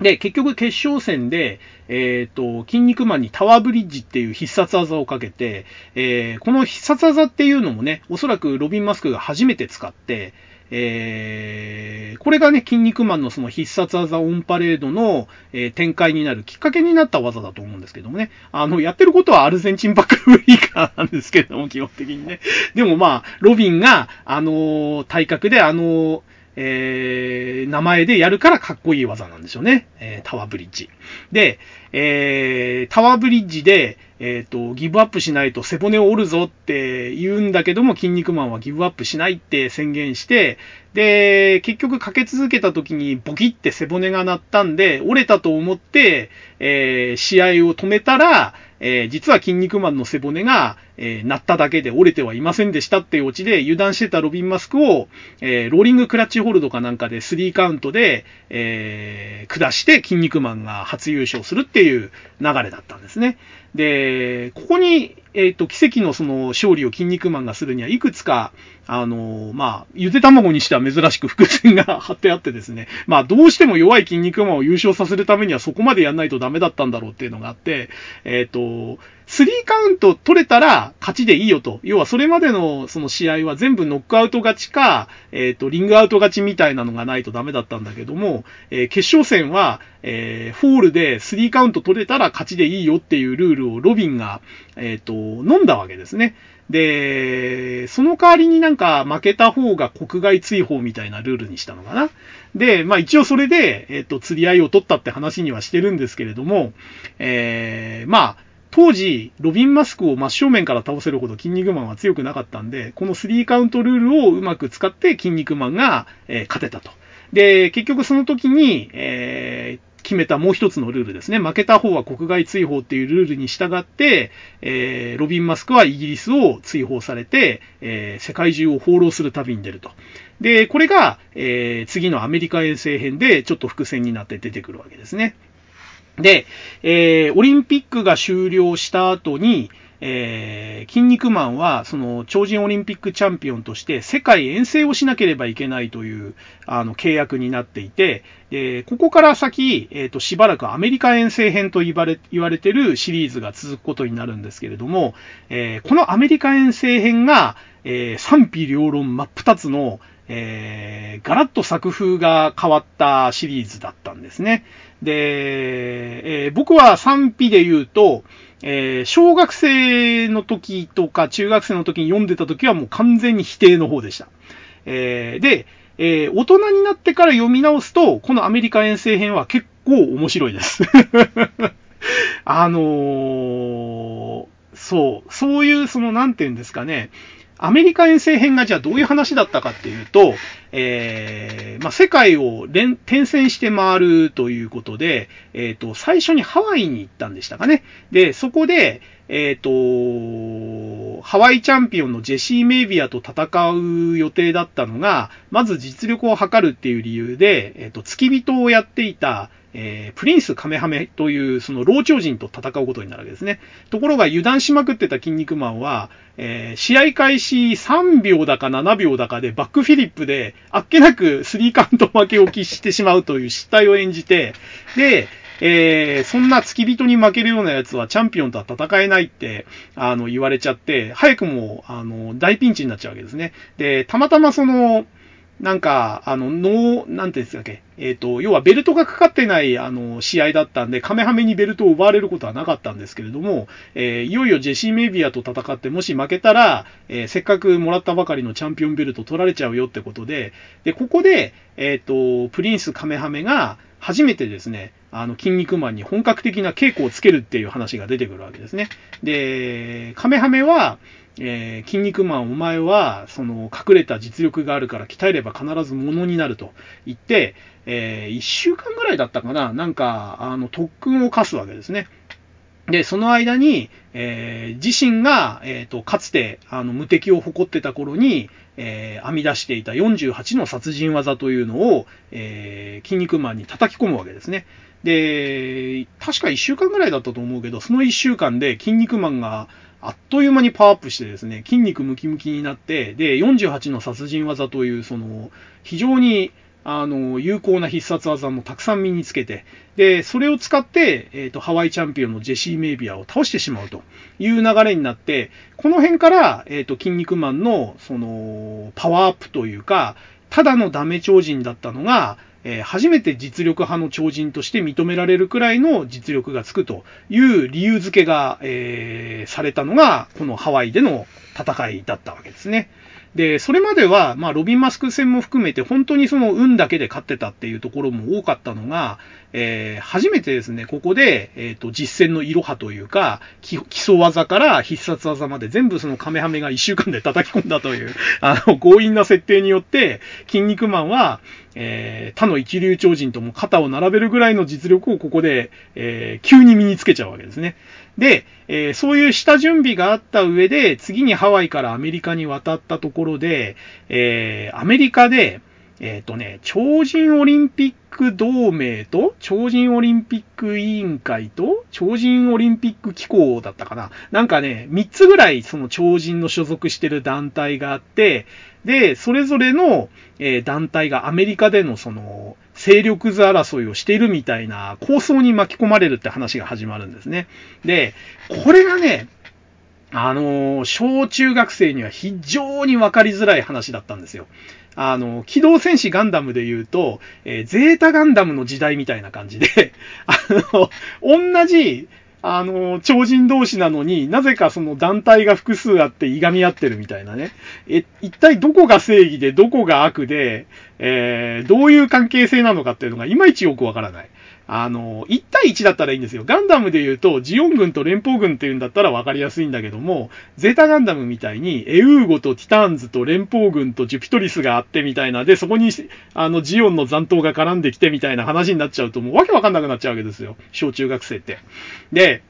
で結局決勝戦で、えーと、筋肉マンにタワーブリッジっていう必殺技をかけて、えー、この必殺技っていうのもね、おそらくロビン・マスクが初めて使って、えー、これがね、筋肉マンのその必殺技オンパレードの、えー、展開になるきっかけになった技だと思うんですけどもね。あの、やってることはアルゼンチンバックフリーカーなんですけども、基本的にね。でもまあ、ロビンが、あのー、体格であのー、えー、名前でやるからかっこいい技なんでしょうね。えー、タワーブリッジ。で、えー、タワーブリッジで、えーと、ギブアップしないと背骨を折るぞって言うんだけども、筋肉マンはギブアップしないって宣言して、で、結局かけ続けた時にボキって背骨が鳴ったんで、折れたと思って、えー、試合を止めたら、えー、実は筋肉マンの背骨が、えー、鳴っただけで折れてはいませんでしたっていうオチで、油断してたロビンマスクを、えー、ローリングクラッチホールドかなんかでスリーカウントで、えー、下して筋肉マンが初優勝するっていう流れだったんですね。で、ここに、えっと、奇跡のその勝利を筋肉マンがするにはいくつか、あの、まあ、ゆで卵にしては珍しく伏線が張ってあってですね、まあ、どうしても弱い筋肉マンを優勝させるためにはそこまでやんないとダメだったんだろうっていうのがあって、えっと、スリーカウント取れたら勝ちでいいよと。要はそれまでのその試合は全部ノックアウト勝ちか、えっと、リングアウト勝ちみたいなのがないとダメだったんだけども、えー、決勝戦は、えー、フォールでスリーカウント取れたら勝ちでいいよっていうルールをロビンが、えっと、飲んだわけですね。で、その代わりになんか負けた方が国外追放みたいなルールにしたのかな。で、まあ一応それで、えっと、釣り合いを取ったって話にはしてるんですけれども、えー、まあ、当時、ロビンマスクを真正面から倒せるほど筋肉マンは強くなかったんで、このスリーカウントルールをうまく使って筋肉マンが、えー、勝てたと。で、結局その時に、えー、決めたもう一つのルールですね。負けた方は国外追放っていうルールに従って、えー、ロビンマスクはイギリスを追放されて、えー、世界中を放浪する旅に出ると。で、これが、えー、次のアメリカ遠征編でちょっと伏線になって出てくるわけですね。で、えー、オリンピックが終了した後に、えー、筋肉マンはその超人オリンピックチャンピオンとして世界遠征をしなければいけないというあの契約になっていて、でここから先、えーと、しばらくアメリカ遠征編と言われ、言われてるシリーズが続くことになるんですけれども、えー、このアメリカ遠征編が、えー、賛否両論真っ二つの、えー、ガラッと作風が変わったシリーズだったんですね。で、えー、僕は賛否で言うと、えー、小学生の時とか中学生の時に読んでた時はもう完全に否定の方でした。えー、で、えー、大人になってから読み直すと、このアメリカ遠征編は結構面白いです。あのー、そう、そういうそのなんていうんですかね、アメリカ遠征編がじゃあどういう話だったかっていうと、えー、まあ、世界を連転戦して回るということで、えっと、最初にハワイに行ったんでしたかね。で、そこで、えっと、ハワイチャンピオンのジェシー・メイビアと戦う予定だったのが、まず実力を測るっていう理由で、えっと、付き人をやっていた、えー、プリンスカメハメというその老超人と戦うことになるわけですね。ところが油断しまくってた筋肉マンは、えー、試合開始さんびょうだかななびょうだかでバックフィリップであっけなくスリーカウント負けを喫してしまうという失態を演じて、で、えー、そんな付き人に負けるようなやつはチャンピオンとは戦えないってあの言われちゃって、早くもあの大ピンチになっちゃうわけですね。で、たまたまその、なんか、あの、ノー、なんていうんですかっけ、えっと、要はベルトがかかってない、あの、試合だったんで、カメハメにベルトを奪われることはなかったんですけれども、えー、いよいよジェシー・メイビアと戦って、もし負けたら、えー、せっかくもらったばかりのチャンピオンベルト取られちゃうよってことで、で、ここで、えっと、プリンス・カメハメが、初めてですね、あの、筋肉マンに本格的な稽古をつけるっていう話が出てくるわけですね。で、カメハメは、えー、筋肉マンお前は、その、隠れた実力があるから鍛えれば必ずものになると言って、えー、いっしゅうかんぐらいだったかな、なんか、あの、特訓を課すわけですね。で、その間に、えー、自身が、えーと、かつてあの無敵を誇ってた頃に、えー、編み出していたよんじゅうはちの殺人技というのを、えー、キン肉マンに叩き込むわけですね。で、確かいっしゅうかんぐらいだったと思うけど、そのいっしゅうかんでキン肉マンがあっという間にパワーアップしてですね、筋肉ムキムキになって、で、よんじゅうはちの殺人技という、その、非常に、あの、有効な必殺技もたくさん身につけて、で、それを使って、えっと、ハワイチャンピオンのジェシー・メイビアを倒してしまうという流れになって、この辺から、えっと、キン肉マンの、その、パワーアップというか、ただのダメ超人だったのが、えー、初めて実力派の超人として認められるくらいの実力がつくという理由付けが、えー、されたのが、このハワイでの戦いだったわけですね。で、それまでは、まあ、ロビン・マスク戦も含めて、本当にその運だけで勝ってたっていうところも多かったのが、えー、初めてですね、ここで、えっと、実践のイロハというか、基礎技から必殺技まで全部そのカメハメがいっしゅうかんで叩き込んだという、あの、強引な設定によって、キン肉マンは、えー、他の一流超人とも肩を並べるぐらいの実力をここで、えー、急に身につけちゃうわけですね。で、えー、そういう下準備があった上で、次にハワイからアメリカに渡ったところで、えー、アメリカで、えっとね、超人オリンピック同盟と、超人オリンピック委員会と、超人オリンピック機構だったかな。なんかね、みっつぐらいその超人の所属してる団体があって、で、それぞれの、えー、団体がアメリカでのその、勢力図争いをしているみたいな構想に巻き込まれるって話が始まるんですね。で、これがね、あの、小中学生には非常に分かりづらい話だったんですよ。あの、機動戦士ガンダムで言うと、えー、ゼータガンダムの時代みたいな感じで、あの、同じ、あの、超人同士なのになぜかその団体が複数あっていがみ合ってるみたいなね。え、一体どこが正義でどこが悪で、えー、どういう関係性なのかっていうのがいまいちよくわからない。あの、いち対いちだったらいいんですよ。ガンダムで言うと、ジオン軍と連邦軍っていうんだったらわかりやすいんだけども、ゼータガンダムみたいに、エウーゴとティターンズと連邦軍とジュピトリスがあってみたいな、で、そこに、あの、ジオンの残党が絡んできてみたいな話になっちゃうと、もうわけわかんなくなっちゃうわけですよ。小中学生って。で、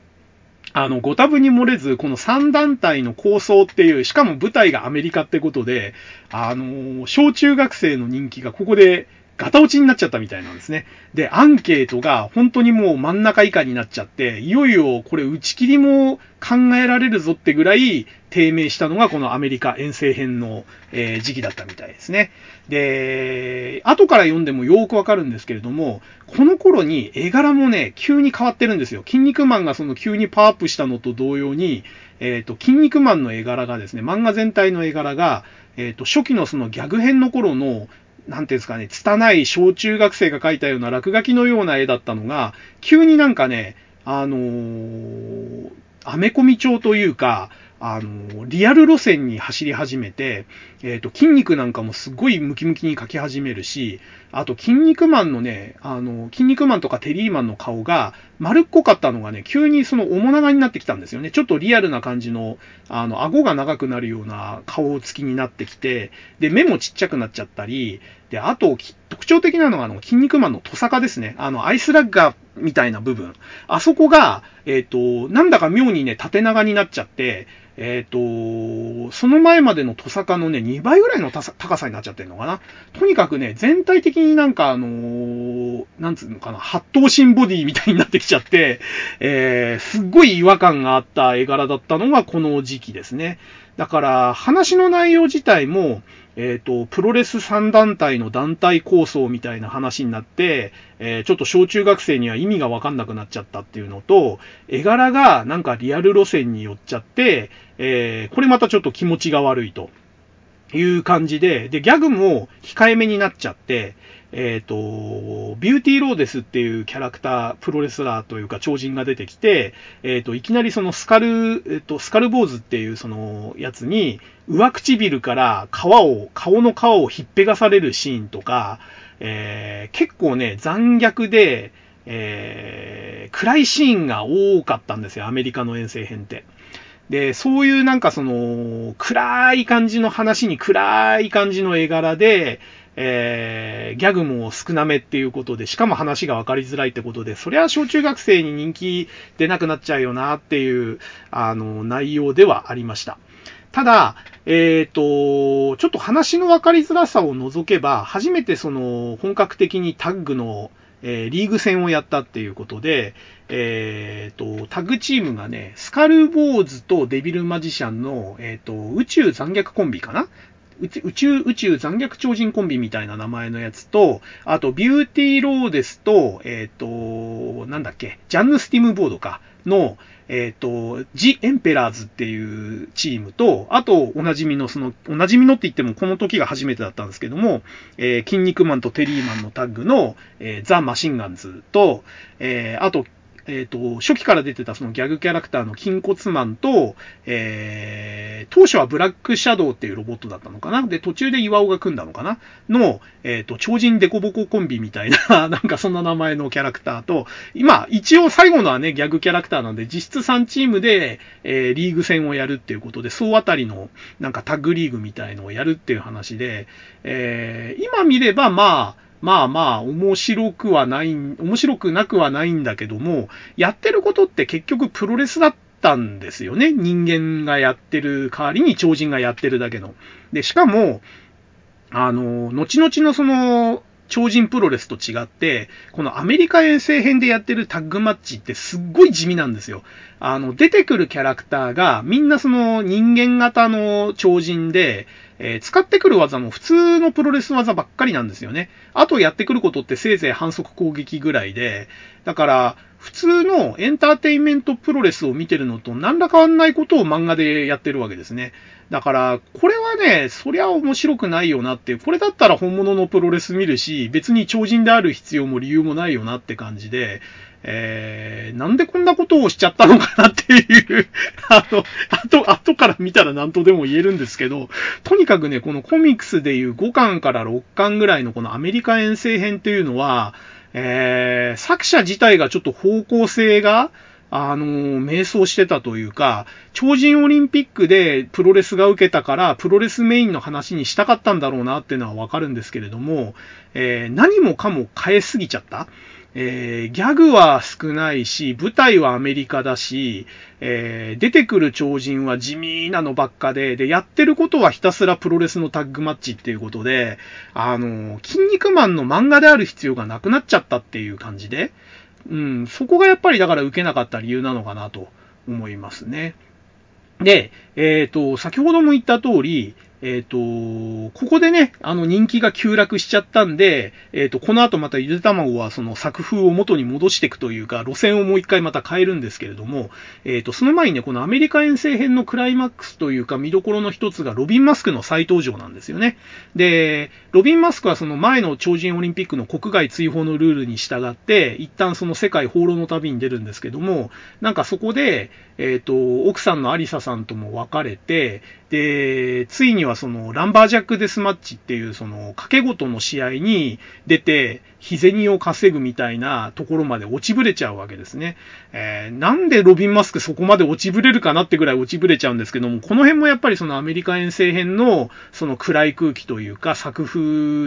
あの、ご多分に漏れず、このさん団体の構想っていう、しかも舞台がアメリカってことで、あの、小中学生の人気がここで、ガタ落ちになっちゃったみたいなんですね。で、アンケートが本当にもう真ん中以下になっちゃって、いよいよこれ打ち切りも考えられるぞってぐらい低迷したのがこのアメリカ遠征編の、えー、時期だったみたいですね。で、後から読んでもよくわかるんですけれども、この頃に絵柄もね、急に変わってるんですよ。キン肉マンがその急にパワーアップしたのと同様に、えっと、キン肉マンの絵柄がですね、漫画全体の絵柄が、えっと、初期のそのギャグ編の頃のなんていうんですかね、拙い小中学生が描いたような落書きのような絵だったのが、急になんかね、あのー、アメコミ調というか、あのー、リアル路線に走り始めて、えっと、筋肉なんかもすごいムキムキに描き始めるし、あと、筋肉マンのね、あのー、筋肉マンとかテリーマンの顔が丸っこかったのがね、急にその面長になってきたんですよね。ちょっとリアルな感じの、あの、顎が長くなるような顔つきになってきて、で、目もちっちゃくなっちゃったり、で、あと、特徴的なのが、あの、筋肉マンのトサカですね。あの、アイスラッガーみたいな部分。あそこが、えっと、なんだか妙にね、縦長になっちゃって、えっと、その前までのトサカのね、にばいぐらいの高さになっちゃってるのかな。とにかくね、全体的になんか、あのー、なんつうのかな、八頭身ボディみたいになってきちゃって、えー、すっごい違和感があった絵柄だったのがこの時期ですね。だから、話の内容自体も、えっと、プロレスさん団体の団体構想みたいな話になって、えー、ちょっと小中学生には意味がわかんなくなっちゃったっていうのと、絵柄がなんかリアル路線に寄っちゃって、えー、これまたちょっと気持ちが悪いという感じで、で、ギャグも控えめになっちゃって、えっと、ビューティーローデスっていうキャラクター、プロレスラーというか超人が出てきて、えっと、いきなりそのスカル、えっと、スカル坊主っていうそのやつに、上唇から皮を、顔の皮をひっぺがされるシーンとか、えー、結構ね、残虐で、えー、暗いシーンが多かったんですよ、アメリカの遠征編って。で、そういうなんかその、暗い感じの話に暗い感じの絵柄で、えー、ギャグも少なめっていうことで、しかも話が分かりづらいってことで、そりゃ小中学生に人気出なくなっちゃうよなっていうあの内容ではありました。ただ、えっと、ちょっと話の分かりづらさを除けば、初めてその本格的にタッグの、えー、リーグ戦をやったっていうことで、えっと、タッグチームがね、スカルボーズとデビルマジシャンの、えっと、宇宙残虐コンビかな宇宙、宇宙残虐超人コンビみたいな名前のやつと、あと、ビューティーローデスと、えっ、ー、と、なんだっけ、ジャンヌ・スティムボードか、の、えっ、ー、と、ジ・エンペラーズっていうチームと、あと、おなじみの、その、おなじみのって言っても、この時が初めてだったんですけども、えー、筋肉マンとテリーマンのタッグの、えー、ザ・マシンガンズと、えー、あと、えっと、初期から出てたそのギャグキャラクターの筋骨マンと、えー、当初はブラックシャドウっていうロボットだったのかなで、途中で岩尾が組んだのかなの、えっと、超人デコボココンビみたいな、なんかそんな名前のキャラクターと、今、一応最後のはね、ギャグキャラクターなんで、実質さんチームで、えー、リーグ戦をやるっていうことで、総あたりの、なんかタッグリーグみたいのをやるっていう話で、えー、今見れば、まあ、まあまあ面白くはない、面白くなくはないんだけども、やってることって結局プロレスだったんですよね。人間がやってる代わりに超人がやってるだけの。で、しかも、あの、後々のその、超人プロレスと違って、このアメリカ遠征編でやってるタッグマッチってすっごい地味なんですよ。あの、出てくるキャラクターがみんなその人間型の超人で、えー、使ってくる技も普通のプロレス技ばっかりなんですよね。あとやってくることってせいぜい反則攻撃ぐらいで、だから普通のエンターテインメントプロレスを見てるのと何ら変わんないことを漫画でやってるわけですね。だからこれはね、そりゃ面白くないよなっていう、これだったら本物のプロレス見るし、別に超人である必要も理由もないよなって感じで、えー、なんでこんなことをしちゃったのかなっていう、あの、あと、あとから見たら何とでも言えるんですけど、とにかくね、このコミックスでいうごかんからろっかんぐらいのこのアメリカ遠征編っていうのは、えー、作者自体がちょっと方向性が、あの、迷走してたというか、超人オリンピックでプロレスが受けたから、プロレスメインの話にしたかったんだろうなっていうのはわかるんですけれども、えー、何もかも変えすぎちゃった。えー、ギャグは少ないし、舞台はアメリカだし、えー、出てくる超人は地味なのばっかで、で、やってることはひたすらプロレスのタッグマッチっていうことで、あの、筋肉マンの漫画である必要がなくなっちゃったっていう感じで、うん、そこがやっぱりだから受けなかった理由なのかなと思いますね。で、えっと、先ほども言った通り、えっと、ここでね、あの人気が急落しちゃったんで、えっと、この後またゆで卵はその作風を元に戻していくというか、路線をもう一回また変えるんですけれども、えっと、その前にね、このアメリカ遠征編のクライマックスというか、見どころの一つがロビンマスクの再登場なんですよね。で、ロビンマスクはその前の超人オリンピックの国外追放のルールに従って、一旦その世界放浪の旅に出るんですけども、なんかそこで、えっと、奥さんのアリサさんとも別れて、で、ついにはそのランバージャックデスマッチっていうその賭け事の試合に出て日銭を稼ぐみたいなところまで落ちぶれちゃうわけですね、えー、なんでロビンマスクそこまで落ちぶれるかなってぐらい落ちぶれちゃうんですけども、この辺もやっぱりそのアメリカ遠征編のその暗い空気というか作風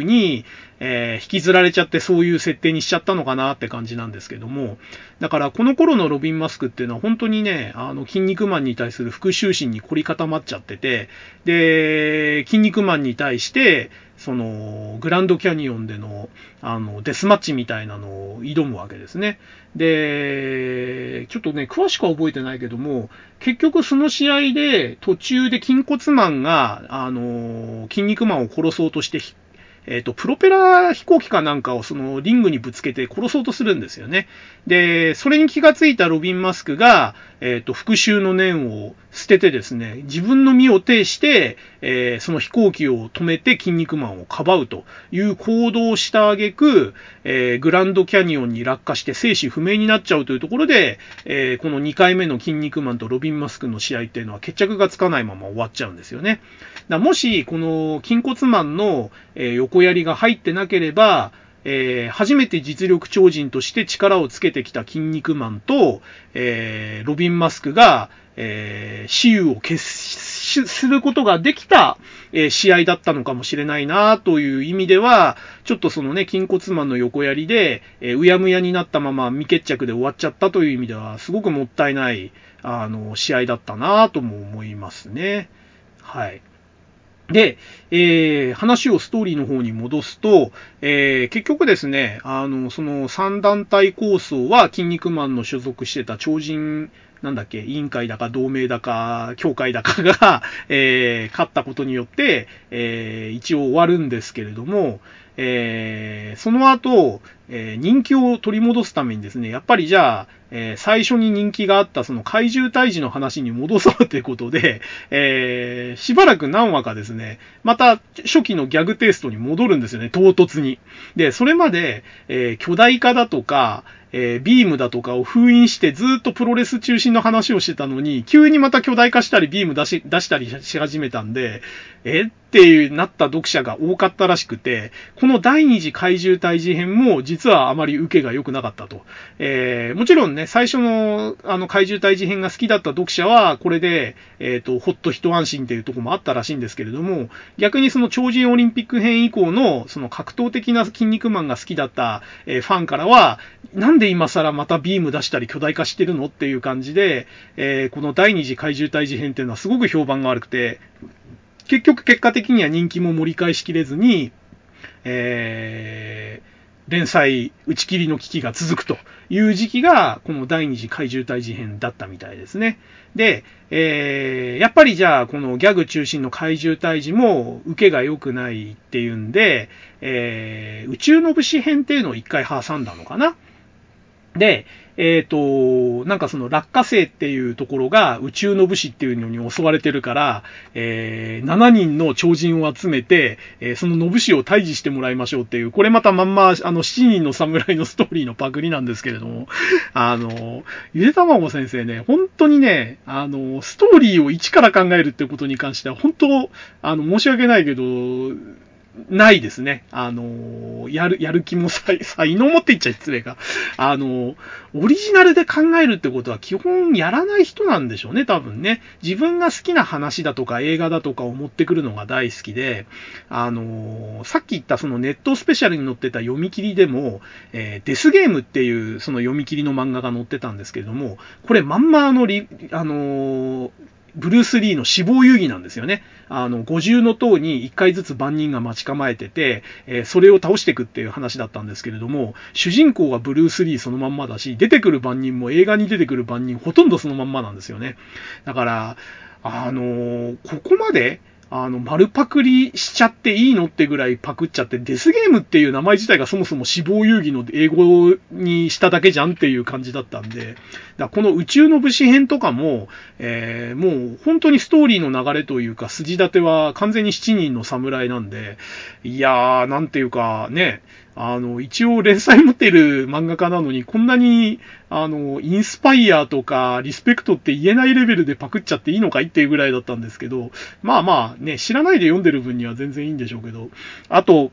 に、えー、引きずられちゃってそういう設定にしちゃったのかなって感じなんですけども、だからこの頃のロビンマスクっていうのは本当にね、あの筋肉マンに対する復讐心に凝り固まっちゃってて、で筋肉マンに対してそのグランドキャニオンでのあのデスマッチみたいなのを挑むわけですね。で、ちょっとね詳しくは覚えてないけども、結局その試合で途中で筋骨マンがあの筋肉マンを殺そうとしてえっと、プロペラ飛行機かなんかをそのリングにぶつけて殺そうとするんですよね。で、それに気がついたロビンマスクが、えっと、復讐の念を捨ててですね、自分の身を挺して、えー、その飛行機を止めて筋肉マンをかばうという行動をした挙句、えー、グランドキャニオンに落下して生死不明になっちゃうというところで、えー、このにかいめの筋肉マンとロビンマスクの試合っていうのは決着がつかないまま終わっちゃうんですよね。だもし、この筋骨マンの、えー、横小槍が入ってなければ、えー、初めて実力超人として力をつけてきた筋肉マンと、えー、ロビンマスクが、えー、雌雄を決することができた、えー、試合だったのかもしれないなという意味では、ちょっとそのね、筋骨マンの横やりで、えー、うやむやになったまま未決着で終わっちゃったという意味では、すごくもったいない、あの、試合だったなとも思いますね。はい。で、えー、話をストーリーの方に戻すと、えー、結局ですね、あの、そのさん団体構想は、筋肉マンの所属してた超人、なんだっけ、委員会だか同盟だか協会だかが、えー、勝ったことによって、えー、一応終わるんですけれども、えー、その後、えー、人気を取り戻すためにですね、やっぱりじゃあ、えー、最初に人気があったその怪獣退治の話に戻そうということで、えー、しばらく何話かですね、また初期のギャグテイストに戻るんですよね、唐突に。で、それまで、えー、巨大化だとか、えー、ビームだとかを封印してずっとプロレス中心の話をしてたのに、急にまた巨大化したりビーム出し、出したりし始めたんで、えっていうなった読者が多かったらしくて、この第二次怪獣退治編も実はあまり受けが良くなかったと。えー、もちろんね、最初のあの怪獣退治編が好きだった読者は、これで、えっと、ほっと一安心っていうところもあったらしいんですけれども、逆にその超人オリンピック編以降の、その格闘的な筋肉マンが好きだった、えー、ファンからは、なんで今更またビーム出したり巨大化してるのっていう感じで、えー、この第二次怪獣退治編っていうのはすごく評判が悪くて、結局結果的には人気も盛り返しきれずに、えー、連載打ち切りの危機が続くという時期がこの第二次怪獣退治編だったみたいですね。で、えー、やっぱりじゃあこのギャグ中心の怪獣退治も受けが良くないっていうんで、えー、宇宙の武士編っていうのを一回挟んだのかな。で、えっと、なんかその落花生っていうところが宇宙の武士っていうのに襲われてるから、えー、ななにんの超人を集めて、えー、その野武士を退治してもらいましょうっていう、これまたまんま、あの、しちにんの侍のストーリーのパクリなんですけれども、あの、ゆでたまご先生ね、本当にね、あの、ストーリーを一から考えるっていうことに関しては、本当、あの、申し訳ないけど、ないですね。あの、やる、やる気も才能持っていっちゃ失礼か。あの、オリジナルで考えるってことは基本やらない人なんでしょうね、多分ね。自分が好きな話だとか映画だとかを持ってくるのが大好きで、あの、さっき言ったそのネットスペシャルに載ってた読み切りでも、えー、デスゲームっていうその読み切りの漫画が載ってたんですけれども、これまんまあのリ、あの、ブルース・リーの死亡遊戯なんですよね。あの、五重の塔に一回ずつ番人が待ち構えてて、えー、それを倒していくっていう話だったんですけれども、主人公はブルース・リーそのまんまだし、出てくる番人も映画に出てくる番人ほとんどそのまんまなんですよね。だから、あのー、ここまで、あの、丸パクリしちゃっていいのってぐらいパクっちゃって、デスゲームっていう名前自体がそもそも死亡遊戯の英語にしただけじゃんっていう感じだったんで、だからこの宇宙の武士編とかも、えー、もう本当にストーリーの流れというか筋立ては完全にしちにんの侍なんで、いやー、なんていうかね、あの、一応連載持ってる漫画家なのに、こんなに、あの、インスパイアとか、リスペクトって言えないレベルでパクっちゃっていいのかいっていうぐらいだったんですけど、まあまあね、知らないで読んでる分には全然いいんでしょうけど、あと、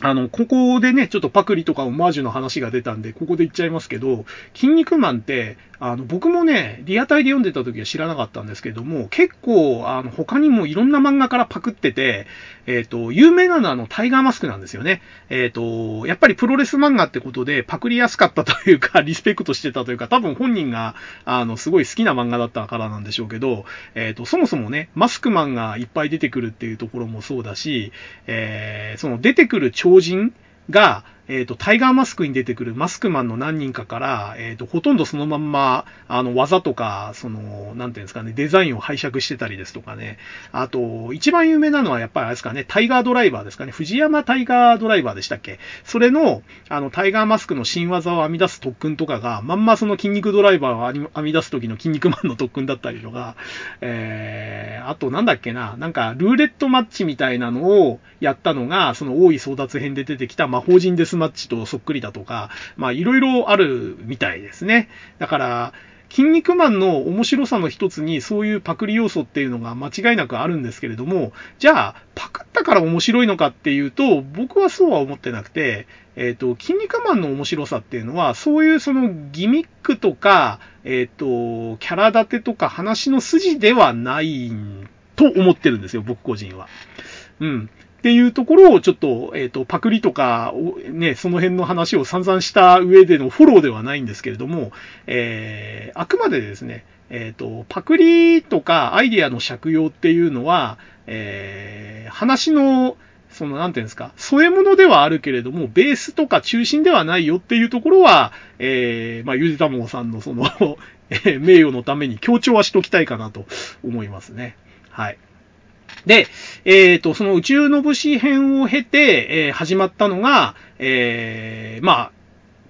あの、ここでね、ちょっとパクリとかオマージュの話が出たんで、ここで言っちゃいますけど、筋肉マンって、あの、僕もね、リアタイで読んでた時は知らなかったんですけども、結構、あの、他にもいろんな漫画からパクってて、えっと、有名なのはあの、タイガーマスクなんですよね。えっと、やっぱりプロレス漫画ってことで、パクりやすかったというか、リスペクトしてたというか、多分本人が、あの、すごい好きな漫画だったからなんでしょうけど、えっと、そもそもね、マスクマンがいっぱい出てくるっていうところもそうだし、えー、その出てくる超超人が、えっと、タイガーマスクに出てくるマスクマンの何人かから、えっと、ほとんどそのまんま、あの、技とか、その、なんていうんですかね、デザインを拝借してたりですとかね。あと、一番有名なのはやっぱりあれですかね、タイガードライバーですかね。藤山タイガードライバーでしたっけ？それの、あの、タイガーマスクの新技を編み出す特訓とかが、まんまその筋肉ドライバーを編み出す時の筋肉マンの特訓だったりとか、えー、あとなんだっけな、なんか、ルーレットマッチみたいなのをやったのが、その大井争奪編で出てきた魔法陣デスマッチとそっくりだとか、まあいろいろあるみたいですね。だから、筋肉マンの面白さの一つにそういうパクリ要素っていうのが間違いなくあるんですけれども、じゃあ、パクったから面白いのかっていうと、僕はそうは思ってなくて、えっと、筋肉マンの面白さっていうのは、そういうそのギミックとか、えっと、キャラ立てとか話の筋ではないんと思ってるんですよ、僕個人は。うん。っていうところをちょっと、えっと、パクリとか、ね、その辺の話を散々した上でのフォローではないんですけれども、えー、あくまでですね、えっと、パクリとかアイデアの借用っていうのは、えー、話の、その、なんていうんですか、添え物ではあるけれども、ベースとか中心ではないよっていうところは、えー、まあ、ゆでたもんさんのその、名誉のために強調はしときたいかなと思いますね。はい。で、えっ、ー、と、その宇宙の節編を経て、えー、始まったのが、えー、まあ、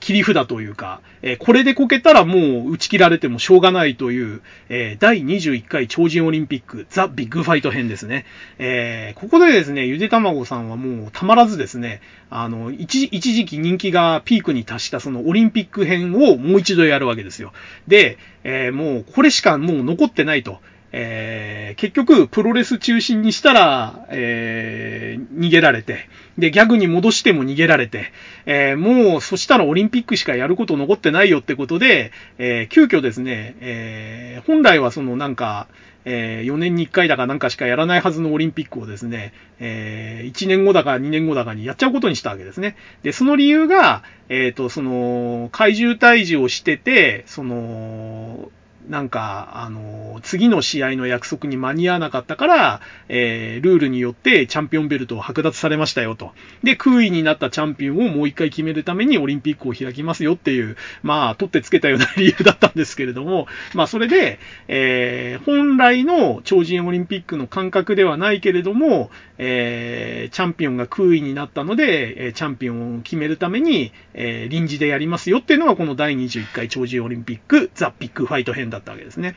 切り札というか、えー、これでこけたらもう打ち切られてもしょうがないという、えー、だいにじゅういっかい超人オリンピック、ザ・ビッグファイト編ですね。えー、ここでですね、ゆでたまごさんはもうたまらずですね、あの、一、一時期人気がピークに達したそのオリンピック編をもう一度やるわけですよ。で、えー、もうこれしかもう残ってないと。えー、結局、プロレス中心にしたら、えー、逃げられて、で、ギャグに戻しても逃げられて、えー、もう、そしたらオリンピックしかやること残ってないよってことで、えー、急遽ですね、えー、本来はそのなんか、えー、よねんにいっかいだかなんかしかやらないはずのオリンピックをですね、えー、いちねんごだかにねんごだかにやっちゃうことにしたわけですね。で、その理由が、えっと、その、怪獣退治をしてて、その、なんか、あのー、次の試合の約束に間に合わなかったから、えー、ルールによってチャンピオンベルトを剥奪されましたよと。で、空位になったチャンピオンをもう一回決めるためにオリンピックを開きますよっていう、まあ、取ってつけたような理由だったんですけれども、まあ、それで、えー、本来の超人オリンピックの感覚ではないけれども、えー、チャンピオンが空位になったので、チャンピオンを決めるために、えー、臨時でやりますよっていうのが、このだいにじゅういっかい超人オリンピック、ザ・ビッグファイト編だったわけですね。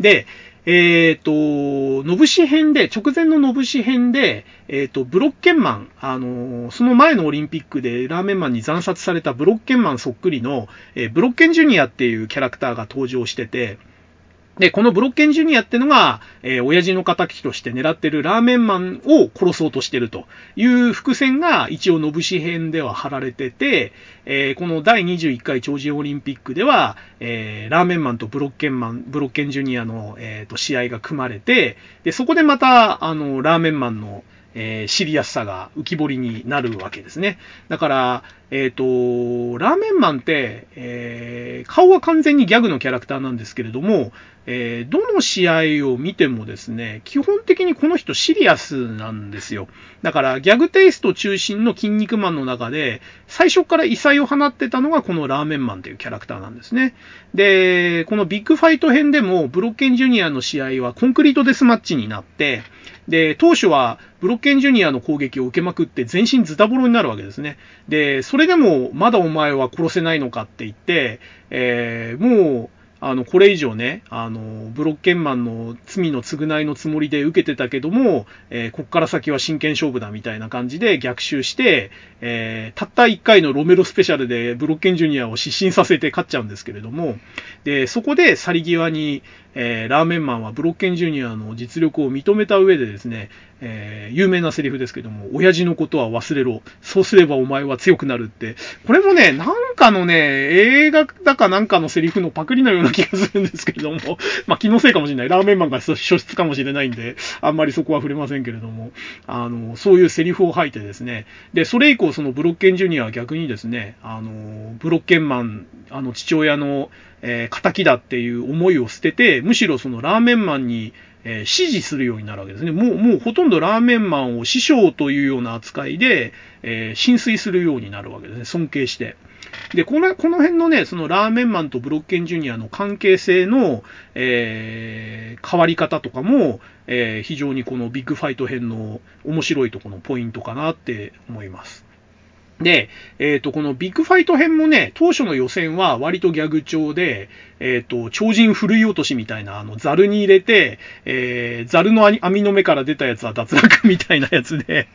で、えっ、ー、と、のぶし編で、直前ののぶし編で、えっ、ー、と、ブロッケンマン、あのー、その前のオリンピックでラーメンマンに惨殺されたブロッケンマンそっくりの、えー、ブロッケンジュニアっていうキャラクターが登場してて、で、このブロッケンジュニアってのが、えー、親父の仇として狙ってるラーメンマンを殺そうとしてるという伏線が一応のぶし編では貼られてて、えー、このだいにじゅういっかい超人オリンピックでは、えー、ラーメンマンとブロッケンマン、ブロッケンジュニアの、えーと、試合が組まれて、で、そこでまた、あの、ラーメンマンのえー、シリアスさが浮き彫りになるわけですね。だから、えっと、ラーメンマンって、えー、顔は完全にギャグのキャラクターなんですけれども、えー、どの試合を見てもですね、基本的にこの人シリアスなんですよ。だから、ギャグテイスト中心の筋肉マンの中で、最初から異彩を放ってたのがこのラーメンマンというキャラクターなんですね。で、このビッグファイト編でも、ブロッケンジュニアの試合はコンクリートデスマッチになって、で、当初はブロッケンジュニアの攻撃を受けまくって全身ズタボロになるわけですね。で、それでもまだお前は殺せないのかって言って、えー、もう、あの、これ以上ね、あの、ブロッケンマンの罪の償いのつもりで受けてたけども、えー、こっから先は真剣勝負だみたいな感じで逆襲して、えー、たったいっかいのロメロスペシャルでブロッケンジュニアを失神させて勝っちゃうんですけれども、で、そこで去り際に、えー、ラーメンマンはブロッケンジュニアの実力を認めた上でですね、えー、有名なセリフですけども、親父のことは忘れろ。そうすればお前は強くなるって。これもね、なんかのね、映画だかなんかのセリフのパクリのような気がするんですけれども、まあ、気のせいかもしれない。ラーメンマンが素質かもしれないんで、あんまりそこは触れませんけれども、あの、そういうセリフを吐いてですね、で、それ以降そのブロッケンジュニアは逆にですね、あの、ブロッケンマン、あの、父親の、えー、仇だっていう思いを捨てて、むしろそのラーメンマンに、えー、支持するようになるわけですね。もう、もうほとんどラーメンマンを師匠というような扱いで、えー、浸水するようになるわけですね。尊敬して。で、この、この辺のね、そのラーメンマンとブロッケンジュニアの関係性の、えー、変わり方とかも、えー、非常にこのビッグファイト編の面白いところのポイントかなって思います。で、えっと、このビッグファイト編もね、当初の予選は割とギャグ調で、えっと、超人ふるい落としみたいな、あの、ザルに入れて、えー、ザルの網の目から出たやつは脱落みたいなやつで、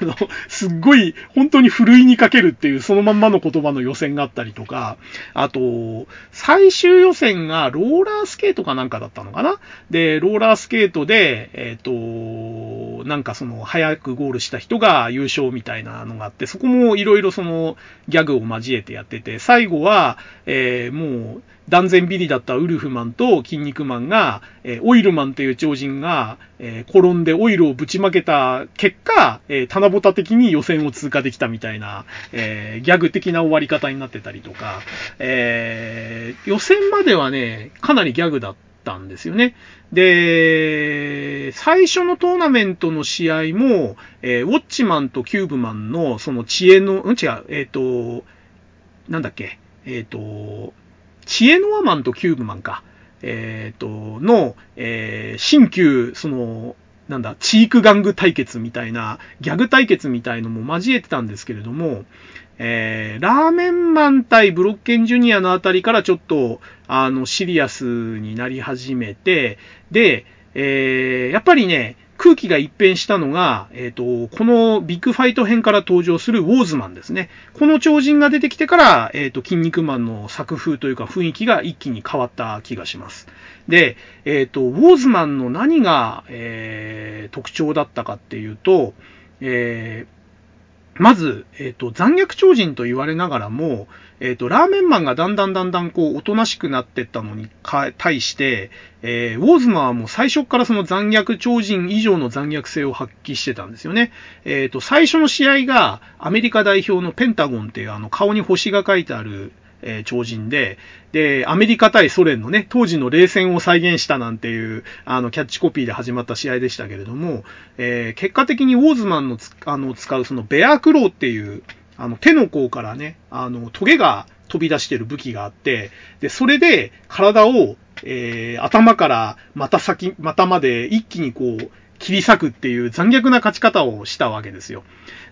あの、すっごい、本当にふるいにかけるっていう、そのまんまの言葉の予選があったりとか、あと、最終予選がローラースケートかなんかだったのかな？で、ローラースケートで、えっと、なんかその早くゴールした人が優勝みたいなのがあって、そこもいろいろそのギャグを交えてやってて、最後はえもう断然ビリだったウルフマンと筋肉マンがえオイルマンという超人がえ転んでオイルをぶちまけた結果、え棚ぼた的に予選を通過できたみたいなえギャグ的な終わり方になってたりとか、え予選まではねかなりギャグだったたんですよね。で、最初のトーナメントの試合も、えー、ウォッチマンとキューブマンのその知恵の、うん、違う、えっ、ー、と、なんだっけ、えっ、ー、と、知恵の輪マンとキューブマンか、えっ、ー、と、の、えー、新旧、その、なんだ、チーク玩具対決みたいな、ギャグ対決みたいのも交えてたんですけれども、えー、ラーメンマン対ブロッケンジュニアのあたりからちょっと、あの、シリアスになり始めて、で、えー、やっぱりね、空気が一変したのが、えっと、このビッグファイト編から登場するウォーズマンですね。この超人が出てきてから、えっと、筋肉マンの作風というか雰囲気が一気に変わった気がします。で、えっと、ウォーズマンの何が、えー、特徴だったかっていうと、えーまず、えっと、残虐超人と言われながらも、えっと、ラーメンマンがだんだんだんだんこう、おとなしくなってったのにか、対して、えー、ウォーズマンはもう最初からその残虐超人以上の残虐性を発揮してたんですよね。えっと、最初の試合が、アメリカ代表のペンタゴンっていうあの、顔に星が書いてある、えー、超人で、で、アメリカ対ソ連のね、当時の冷戦を再現したなんていう、あの、キャッチコピーで始まった試合でしたけれども、えー、結果的にウォーズマンのつ、あの、使うそのベアクローっていう、あの、手の甲からね、あの、トゲが飛び出してる武器があって、で、それで体を、えー、頭から股先、股まで一気にこう、切り裂くっていう残虐な勝ち方をしたわけですよ。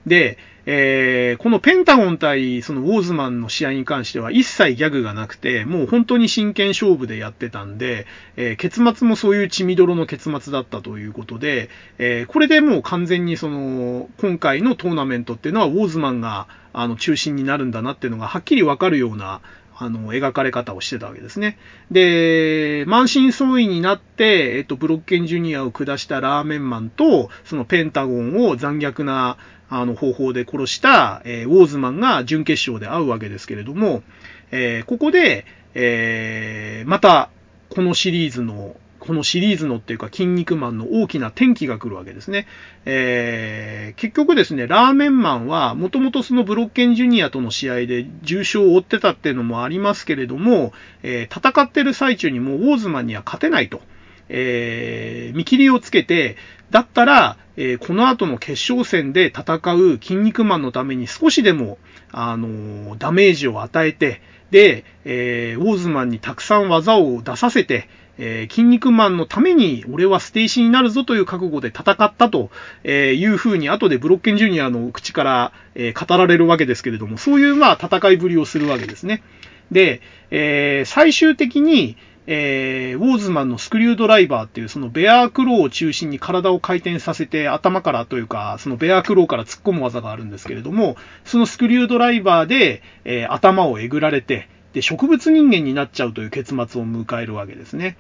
で、えー、このペンタゴン対そのウォーズマンの試合に関しては一切ギャグがなくて、もう本当に真剣勝負でやってたんで、えー、結末もそういう血みどろの結末だったということで、えー、これでもう完全にその、今回のトーナメントっていうのはウォーズマンがあの中心になるんだなっていうのがはっきりわかるような、あの、描かれ方をしてたわけですね。で、満身創痍になって、えっと、ブロッケンジュニアを下したラーメンマンと、そのペンタゴンを残虐な、あの、方法で殺した、えー、ウォーズマンが準決勝で会うわけですけれども、えー、ここで、えー、また、このシリーズの、このシリーズのっていうか、筋肉マンの大きな転機が来るわけですね。えー、結局ですね、ラーメンマンは、もともとそのブロッケンジュニアとの試合で重傷を負ってたっていうのもありますけれども、えー、戦ってる最中にもうウォーズマンには勝てないと。えー、見切りをつけて、だったら、えー、この後の決勝戦で戦う筋肉マンのために少しでも、あのー、ダメージを与えて、で、えー、ウォーズマンにたくさん技を出させて、えー、筋肉マンのために俺は捨て石になるぞという覚悟で戦ったという風に後でブロッケンジュニアの口から語られるわけですけれども、そういうまあ戦いぶりをするわけですね。で、えー、最終的に、えー、ウォーズマンのスクリュードライバーっていうそのベアークローを中心に体を回転させて頭からというかそのベアークローから突っ込む技があるんですけれども、そのスクリュードライバーで、えー、頭をえぐられて、で、植物人間になっちゃうという結末を迎えるわけですね。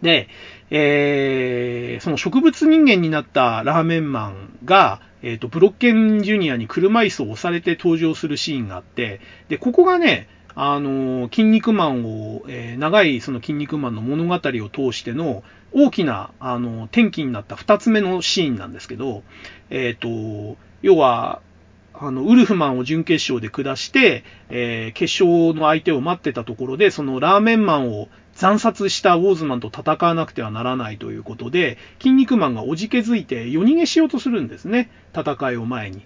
で、えー、その植物人間になったラーメンマンが、えっと、ブロッケンジュニアに車椅子を押されて登場するシーンがあって、で、ここがね、あの、筋肉マンを、えー、長いその筋肉マンの物語を通しての大きな、あの、転機になった二つ目のシーンなんですけど、えっと、要は、あの、ウルフマンを準決勝で下して、えー、決勝の相手を待ってたところで、そのラーメンマンを惨殺したウォーズマンと戦わなくてはならないということで、筋肉マンがおじけづいて夜逃げしようとするんですね。戦いを前に。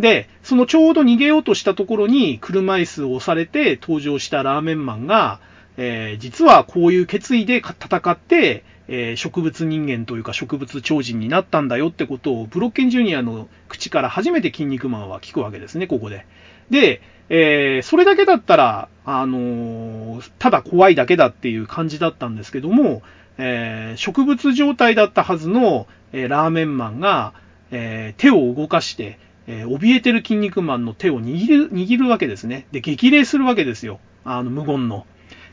で、そのちょうど逃げようとしたところに車椅子を押されて登場したラーメンマンが、えー、実はこういう決意で戦って、えー、植物人間というか植物超人になったんだよってことをブロッケンジュニアの口から初めて筋肉マンは聞くわけですね、ここで。で、えー、それだけだったら、あのー、ただ怖いだけだっていう感じだったんですけども、えー、植物状態だったはずの、えー、ラーメンマンが、えー、手を動かして、えー、怯えてる筋肉マンの手を握る、握るわけですね。で、激励するわけですよ。あの、無言の。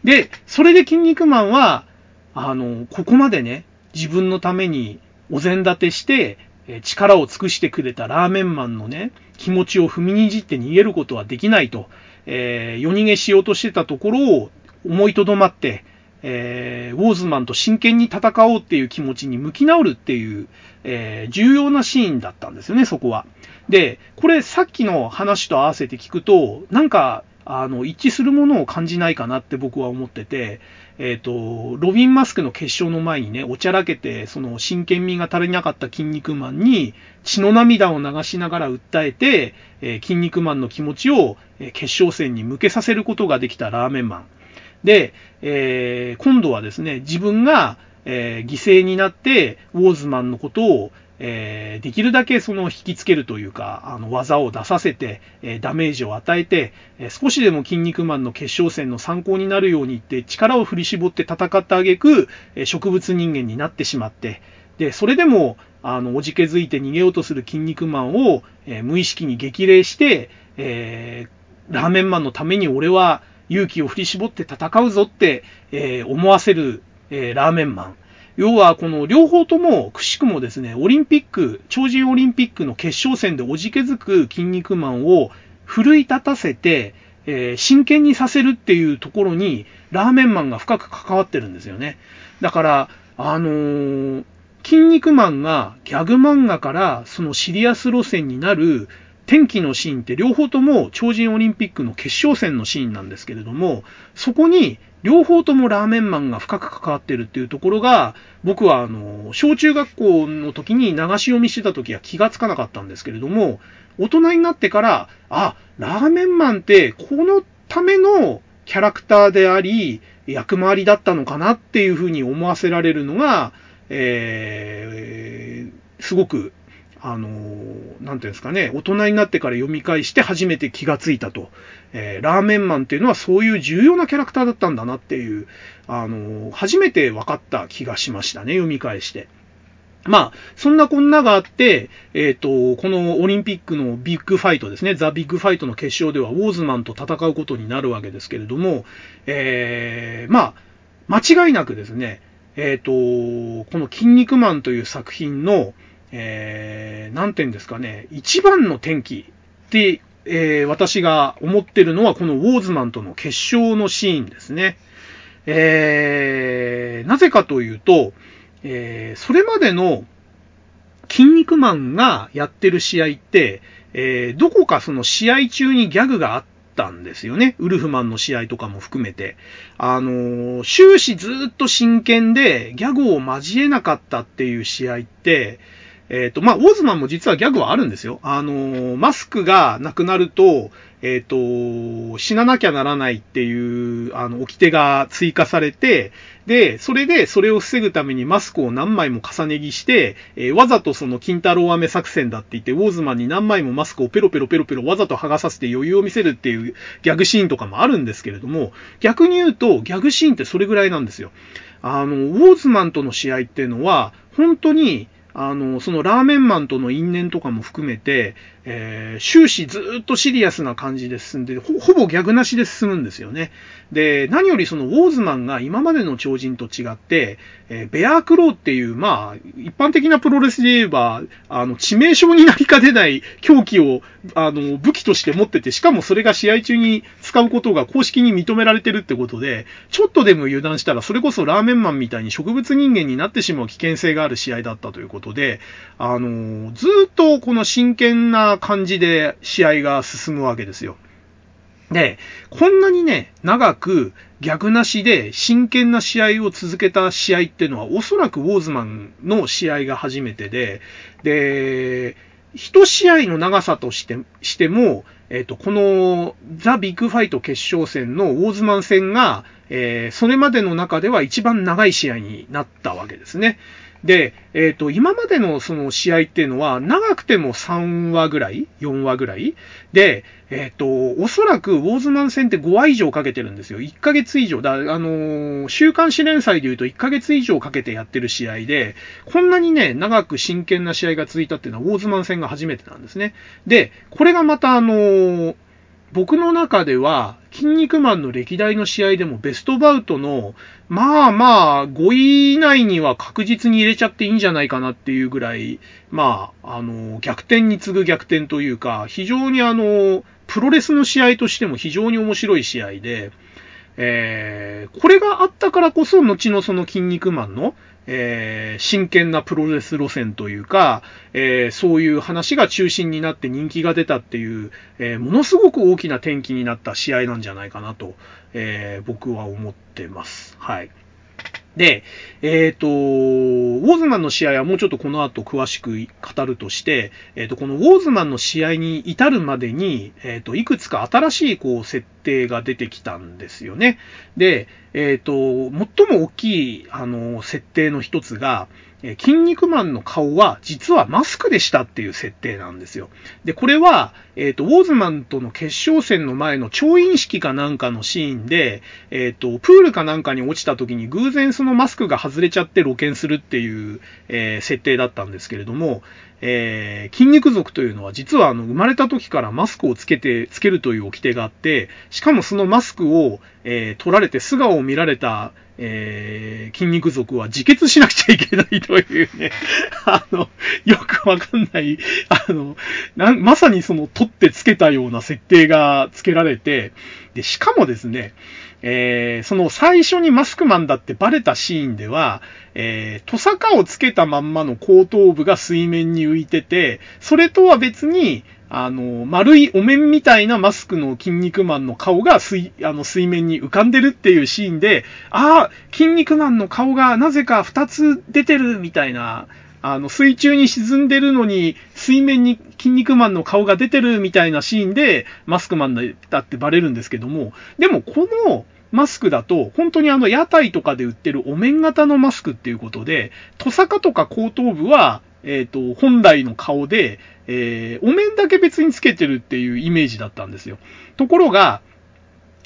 で、それで筋肉マンは、あの、ここまでね、自分のためにお膳立てして、力を尽くしてくれたラーメンマンのね、気持ちを踏みにじって逃げることはできないと、えー、夜逃げしようとしてたところを思いとどまって、えー、ウォーズマンと真剣に戦おうっていう気持ちに向き直るっていう、えー、重要なシーンだったんですよね、そこは。で、これさっきの話と合わせて聞くと、なんか、あの、一致するものを感じないかなって僕は思ってて、えっと、ロビンマスクの決勝の前にね、おちゃらけて、その真剣味が足りなかった筋肉マンに血の涙を流しながら訴えて、えー、筋肉マンの気持ちを決勝戦に向けさせることができたラーメンマン。で、えー、今度はですね、自分が、えー、犠牲になって、ウォーズマンのことをえー、できるだけその引きつけるというか、あの技を出させて、えー、ダメージを与えて、えー、少しでも筋肉マンの決勝戦の参考になるようにって力を振り絞って戦った挙句、えー、植物人間になってしまって、でそれでもあのおじけづいて逃げようとする筋肉マンを、えー、無意識に激励して、えー、ラーメンマンのために俺は勇気を振り絞って戦うぞって、えー、思わせる、えー、ラーメンマン。要はこの両方ともくしくもですね、オリンピック、超人オリンピックの決勝戦でおじけづく筋肉マンを奮い立たせて、えー、真剣にさせるっていうところにラーメンマンが深く関わってるんですよね。だからあのー、筋肉マンがギャグ漫画からそのシリアス路線になる天気のシーンって両方とも超人オリンピックの決勝戦のシーンなんですけれども、そこに両方ともラーメンマンが深く関わってるっていうところが、僕はあの小中学校の時に流し読みしてた時は気がつかなかったんですけれども、大人になってから、あ、ラーメンマンってこのためのキャラクターであり役回りだったのかなっていうふうに思わせられるのが、えー、すごくあのなんていうんですかね、大人になってから読み返して初めて気がついたと、えー、ラーメンマンっていうのはそういう重要なキャラクターだったんだなっていう、あのー、初めて分かった気がしましたね、読み返して。まあそんなこんながあって、えっとこのオリンピックのビッグファイトですね、ザ・ビッグファイトの決勝ではウォーズマンと戦うことになるわけですけれども、えー、まあ間違いなくですね、えっとこの筋肉マンという作品のえー、なんていうんですかね、一番の転機って、えー、私が思ってるのはこのウォーズマンとの決勝のシーンですね。えー、なぜかというと、えー、それまでの筋肉マンがやってる試合って、えー、どこかその試合中にギャグがあってたんですよね。ウルフマンの試合とかも含めて、あのー、終始ずっと真剣でギャグを交えなかったっていう試合って、えっと、まあ、ウォーズマンも実はギャグはあるんですよ。あのー、マスクがなくなると、えっと、死ななきゃならないっていう、あの、掟が追加されて、で、それで、それを防ぐためにマスクを何枚も重ね着して、えー、わざとその金太郎飴作戦だって言って、ウォーズマンに何枚もマスクをペロペロペロペロわざと剥がさせて余裕を見せるっていうギャグシーンとかもあるんですけれども、逆に言うと、ギャグシーンってそれぐらいなんですよ。あの、ウォーズマンとの試合っていうのは、本当に、あの、そのラーメンマンとの因縁とかも含めて、えー、終始ずっとシリアスな感じで進んで、ほ、ほぼギャグなしで進むんですよね。で、何よりそのウォーズマンが今までの超人と違って、えー、ベアークローっていう、まあ、一般的なプロレスで言えば、あの、致命傷になりかねない狂気を、あの、武器として持ってて、しかもそれが試合中に使うことが公式に認められてるってことで、ちょっとでも油断したら、それこそラーメンマンみたいに植物人間になってしまう危険性がある試合だったということで、あのー、ずっとこの真剣な感じで試合が進むわけですよ。で、こんなにね、長く逆なしで真剣な試合を続けた試合っていうのは、おそらくウォーズマンの試合が初めてで、で、一試合の長さとして、しても、えっと、このザ・ビッグファイト決勝戦のウォーズマン戦が、えー、それまでの中では一番長い試合になったわけですね。で、えっと、今までのその試合っていうのは、長くてもさんわぐらい ?よん 話ぐらいで、えっと、おそらくウォーズマン戦ってごわ以上かけてるんですよ。いっかげつ以上だ、あのー、週刊誌連載で言うといっかげつ以上かけてやってる試合で、こんなにね、長く真剣な試合が続いたっていうのは、ウォーズマン戦が初めてなんですね。で、これがまたあのー、僕の中では筋肉マンの歴代の試合でもベストバウトのまあまあごい以内には確実に入れちゃっていいんじゃないかなっていうぐらい、まああの逆転に次ぐ逆転というか、非常にあのプロレスの試合としても非常に面白い試合で、えー、これがあったからこそ後のその筋肉マンの、えー、真剣なプロレス路線というか、えー、そういう話が中心になって人気が出たっていう、えー、ものすごく大きな転機になった試合なんじゃないかなと、えー、僕は思ってます。はい。で、えっと、ウォーズマンの試合はもうちょっとこの後詳しく語るとして、えっと、このウォーズマンの試合に至るまでに、えっと、いくつか新しいこう設定が出てきたんですよね。で、えっと、最も大きい、あの、設定の一つが、筋肉マンの顔は実はマスクでしたっていう設定なんですよ。で、これは、えっと、ウォーズマンとの決勝戦の前の調印式かなんかのシーンで、えっと、プールかなんかに落ちた時に偶然そのマスクが外れちゃって露見するっていう、えー、設定だったんですけれども、えー、筋肉族というのは実はあの生まれた時からマスクをつけて、つけるという掟があって、しかもそのマスクを、えー、取られて素顔を見られたえー、筋肉族は自決しなくちゃいけないというね、あの、よくわかんない、あの、なん、まさにその取ってつけたような設定がつけられて、で、しかもですね、えー、その最初にマスクマンだってバレたシーンでは、えー、トサカをつけたまんまの後頭部が水面に浮いてて、それとは別に、あの、丸いお面みたいなマスクの筋肉マンの顔が水、あの、水面に浮かんでるっていうシーンで、ああ、筋肉マンの顔がなぜかふたつ出てるみたいな、あの、水中に沈んでるのに、水面に筋肉マンの顔が出てるみたいなシーンで、マスクマンだってバレるんですけども、でもこの、マスクだと、本当にあの屋台とかで売ってるお面型のマスクっていうことで、トサカとか後頭部は、えっと、本来の顔で、えー、お面だけ別につけてるっていうイメージだったんですよ。ところが、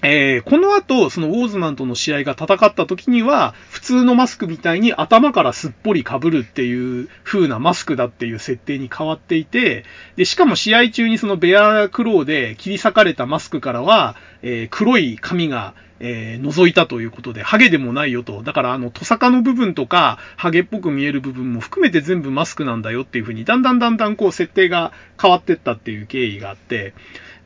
えー、この後、そのウォーズマンとの試合が戦った時には、普通のマスクみたいに頭からすっぽり被るっていう風なマスクだっていう設定に変わっていて、で、しかも試合中にそのベアクローで切り裂かれたマスクからは、えー、黒い髪が、えー、覗いたということで、ハゲでもないよと。だからあの、トサカの部分とか、ハゲっぽく見える部分も含めて全部マスクなんだよっていう風に、だんだんだんだんこう設定が変わってったっていう経緯があって、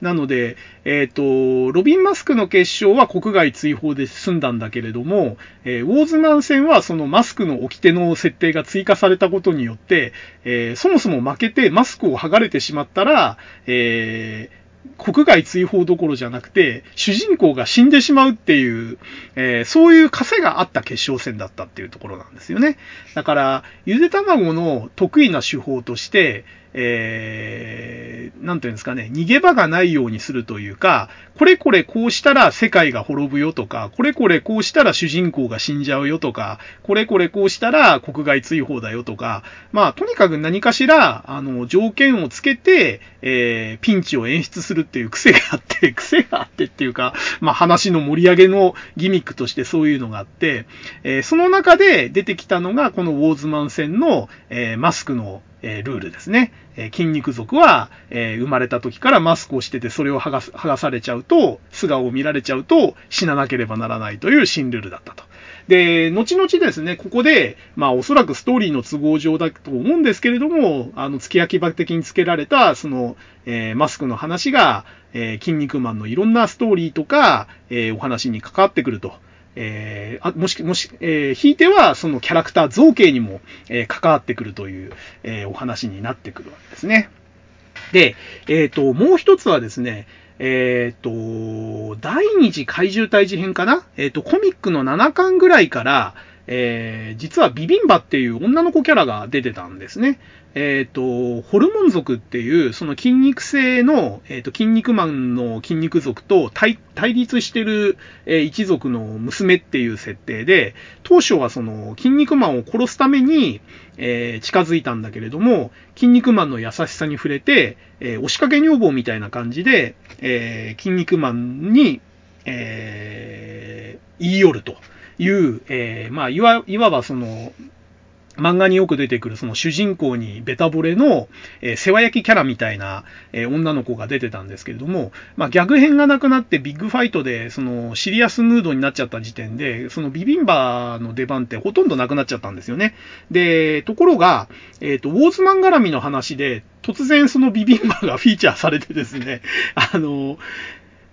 なので、えっと、ロビンマスクの決勝は国外追放で済んだんだけれども、えー、ウォーズマン戦はそのマスクの掟の設定が追加されたことによって、えー、そもそも負けてマスクを剥がれてしまったら、えー国外追放どころじゃなくて、主人公が死んでしまうっていう、えー、そういう枷があった決勝戦だったっていうところなんですよね。だから、ゆで卵の得意な手法として、えー、なんていうんですかね、逃げ場がないようにするというか、これこれこうしたら世界が滅ぶよとか、これこれこうしたら主人公が死んじゃうよとか、これこれこうしたら国外追放だよとか、まあ、とにかく何かしら、あの、条件をつけて、えー、ピンチを演出するっていう癖があって、癖があってっていうか、まあ、話の盛り上げのギミックとしてそういうのがあって、えー、その中で出てきたのが、このウォーズマン戦の、えー、マスクのえー、ルールですね。えー、筋肉族は、えー、生まれた時からマスクをしてて、それを剥がす、剥がされちゃうと、素顔を見られちゃうと、死ななければならないという新ルールだったと。で、後々ですね、ここで、まあおそらくストーリーの都合上だと思うんですけれども、あの、付け焼き刃的につけられた、その、えー、マスクの話が、えー、筋肉マンのいろんなストーリーとか、えー、お話に関わってくると。えー、あもし、もし、えー、ひいては、そのキャラクター造形にも、えー、関わってくるという、えー、お話になってくるわけですね。で、えっと、もう一つはですね、えー、と、第二次怪獣退治編かな？えー、と、コミックのななかんぐらいから、えー、実はビビンバっていう女の子キャラが出てたんですね。えっと、ホルモン族っていう、その筋肉性の、えっと、筋肉マンの筋肉族と 対, 対立してる、えー、一族の娘っていう設定で、当初はその筋肉マンを殺すために、えー、近づいたんだけれども、筋肉マンの優しさに触れて、えー、押しかけ女房みたいな感じで、えー、筋肉マンに、えー、言い寄るという、えー、まあ、いわ、いわばその、漫画によく出てくるその主人公にベタ惚れの、えー、世話焼きキャラみたいな、えー、女の子が出てたんですけれども、まあ、逆編がなくなってビッグファイトでそのシリアスムードになっちゃった時点で、そのビビンバの出番ってほとんどなくなっちゃったんですよね。で、ところが、えーと、ウォーズマン絡みの話で突然そのビビンバがフィーチャーされてですね、あのー、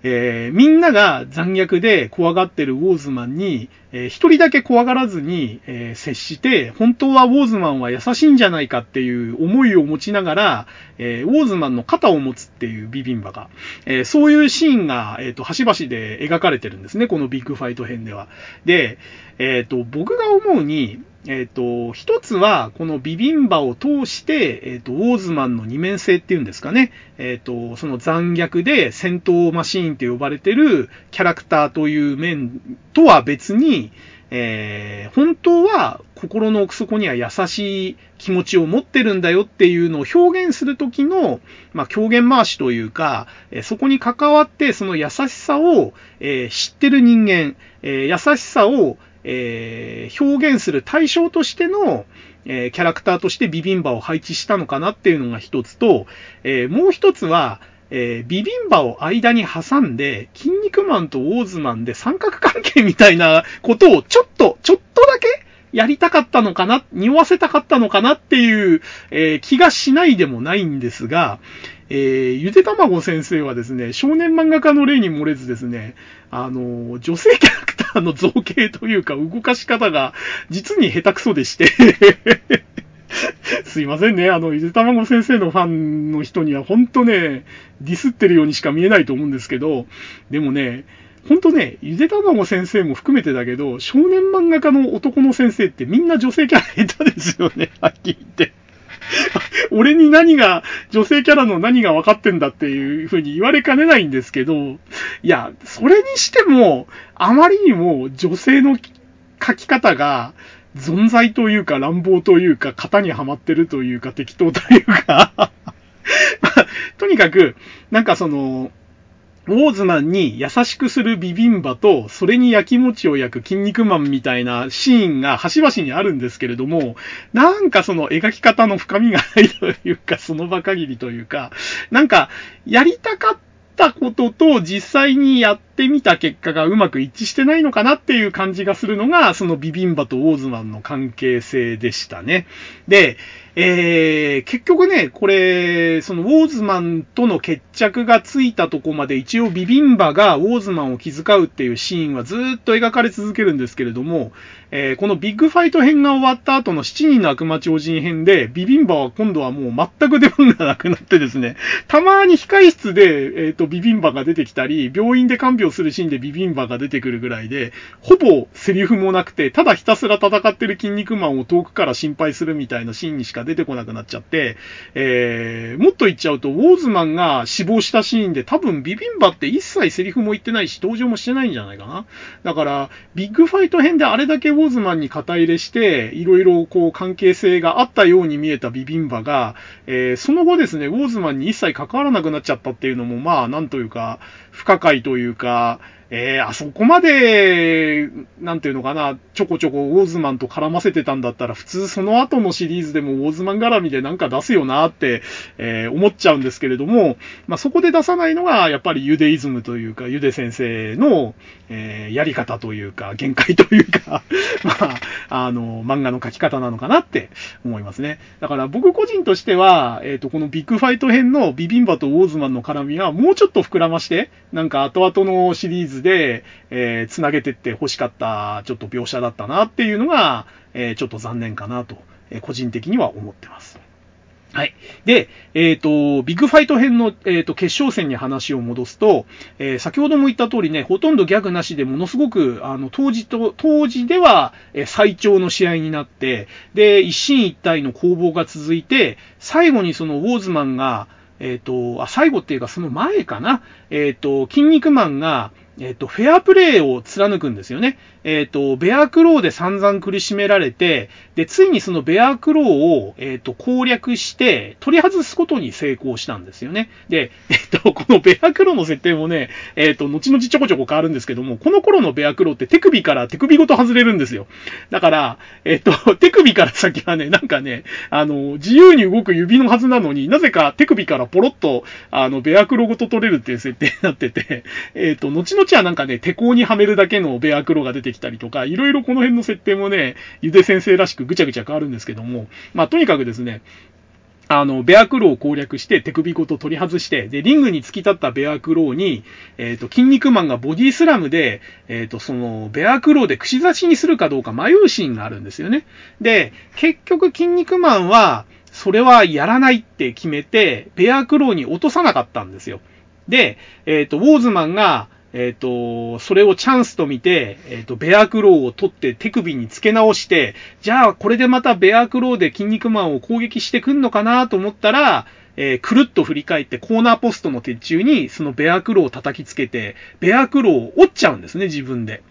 えー、みんなが残虐で怖がってるウォーズマンに、えー、一人だけ怖がらずに、えー、接して、本当はウォーズマンは優しいんじゃないかっていう思いを持ちながら、えー、ウォーズマンの肩を持つっていうビビンバが、えー、そういうシーンが、えーと、端々で描かれてるんですね、このビッグファイト編では。で、えーと、僕が思うに、えっと、一つは、このビビンバを通して、えっと、ウォーズマンの二面性っていうんですかね。えっと、その残虐で戦闘マシーンって呼ばれてるキャラクターという面とは別に、えー、本当は心の奥底には優しい気持ちを持ってるんだよっていうのを表現する時の、まあ、狂言回しというか、そこに関わってその優しさを、えー、知ってる人間、えー、優しさをえー、表現する対象としての、えー、キャラクターとしてビビンバを配置したのかなっていうのが一つと、えー、もう一つは、えー、ビビンバを間に挟んで、筋肉マンとウォーズマンで三角関係みたいなことをちょっと、ちょっとだけやりたかったのかな、匂わせたかったのかなっていう、えー、気がしないでもないんですが、えー、ゆでたまご先生はですね、少年漫画家の例に漏れずですね、あの、女性キャラクターの造形というか動かし方が実に下手くそでして、すいませんね、あの、ゆでたまご先生のファンの人には本当ね、ディスってるようにしか見えないと思うんですけど、でもね、本当ね、ゆでたまご先生も含めてだけど、少年漫画家の男の先生ってみんな女性キャラ下手ですよね、はっきり言って。俺に何が、女性キャラの何が分かってんだっていう風に言われかねないんですけど、いや、それにしても、あまりにも女性の描き方が、存在というか乱暴というか、型にはまってるというか、適当というか、とにかく、なんかその、ウォーズマンに優しくするビビンバと、それに焼き餅を焼く筋肉マンみたいなシーンが端々にあるんですけれども、なんかその描き方の深みがないというか、その場限りというか、なんかやりたかったことと実際にやってみた結果がうまく一致してないのかなっていう感じがするのが、そのビビンバとウォーズマンの関係性でしたね。で、えー、結局ね、これ、そのウォーズマンとの決着がついたとこまで一応ビビンバがウォーズマンを気遣うっていうシーンはずーっと描かれ続けるんですけれども、えー、このビッグファイト編が終わった後のしちにんの悪魔超人編で、ビビンバは今度はもう全く出番がなくなってですね、たまに控室で、えっと、ビビンバが出てきたり、病院で看病するシーンでビビンバが出てくるぐらいで、ほぼセリフもなくて、ただひたすら戦ってる筋肉マンを遠くから心配するみたいなシーンにしか出てこなくなっちゃって、えー、もっと言っちゃうとウォーズマンが死亡したシーンで多分ビビンバって一切セリフも言ってないし登場もしてないんじゃないかな。だからビッグファイト編であれだけウォーズマンに肩入れしていろいろこう関係性があったように見えたビビンバが、えー、その後ですねウォーズマンに一切関わらなくなっちゃったっていうのもまあなんというか不可解というか、えー、あそこまで、なんていうのかな、ちょこちょこウォーズマンと絡ませてたんだったら、普通その後のシリーズでもウォーズマン絡みでなんか出すよなって、えー、思っちゃうんですけれども、まあ、そこで出さないのが、やっぱりゆでイズムというか、ゆで先生の、えー、やり方というか、限界というか、まあ、あの、漫画の描き方なのかなって思いますね。だから僕個人としては、えっと、このビッグファイト編のビビンバとウォーズマンの絡みは、もうちょっと膨らまして、なんか後々のシリーズで、えー、つなげてって欲しかったちょっと描写だったなっていうのが、えー、ちょっと残念かなと、えー、個人的には思ってます。はい。で、えっと、ビッグファイト編の、えっと、決勝戦に話を戻すと、えー、先ほども言った通りね、ほとんどギャグなしでものすごく、あの、当時と、当時では、えー、最長の試合になって、で、一進一退の攻防が続いて、最後にそのウォーズマンが、えっと、あ、最後っていうかその前かな、えっと、筋肉マンが、えっと、フェアプレーを貫くんですよね。えっと、ベアクローで散々苦しめられて、で、ついにそのベアクローを、えっと、攻略して、取り外すことに成功したんですよね。で、えっと、このベアクローの設定もね、えっと、後々ちょこちょこ変わるんですけども、この頃のベアクローって手首から手首ごと外れるんですよ。だから、えっと、手首から先はね、なんかね、あの、自由に動く指のはずなのに、なぜか手首からポロッと、あの、ベアクローごと取れるっていう設定になってて、えっと、後々はなんかね、手甲にはめるだけのベアクロが出てきたりとか、いろいろこの辺の設定もね、ゆで先生らしくぐちゃぐちゃ変わるんですけども、まあとにかくですね、あの、ベアクローを攻略して、手首ごと取り外して、で、リングに突き立ったベアクローに、えっと、筋肉マンがボディスラムで、えっと、その、ベアクローで串刺しにするかどうか迷うシーンがあるんですよね。で、結局筋肉マンは、それはやらないって決めて、ベアクローに落とさなかったんですよ。で、えっと、ウォーズマンが、えっと、それをチャンスと見て、えっと、ベアクローを取って手首に付け直して、じゃあこれでまたベアクローで筋肉マンを攻撃してくんのかなと思ったら、えー、くるっと振り返ってコーナーポストの鉄柱にそのベアクローを叩きつけて、ベアクローを折っちゃうんですね、自分で。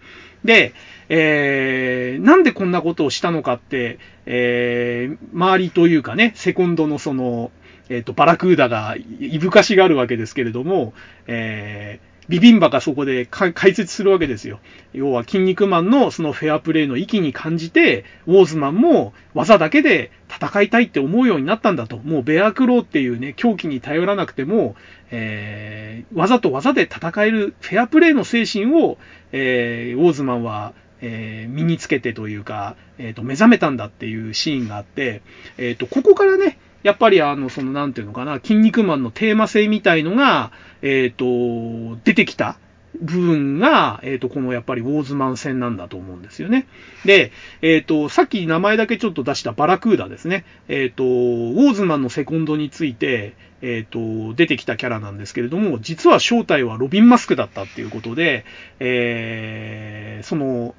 で、えー、なんでこんなことをしたのかって、えー、周りというかね、セコンドのその、えっと、バラクーダが、いぶかしがあるわけですけれども、えー、ビビンバがそこで解説するわけですよ。要は筋肉マンのそのフェアプレーの域に感じて、ウォーズマンも技だけで戦いたいって思うようになったんだと。もうベアクローっていうね、狂気に頼らなくても、えー、技と技で戦えるフェアプレーの精神を、えー、ウォーズマンは、えー、身につけてというか、えーと、目覚めたんだっていうシーンがあって、えーと、ここからね、やっぱりあの、その、なんていうのかな、筋肉マンのテーマ性みたいのが、えっと、出てきた部分が、えっと、このやっぱりウォーズマン戦なんだと思うんですよね。で、えっと、さっき名前だけちょっと出したバラクーダですね。えっと、ウォーズマンのセコンドについて、えっと、出てきたキャラなんですけれども、実は正体はロビンマスクだったっていうことで、えー、その、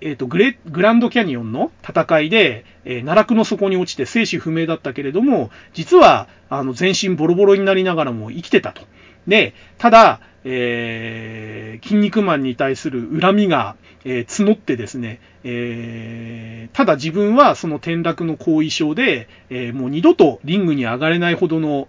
えっと、グレ、グランドキャニオンの戦いで、えー、奈落の底に落ちて生死不明だったけれども、実は、あの、全身ボロボロになりながらも生きてたと。で、ただ、えー、筋肉マンに対する恨みが、えー、募ってですね、えー、ただ自分はその転落の後遺症で、えー、もう二度とリングに上がれないほどの、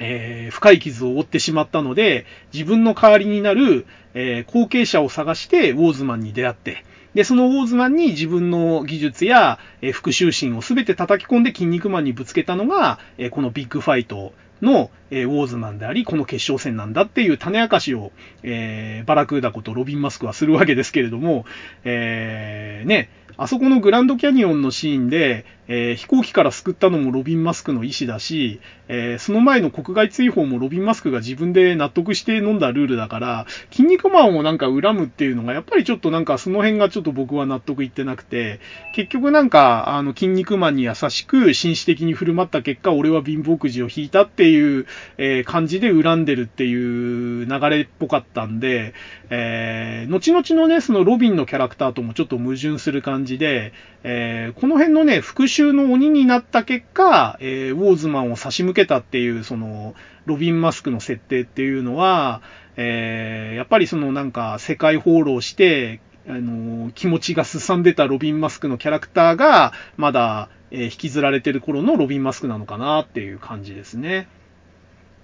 えー、深い傷を負ってしまったので、自分の代わりになる、えー、後継者を探してウォーズマンに出会って、で、そのウォーズマンに自分の技術や、えー、復讐心をすべて叩き込んで筋肉マンにぶつけたのが、えー、このビッグファイトの、えー、ウォーズマンであり、この決勝戦なんだっていう種明かしを、えー、バラクーダことロビンマスクはするわけですけれども、えー、ね、あそこのグランドキャニオンのシーンで、えー、飛行機から救ったのもロビンマスクの意思だし、えー、その前の国外追放もロビンマスクが自分で納得して飲んだルールだから、筋肉マンをなんか恨むっていうのが、やっぱりちょっとなんかその辺がちょっと僕は納得いってなくて、結局なんか、あの、筋肉マンに優しく紳士的に振る舞った結果、俺は貧乏くじを引いたっていう、えー、感じで恨んでるっていう流れっぽかったんで、えー、後々のね、そのロビンのキャラクターともちょっと矛盾する感じで、えー、この辺のね、復讐の鬼になった結果、えー、ウォーズマンを差し向けたっていう、その、ロビンマスクの設定っていうのは、えー、やっぱりそのなんか、世界放浪して、あのー、気持ちがすさんでたロビンマスクのキャラクターが、まだ、えー、引きずられてる頃のロビンマスクなのかなっていう感じですね。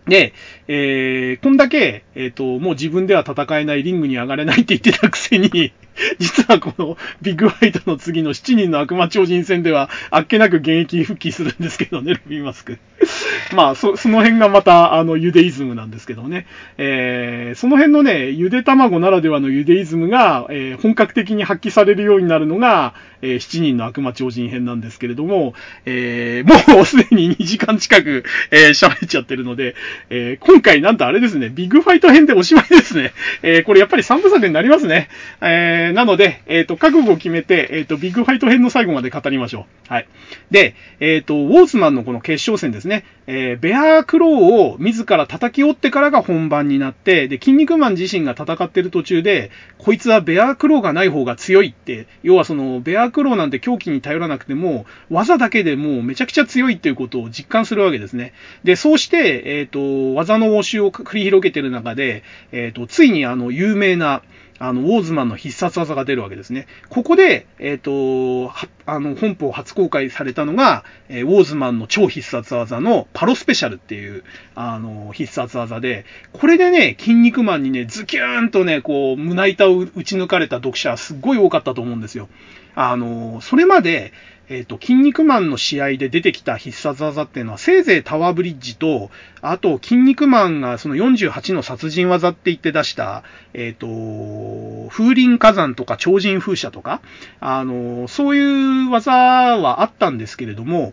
で、えー、こんだけ、えっと、もう自分では戦えない、リングに上がれないって言ってたくせに、実はこのビッグファイトの次のしちにんの悪魔超人戦では、あっけなく現役復帰するんですけどね、ロビンマスク。まあ、そ、その辺がまた、あの、ゆでイズムなんですけどね。えー、その辺のね、ゆで卵ならではのゆでイズムが、えー、本格的に発揮されるようになるのが、えー、しちにんの悪魔超人編なんですけれども、えー、もうすでににじかん近く、えー、喋っちゃってるので、えー、今回なんとあれですね、ビッグファイト編でおしまいですね。えー、これやっぱりさんぶさくになりますね。えー、なので、えっと、覚悟を決めて、えっと、ビッグファイト編の最後まで語りましょう。はい。で、えっと、ウォーズマンのこの決勝戦ですね。ええー、ベアークローを自ら叩き折ってからが本番になって、で、筋肉マン自身が戦ってる途中で、こいつはベアークローがない方が強いって、要はその、ベアークローなんて狂気に頼らなくても、技だけでもうめちゃくちゃ強いっていうことを実感するわけですね。で、そうして、えっと、技の応酬を繰り広げてる中で、えっと、ついにあの、有名な、あのウォーズマンの必殺技が出るわけですね。ここで、えっと、あの本邦初公開されたのが、えー、ウォーズマンの超必殺技のパロスペシャルっていうあの必殺技で、これでね、筋肉マンにね、ズキューンとね、こう胸板を打ち抜かれた読者はすっごい多かったと思うんですよ。あのそれまでえっと、筋肉マンの試合で出てきた必殺技っていうのは、せいぜいタワーブリッジと、あと、筋肉マンがそのよんじゅうはちの殺人技って言って出した、えっと、風林火山とか超人風車とか、あの、そういう技はあったんですけれども、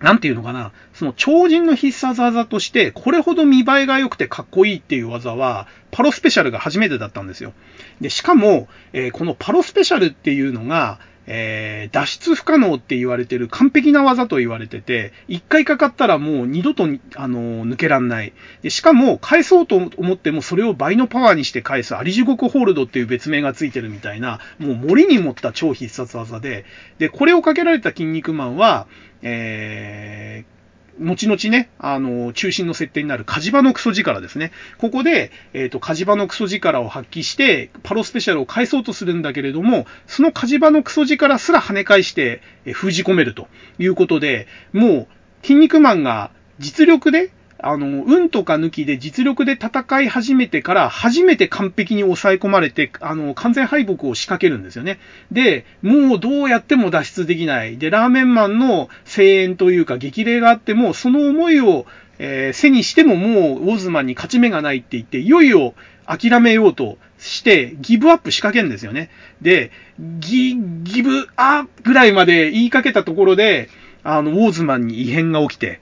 なんていうのかな、その超人の必殺技として、これほど見栄えが良くてかっこいいっていう技は、パロスペシャルが初めてだったんですよ。で、しかも、えー、このパロスペシャルっていうのが、えー、脱出不可能って言われてる完璧な技と言われてて、一回かかったらもう二度と、あのー、抜けらんない。で、しかも返そうと思ってもそれを倍のパワーにして返すアリ地獄ホールドっていう別名がついてるみたいな、もう森に持った超必殺技で、で、これをかけられた筋肉マンは、えー、後々ね、あの、中心の設定になる火事場のクソ力ですね。ここで、えっと、火事場のクソ力を発揮して、パロスペシャルを返そうとするんだけれども、その火事場のクソ力すら跳ね返して、え、封じ込めるということで、もう、筋肉マンが実力で、あの、運とか抜きで実力で戦い始めてから、初めて完璧に抑え込まれて、あの、完全敗北を仕掛けるんですよね。で、もうどうやっても脱出できない。で、ラーメンマンの声援というか激励があっても、その思いを、えー、背にしてももうウォーズマンに勝ち目がないって言って、いよいよ諦めようとして、ギブアップ仕掛けるんですよね。で、ギ、ギブアップぐらいまで言いかけたところで、あの、ウォーズマンに異変が起きて、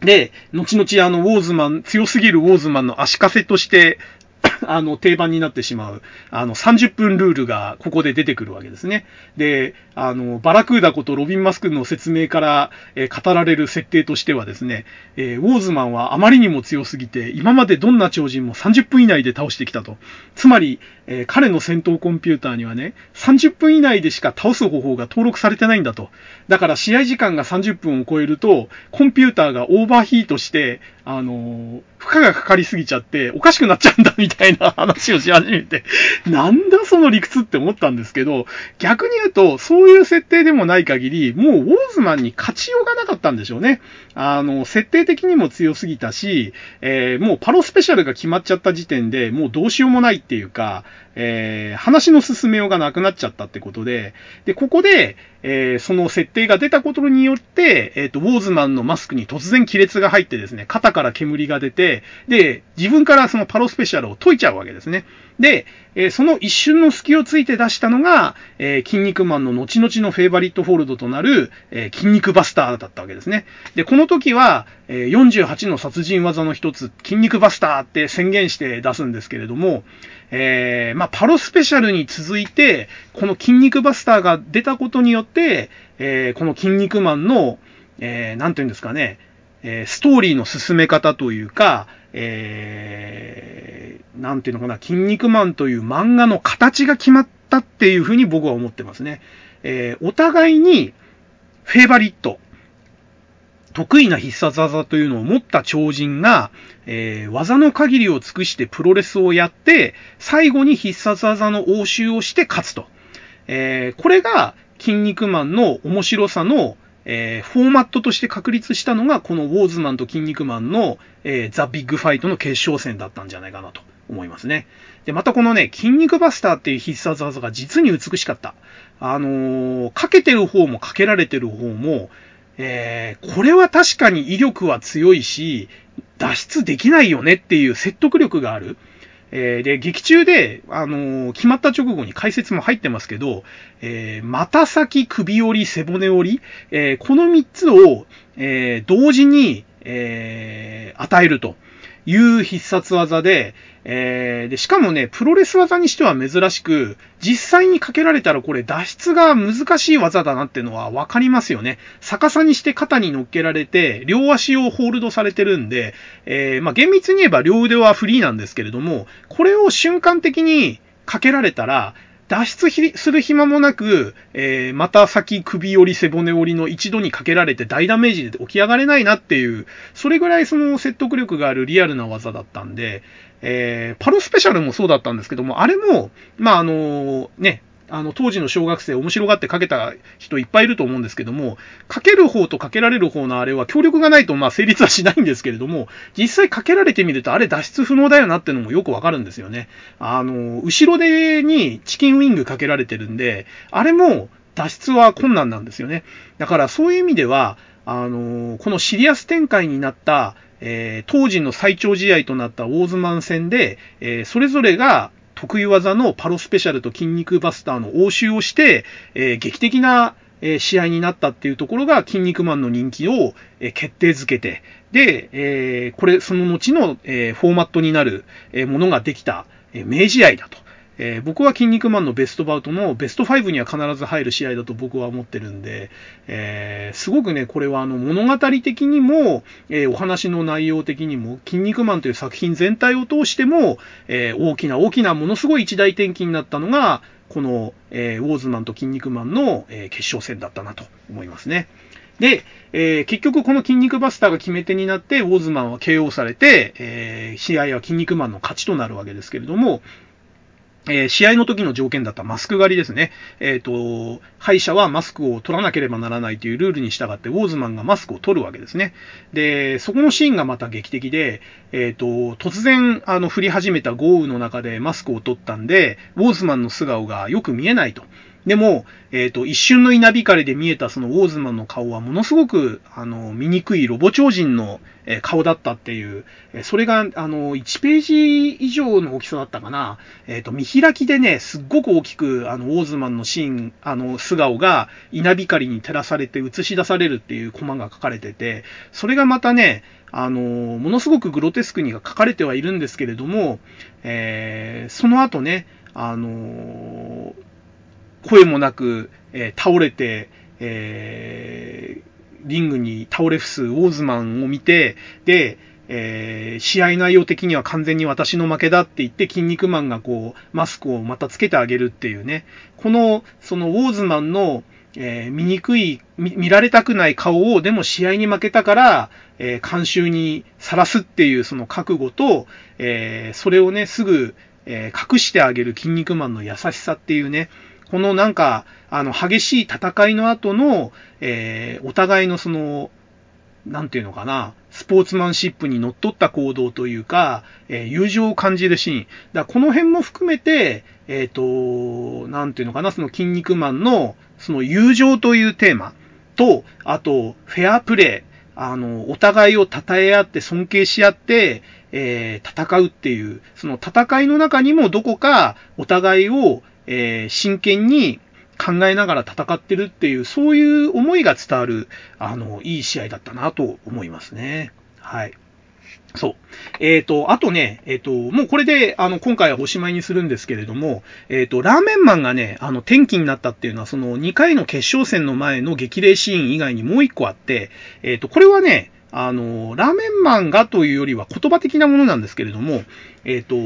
で、後々あの、ウォーズマン、強すぎるウォーズマンの足かせとして、あの、定番になってしまう、あの、さんじゅっぷんルールがここで出てくるわけですね。で、あの、バラクーダことロビン・マスクの説明から、えー、語られる設定としてはですね、えー、ウォーズマンはあまりにも強すぎて、今までどんな超人もさんじゅっぷん以内で倒してきたと。つまり、えー、彼の戦闘コンピューターにはね、さんじゅっぷん以内でしか倒す方法が登録されてないんだと。だから試合時間がさんじゅっぷんを超えると、コンピューターがオーバーヒートして、あのー、負荷がかかりすぎちゃって、おかしくなっちゃうんだみたいな話をし始めて、なんだその理屈って思ったんですけど、逆に言うと、そういう設定でもない限り、もうウォーズマンに勝ちようがなかったんでしょうね。あの、設定的にも強すぎたし、えー、もうパロスペシャルが決まっちゃった時点で、もうどうしようもないっていうか、えー、話の進めようがなくなっちゃったってことで、で、ここで、えー、その設定が出たことによって、えっと、ウォーズマンのマスクに突然亀裂が入ってですね、肩から煙が出て、で、自分からそのパロスペシャルを解いちゃうわけですね。で、えー、その一瞬の隙をついて出したのが、えー、筋肉マンの後々のフェイバリットホールドとなる、えー、筋肉バスターだったわけですね。で、この時は、えー、よんじゅうはちの殺人技の一つ、筋肉バスターって宣言して出すんですけれども、えー、まあ、パロスペシャルに続いて、この筋肉バスターが出たことによって、えー、この筋肉マンの、えー、なんていうんですかね、えー、ストーリーの進め方というか、えー、なんていうのかな、筋肉マンという漫画の形が決まったっていうふうに僕は思ってますね。えー、お互いにフェイバリット、得意な必殺技というのを持った超人が、えー、技の限りを尽くしてプロレスをやって、最後に必殺技の応酬をして勝つと。えー、これが筋肉マンの面白さのえー、フォーマットとして確立したのが、このウォーズマンと筋肉マンの、えー、ザ・ビッグファイトの決勝戦だったんじゃないかなと思いますね。で、またこのね、筋肉バスターっていう必殺技が実に美しかった。あのー、かけてる方もかけられてる方も、えー、これは確かに威力は強いし、脱出できないよねっていう説得力がある。えー、で、劇中で、あのー、決まった直後に解説も入ってますけど、えー、股先、首折り、背骨折り、えー、このみっつを、えー、同時に、えー、与えるという必殺技で、えー、で、しかもね、プロレス技にしては珍しく、実際にかけられたらこれ脱出が難しい技だなっていうのはわかりますよね。逆さにして肩に乗っけられて、両足をホールドされてるんで、えー、まあ、厳密に言えば両腕はフリーなんですけれども、これを瞬間的にかけられたら、脱出する暇もなく、えー、また先首折り背骨折りの一度にかけられて大ダメージで起き上がれないなっていう、それぐらいその説得力があるリアルな技だったんで、えー、パロスペシャルもそうだったんですけども、あれも、まあ、あの、ね、あの、当時の小学生面白がってかけた人いっぱいいると思うんですけども、かける方とかけられる方のあれは協力がないとまあ成立はしないんですけれども、実際かけられてみるとあれ脱出不能だよなってのもよくわかるんですよね。あの、後ろ手にチキンウィングかけられてるんで、あれも脱出は困難なんですよね。だからそういう意味では、あの、このシリアス展開になった、えー、当時の最長試合となった大相撲戦で、えー、それぞれが得意技のパロスペシャルと筋肉バスターの応酬をして、えー、劇的な試合になったっていうところが筋肉マンの人気を決定づけて、で、えー、これその後のフォーマットになるものができた名試合だと。えー、僕は筋肉マンのベストバウトのベストファイブには必ず入る試合だと僕は思ってるんで、えー、すごくね、これはあの物語的にも、えー、お話の内容的にも、筋肉マンという作品全体を通しても、えー、大きな大きなものすごい一大転機になったのが、この、えー、ウォーズマンと筋肉マンの、えー、決勝戦だったなと思いますね。で、えー、結局この筋肉バスターが決め手になって、ウォーズマンは ケーオー されて、えー、試合は筋肉マンの勝ちとなるわけですけれども、えー、試合の時の条件だったマスク狩りですね。えっと、敗者はマスクを取らなければならないというルールに従って、ウォーズマンがマスクを取るわけですね。で、そこのシーンがまた劇的で、えっと、突然、あの、降り始めた豪雨の中でマスクを取ったんで、ウォーズマンの素顔がよく見えないと。でも、えっと、一瞬の稲光で見えたそのウォーズマンの顔はものすごく、あの、醜いロボ超人の顔だったっていう、それが、あの、いちページ以上の大きさだったかな。えっと、見開きでね、すっごく大きく、あの、ウォーズマンのシーン、あの、素顔が稲光に照らされて映し出されるっていうコマが書かれてて、それがまたね、あの、ものすごくグロテスクに書かれてはいるんですけれども、えー、その後ね、あの、声もなく、えー、倒れて、えー、リングに倒れ伏すウォーズマンを見て、で、えー、試合内容的には完全に私の負けだって言って、筋肉マンがこう、マスクをまたつけてあげるっていうね、この、そのウォーズマンの、えー、醜い、見られたくない顔を、でも試合に負けたから、えー、観衆にさらすっていうその覚悟と、えー、それをね、すぐ、えー、隠してあげる筋肉マンの優しさっていうね、このなんか、あの、激しい戦いの後の、えー、お互いのその、なんていうのかな、スポーツマンシップにのっとった行動というか、えー、友情を感じるシーン。だこの辺も含めて、えっと、なんていうのかな、その筋肉マンの、その友情というテーマと、あと、フェアプレイ。あの、お互いを称え合って尊敬し合って、えー、戦うっていう、その戦いの中にもどこか、お互いを、えー、真剣に考えながら戦ってるっていう、そういう思いが伝わる、あの、いい試合だったなと思いますね。はい。そう。えっと、あとね、えっと、もうこれで、あの、今回はおしまいにするんですけれども、えっと、ラーメンマンがね、あの、転機になったっていうのは、そのにかいの決勝戦の前の激励シーン以外にもういっこあって、えっと、これはね、あの、ラーメンマンがというよりは言葉的なものなんですけれども、えっと、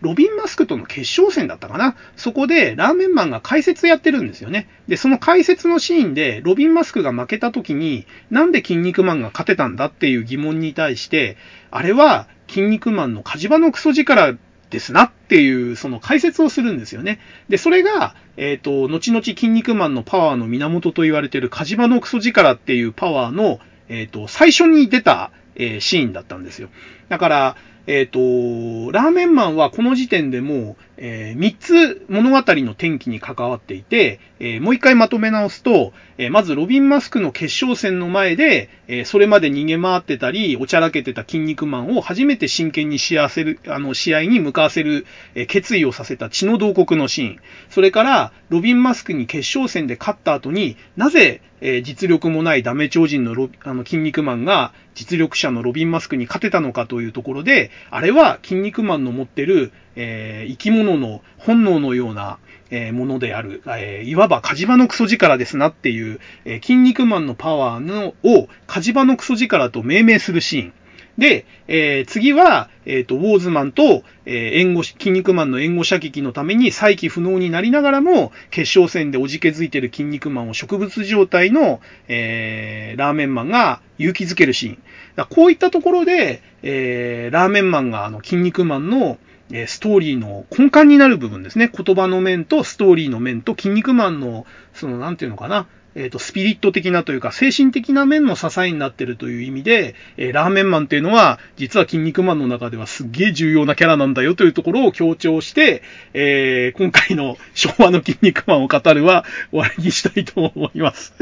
ロビン・マスクとの決勝戦だったかな。そこでラーメンマンが解説やってるんですよね。で、その解説のシーンでロビン・マスクが負けた時に、なんで筋肉マンが勝てたんだっていう疑問に対して、あれは筋肉マンの火事場のクソ力ですなっていう、その解説をするんですよね。で、それが、えっと、後々筋肉マンのパワーの源と言われている火事場のクソ力っていうパワーのえっと、最初に出た、えー、シーンだったんですよ。だから、えっと、ラーメンマンはこの時点でもう、えー、みっつ物語の転機に関わっていて、えー、もう一回まとめ直すと、えー、まずロビン・マスクの決勝戦の前で、えー、それまで逃げ回ってたり、おちゃらけてた筋肉マンを初めて真剣に試合せる、あの、試合に向かわせる、えー、決意をさせた血の慟哭のシーン。それから、ロビン・マスクに決勝戦で勝った後に、なぜ、えー、実力もないダメ超人のロ、あの、筋肉マンが実力者のロビン・マスクに勝てたのかというところで、あれはキン肉マンの持ってる、えー、生き物の本能のような、えー、ものである、えー、いわば火事場のクソ力ですなっていう、えー、キン肉マンのパワーのを火事場のクソ力と命名するシーンで、えー、次は、えーと、ウォーズマンと、えー、援護、筋肉マンの援護射撃のために再起不能になりながらも、決勝戦でおじけづいてる筋肉マンを植物状態の、えー、ラーメンマンが勇気づけるシーン。だこういったところで、えー、ラーメンマンがあの筋肉マンのストーリーの根幹になる部分ですね。言葉の面とストーリーの面と筋肉マンの、その、なんていうのかな。えっと、スピリット的なというか、精神的な面の支えになってるという意味で、えー、ラーメンマンっていうのは、実は筋肉マンの中ではすっげえ重要なキャラなんだよというところを強調して、えー、今回の昭和の筋肉マンを語るは終わりにしたいと思います。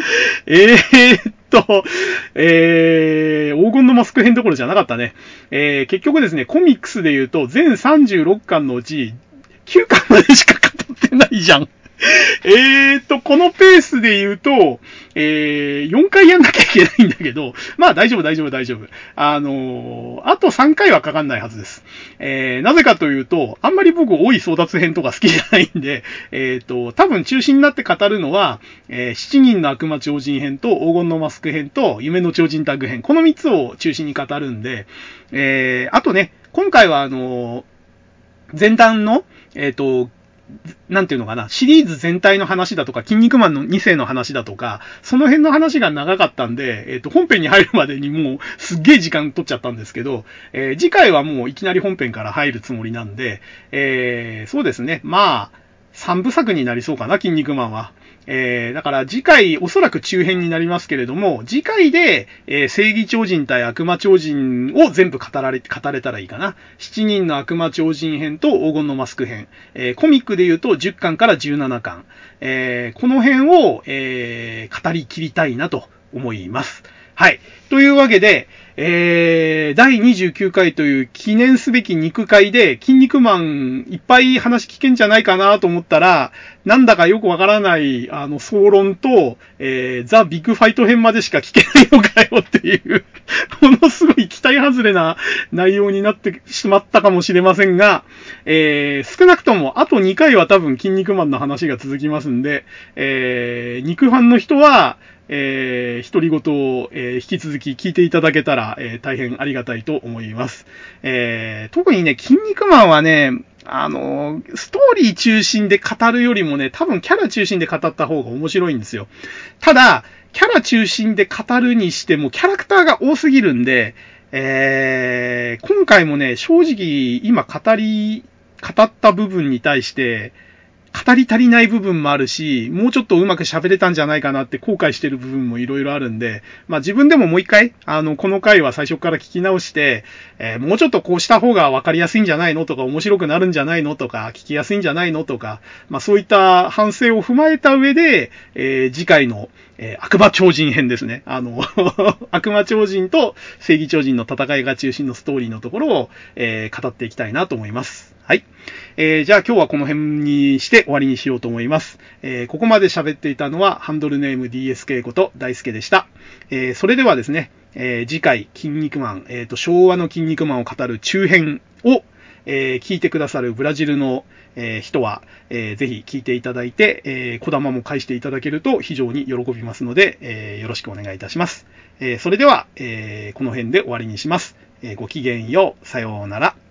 えーっと、えー、黄金のマスク編どころじゃなかったね。えー、結局ですね、コミックスで言うと、全さんじゅうろっかんのうち、きゅうかんまでしか語ってないじゃん。えーと、このペースで言うと、えー、よんかいやんなきゃいけないんだけど、まあ大丈夫大丈夫大丈夫。あのー、あとさんかいはかかんないはずです。えー、なぜかというと、あんまり僕多い争奪編とか好きじゃないんで、えーと、多分中心になって語るのは、えー、しちにんの悪魔超人編と黄金のマスク編と夢の超人タッグ編、このみっつを中心に語るんで、えー、あとね、今回はあのー、前段の、えーと、なんていうのかな、シリーズ全体の話だとか、筋肉マンのにせいの話だとか、その辺の話が長かったんで、えっと、本編に入るまでにもうすっげえ時間取っちゃったんですけど、えー、次回はもういきなり本編から入るつもりなんで、えー、そうですね、まあ、さんぶさくになりそうかな、筋肉マンは。えー、だから次回、おそらく中編になりますけれども、次回で、えー、正義超人対悪魔超人を全部語られ、語れたらいいかな。しちにんの悪魔超人編と黄金のマスク編。えー、コミックで言うとじゅっかんからじゅうななかん。えー、この辺を、えー、語り切りたいなと思います。はい。というわけで、えー、だいにじゅうきゅうかいという記念すべき肉会で、筋肉マンいっぱい話聞けんじゃないかなと思ったら、なんだかよくわからない、あの、総論と、えー、ザ・ビッグファイト編までしか聞けないのかよっていう、ものすごい期待外れな内容になってしまったかもしれませんが、えー、少なくともあとにかいは多分筋肉マンの話が続きますんで、えー、肉ファンの人は、えー、独り言を、えー、引き続き聞いていただけたら、えー、大変ありがたいと思います。えー、特にね、筋肉マンはね、あのー、ストーリー中心で語るよりもね、多分キャラ中心で語った方が面白いんですよ。ただ、キャラ中心で語るにしてもキャラクターが多すぎるんで、えー、今回もね、正直今語り、語った部分に対して、語り足りない部分もあるし、もうちょっとうまく喋れたんじゃないかなって後悔してる部分もいろいろあるんで、まあ自分でももう一回、あの、この回は最初から聞き直して、えー、もうちょっとこうした方がわかりやすいんじゃないのとか、面白くなるんじゃないのとか、聞きやすいんじゃないのとか、まあそういった反省を踏まえた上で、えー、次回の、えー、悪魔超人編ですね。あの、悪魔超人と正義超人の戦いが中心のストーリーのところを、えー、語っていきたいなと思います。はい。えー、じゃあ今日はこの辺にして終わりにしようと思います。えー、ここまで喋っていたのはハンドルネーム ディーエスケー こと大輔でした。えー、それではですね、えー、次回、筋肉マン、えーと、昭和の筋肉マンを語る中編を、えー、聞いてくださるブラジルの、えー、人は、えー、ぜひ聞いていただいて、えー、小玉も返していただけると非常に喜びますので、えー、よろしくお願いいたします。えー、それでは、えー、この辺で終わりにします。えー、ごきげんよう。さようなら。